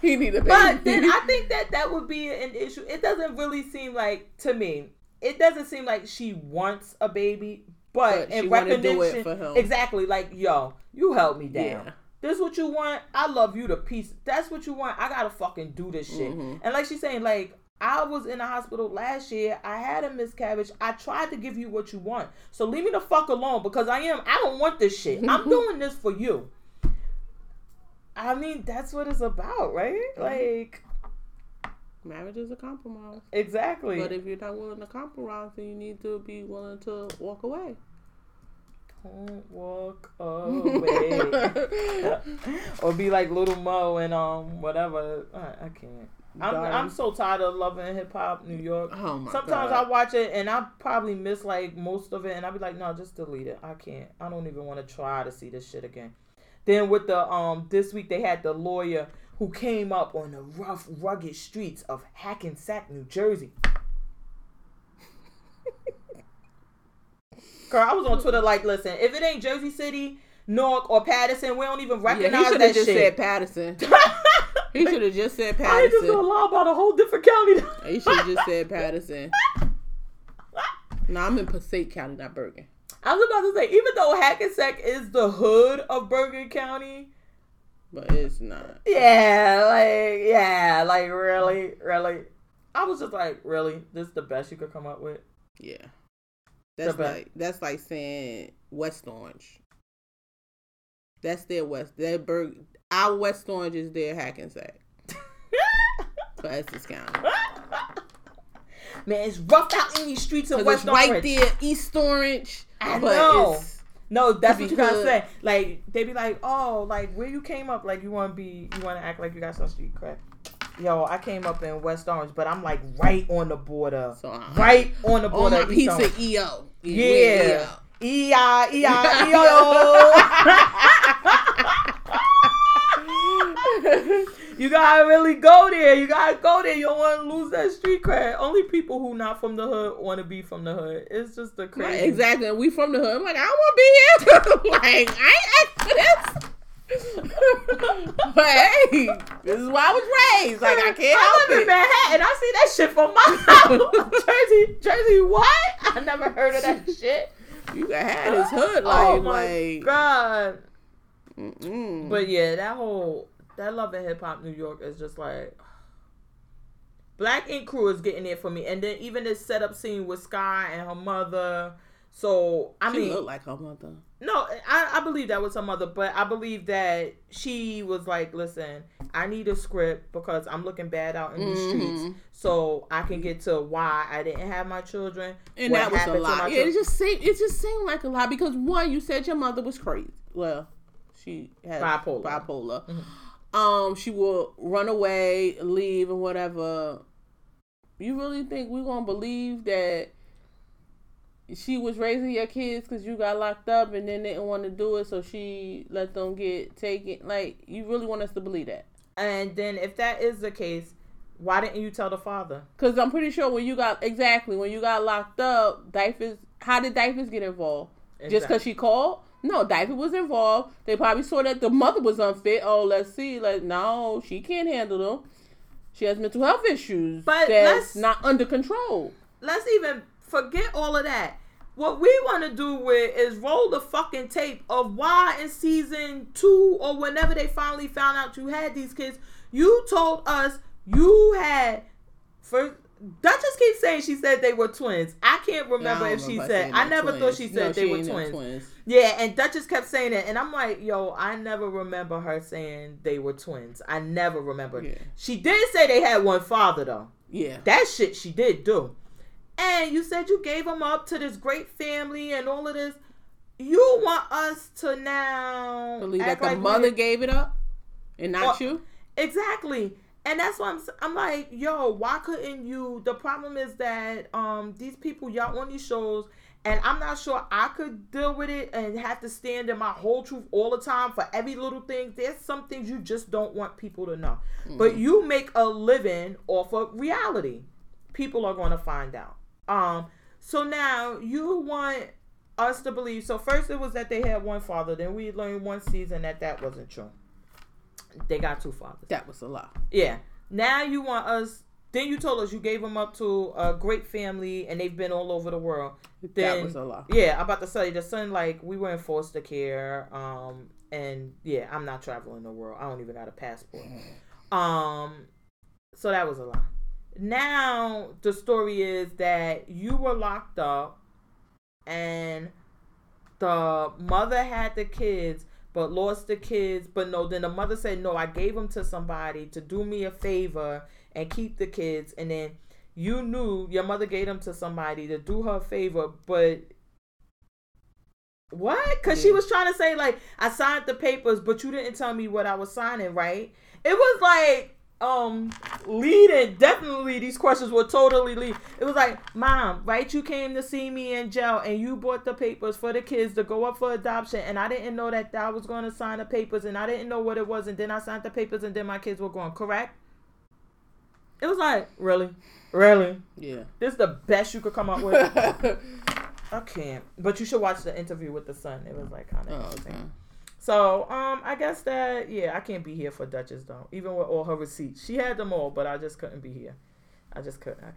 He need a baby. But then I think that would be an issue. It doesn't really seem like, to me, it doesn't seem like she wants a baby, but in recognition, do it for him. Exactly. Like, yo, you held me down. Yeah. This is what you want. I love you to peace. That's what you want. I gotta fucking do this shit. Mm-hmm. And like she's saying, like, I was in the hospital last year. I had a miscarriage. I tried to give you what you want. So leave me the fuck alone because I don't want this shit. I'm doing this for you. I mean, that's what it's about, right? Like, marriage is a compromise. Exactly. But if you're not willing to compromise, then you need to be willing to walk away. Don't walk away. Or be like Little Mo and whatever. I can't. I'm so tired of Love and Hip Hop New York. Oh my Sometimes God. I watch it and I probably miss like most of it and I'll be like, no, just delete it. I can't. I don't even want to try to see this shit again. Then with the this week they had the lawyer who came up on the rough, rugged streets of Hackensack, New Jersey. Girl, I was on Twitter like, listen, if it ain't Jersey City, Newark, or Patterson, we don't even recognize that shit. Yeah, he should have just said Patterson. He should have just said Patterson. I ain't just gonna lie about a whole different county. He should have just said Patterson. No, I'm in Passaic County, not Bergen. I was about to say, even though Hackensack is the hood of Bergen County. But it's not. Yeah, like really. I was just like, really? This is the best you could come up with? Yeah. That's like saying West Orange. That's their West. Our West Orange is their Hackensack. So that's this county. Man, it's rough out in these streets of West Orange. Right there, East Orange. I know. No, that's what you gotta say. Like they be like, oh, like where you came up, like you wanna act like you got some street crap. Yo, I came up in West Orange, but I'm like right on the border. So on my East piece of EO. Yeah. EO. You gotta really go there. You don't want to lose that street cred. Only people who not from the hood want to be from the hood. It's just the crazy. Right, exactly. We from the hood. I'm like, I don't want to be here. Like, I ain't asked for this. But hey, this is why I was raised. Like, I can't help it. I live in Manhattan. I see that shit from my house. Jersey, what? I never heard of that shit. You can have this hood life. Oh my God. Mm-mm. But yeah, that Love and Hip Hop New York is just like Black Ink Crew is getting it for me. And then even this setup scene with Sky and her mother. So she looked like her mother. No, I believe that was her mother, but I believe that she was like, listen, I need a script because I'm looking bad out in the streets, so I can get to why I didn't have my children. And what that was a lot. Yeah, it just seemed like a lot because one, you said your mother was crazy. Well, she had bipolar. Mm-hmm. She will run away, leave, and whatever. You really think we're gonna believe that? She was raising your kids because you got locked up and then they didn't want to do it, so she let them get taken. Like, you really want us to believe that? And then if that is the case, why didn't you tell the father? Because I'm pretty sure when you got locked up, Dyfus. How did Dyfus get involved? Exactly. Just because she called? No, Dyfus was involved. They probably saw that the mother was unfit. Oh, let's see. Like, no, she can't handle them. She has mental health issues. But that's not under control. Let's even forget all of that. What we want to do with is roll the fucking tape of why in season 2 or whenever they finally found out you had these kids, you told us you had first. Duchess keeps saying she said they were twins. I can't remember if she said. I never thought she said they were twins. Yeah, and Duchess kept saying it, and I'm like, yo, I never remember her saying they were twins. I never remember. Yeah. She did say they had one father though. Yeah, that shit she did do. And you said you gave him up to this great family and all of this. You want us to now believe that the mother gave it up and not you? Exactly. And that's why I'm like, yo, why couldn't you? The problem is that these people, y'all on these shows, and I'm not sure I could deal with it and have to stand in my whole truth all the time for every little thing. There's some things you just don't want people to know. Mm-hmm. But you make a living off of reality. People are going to find out. So now you want us to believe. So first it was that they had one father. Then we learned one season that wasn't true. They got two fathers. That was a lie. Yeah. Now you want us. Then you told us you gave them up to a great family and they've been all over the world. Then, that was a lie. Yeah, I'm about to say the son, like, we were in foster care. And I'm not traveling the world. I don't even got a passport. So that was a lie. Now the story is that you were locked up and the mother had the kids but lost the kids. But no, then the mother said, no, I gave them to somebody to do me a favor and keep the kids. And then you knew your mother gave them to somebody to do her a favor, but what? Because she was trying to say, like, I signed the papers, but you didn't tell me what I was signing, right? It was like, leading, definitely these questions were totally lead. It was like, Mom, right, you came to see me in jail and you bought the papers for the kids to go up for adoption and I didn't know that I was going to sign the papers and I didn't know what it was and then I signed the papers and then my kids were going, correct? It was like, really? Yeah. This is the best you could come up with? I can't. But you should watch the interview with the son. It was like kind of interesting. Okay. So, I guess that, I can't be here for Duchess, though. Even with all her receipts. She had them all, but I just couldn't be here. I just couldn't. I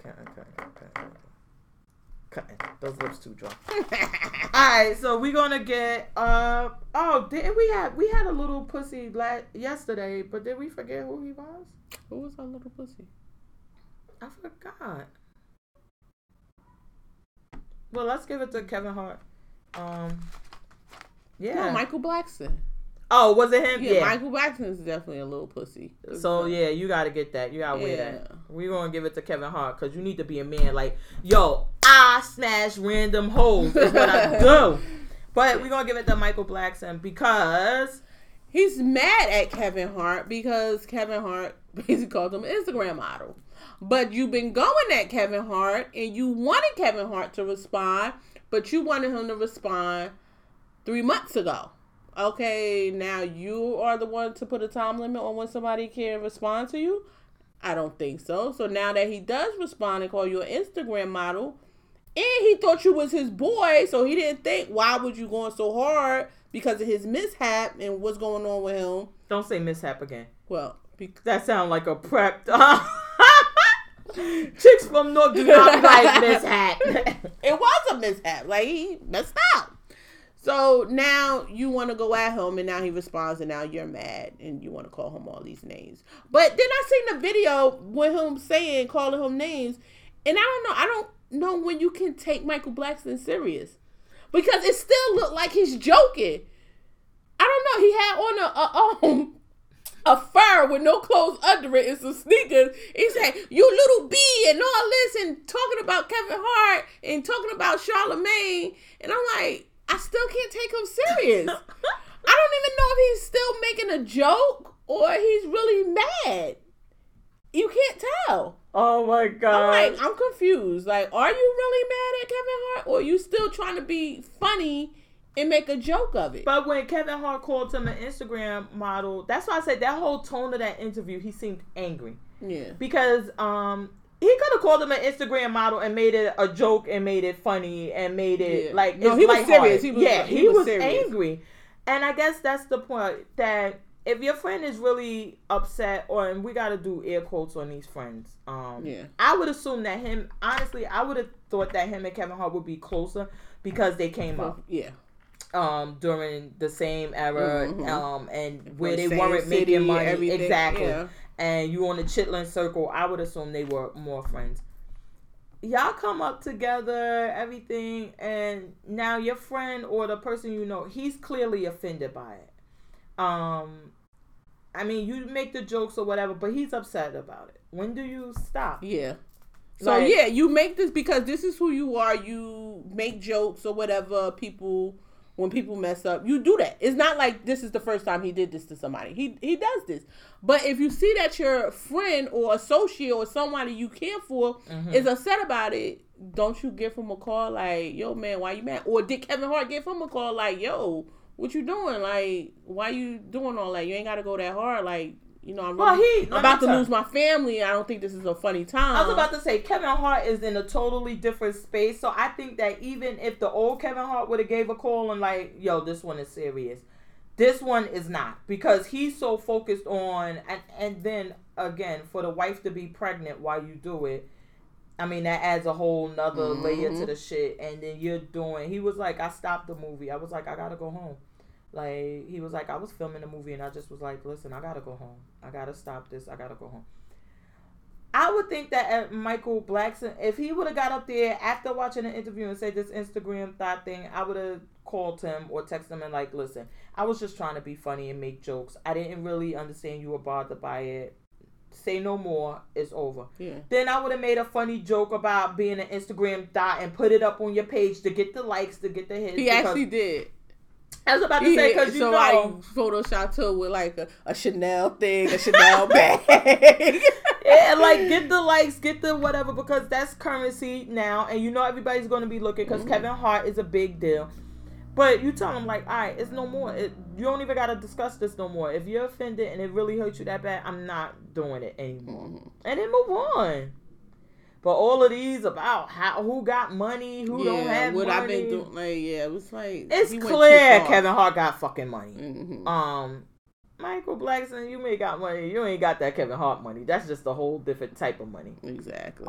couldn't. Those lips too dry. All right, so we're going to get, we had a little pussy yesterday, but did we forget who he was? Who was our little pussy? I forgot. Well, let's give it to Kevin Hart. No, Michael Blackson. Oh, was it him? Yeah. Michael Blackson is definitely a little pussy. So, you got to get that. You got to weigh that. We're going to give it to Kevin Hart because you need to be a man. Like, yo, I smash random hoes is what I do. But we're going to give it to Michael Blackson because he's mad at Kevin Hart because Kevin Hart basically called him an Instagram model. But you've been going at Kevin Hart and you wanted Kevin Hart to respond, but you wanted him to respond 3 months ago. Okay, now you are the one to put a time limit on when somebody can respond to you? I don't think so. So now that he does respond and call you an Instagram model, and he thought you was his boy, so he didn't think, why would you going so hard because of his mishap and what's going on with him? Don't say mishap again. Well, that sounds like a prepped... Chicks from North do not like mishap. It was a mishap. Like, he messed up. So now you want to go at him, and now he responds, and now you're mad, and you want to call him all these names. But then I seen the video with him calling him names, and I don't know when you can take Michael Blackson serious, because it still looked like he's joking. I don't know. He had on a fur with no clothes under it and some sneakers. He said, "You little bee," and all this, and talking about Kevin Hart and talking about Charlemagne, and I'm like, I still can't take him serious. I don't even know if he's still making a joke or he's really mad. You can't tell. Oh, my God. I'm confused. Like, are you really mad at Kevin Hart or are you still trying to be funny and make a joke of it? But when Kevin Hart called him an Instagram model, that's why I said that whole tone of that interview, he seemed angry. Yeah. Because, he could have called him an Instagram model and made it a joke and made it funny and made it like... No, he was serious. He was angry. And I guess that's the point, that if your friend is really upset, and we got to do air quotes on these friends, I would assume that him... Honestly, I would have thought that him and Kevin Hart would be closer because they came up. Yeah. During the same era, mm-hmm. And where they weren't making money. Everything. Exactly. Yeah. And you on the Chitlin circle, I would assume they were more friends. Y'all come up together, everything, and now your friend or the person you know, he's clearly offended by it. I mean, you make the jokes or whatever, but he's upset about it. When do you stop? Yeah. So, like, you make this because this is who you are. You make jokes or whatever people when people mess up, you do that. It's not like this is the first time he did this to somebody. He does this. But if you see that your friend or associate or somebody you care for is upset about it, don't you give him a call like, yo, man, why you mad? Or did Kevin Hart give him a call like, yo, what you doing? Like, why you doing all that? You ain't got to go that hard. Like, you know, I'm about to lose my family. I don't think this is a funny time. I was about to say, Kevin Hart is in a totally different space. So I think that even if the old Kevin Hart would have gave a call and like, yo, this one is serious. This one is not. Because he's so focused on, and then, again, for the wife to be pregnant while you do it, I mean, that adds a whole nother layer to the shit. And then you're doing, he was like, I stopped the movie. I was like, I got to go home. Like, he was like, I was filming a movie and I just was like, listen, I got to go home. I got to stop this. I got to go home. I would think that Michael Blackson, if he would have got up there after watching an interview and said this Instagram thought thing, I would have called him or texted him and like, listen, I was just trying to be funny and make jokes. I didn't really understand you were bothered by it. Say no more. It's over. Yeah. Then I would have made a funny joke about being an Instagram thought and put it up on your page to get the likes, to get the hits. He actually did. I was about to say, because you know. So I photoshopped her with like a Chanel thing, a Chanel bag. Yeah, like get the likes, get the whatever, because that's currency now. And you know everybody's going to be looking because Kevin Hart is a big deal. But you tell them, like, all right, it's no more. You don't even got to discuss this no more. If you're offended and it really hurts you that bad, I'm not doing it anymore. And then move on. But all of these about how who got money, who don't have what money. What I've been doing, like, it was like... It's clear Kevin Hart got fucking money. Michael Blackson, you may got money. You ain't got that Kevin Hart money. That's just a whole different type of money. Exactly.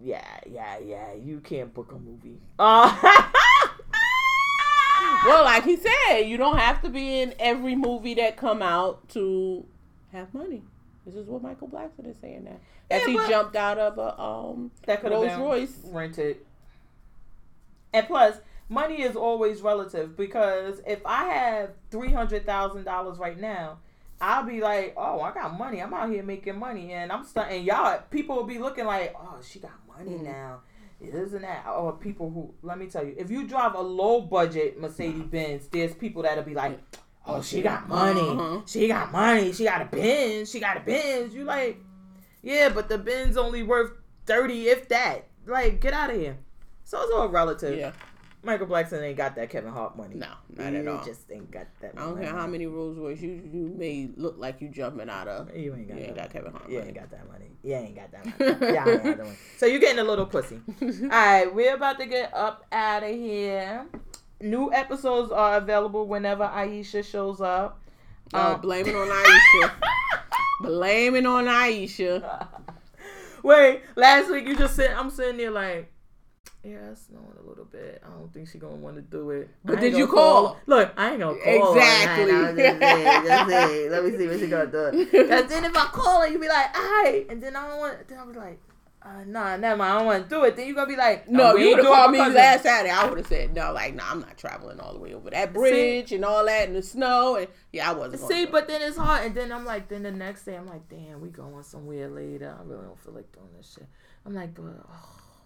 Yeah. You can't book a movie. Well, like he said, you don't have to be in every movie that come out to have money. This is what Michael Blackson is saying now. As he jumped out of a that could Rolls Royce. Rented. And plus, money is always relative because if I have $300,000 right now, I'll be like, oh, I got money. I'm out here making money. And I'm stunting. Y'all, people will be looking like, oh, she got money now. Isn't that or people who let me tell you if you drive a low budget Mercedes-Benz there's people that'll be like oh she got money she got a Benz you like yeah but the Benz only worth 30 if that like get out of here so it's all relative Michael Blackson ain't got that Kevin Hart money. No, not at all. He just ain't got that money. I don't care how many Rolls Royce you may look like you jumping out of. You ain't got that. You ain't got Kevin Hart money. You ain't got that money. Yeah, I ain't got that money. So you're getting a little pussy. All right, we're about to get up out of here. New episodes are available whenever Aisha shows up. Blame it on Aisha. Blame it on Aisha. Wait, last week you just said, I'm sitting there like, yeah, it's snowing a little bit. I don't think she's going to want to do it. But did you call? Look, I ain't going to call. Exactly. Just saying. Let me see what she's going to do. Because then if I call her, you be like, all right. And then I don't want then I'll be like, nah, never mind. I don't want to do it. Then you're going to be like, no, you would have called me last Saturday. I would have said, no, like, nah, I'm not traveling all the way over that bridge and all that and the snow. And yeah, I wasn't going to. See, but then it's hard. And then I'm like, then the next day, I'm like, damn, we going somewhere later. I really don't feel like doing this shit. I'm like, but,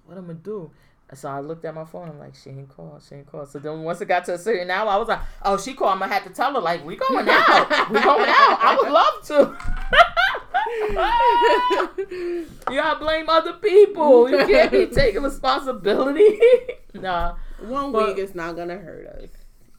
what I'm going to do? So I looked at my phone. I'm like, she ain't called. So then once it got to a certain hour, I was like, oh, she called. I'm going to have to tell her, like, we going out. I would love to. Y'all blame other people. You can't be taking responsibility. Nah. One week is not going to hurt us.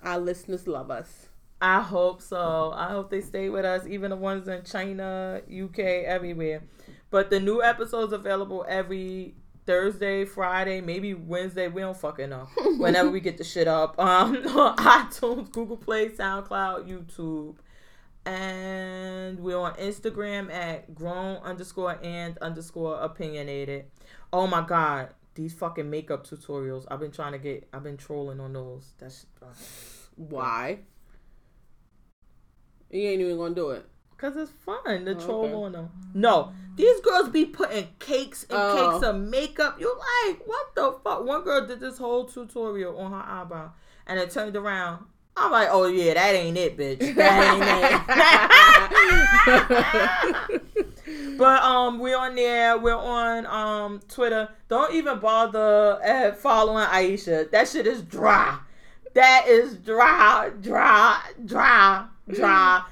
Our listeners love us. I hope so. I hope they stay with us, even the ones in China, UK, everywhere. But the new episode's available every Thursday, Friday, maybe Wednesday. We don't fucking know. Whenever we get the shit up. On iTunes, Google Play, SoundCloud, YouTube. And we're on Instagram at grown_and_opinionated. Oh my God. These fucking makeup tutorials. I've been trolling on those. That's why? You ain't even gonna do it. Because it's fun to troll on them. No. These girls be putting cakes and cakes of makeup. You're like, what the fuck? One girl did this whole tutorial on her eyebrow. And it turned around. I'm like, oh, yeah, that ain't it, bitch. That ain't it. But we're on there. We're on Twitter. Don't even bother following Aisha. That shit is dry. That is dry.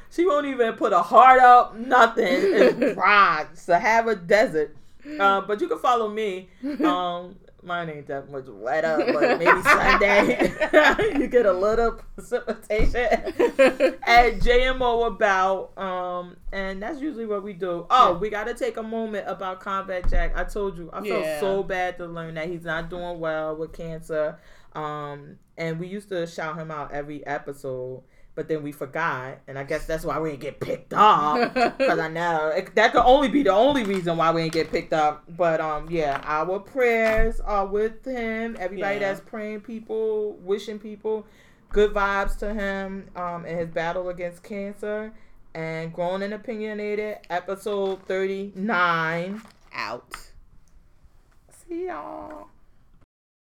She won't even put a heart up, nothing. It's dry. Sahara Desert. But you can follow me. Mine ain't that much wet up, but maybe Sunday you get a little precipitation at JMO About. And that's usually what we do. Oh, we got to take a moment about Combat Jack. I told you, I felt so bad to learn that he's not doing well with cancer. And we used to shout him out every episode. But then we forgot, and I guess that's why we didn't get picked up. Because I know that could only be the only reason why we didn't get picked up. But our prayers are with him. Everybody that's praying, people, wishing people good vibes to him in his battle against cancer. And Grown and Opinionated, episode 39 out. See y'all.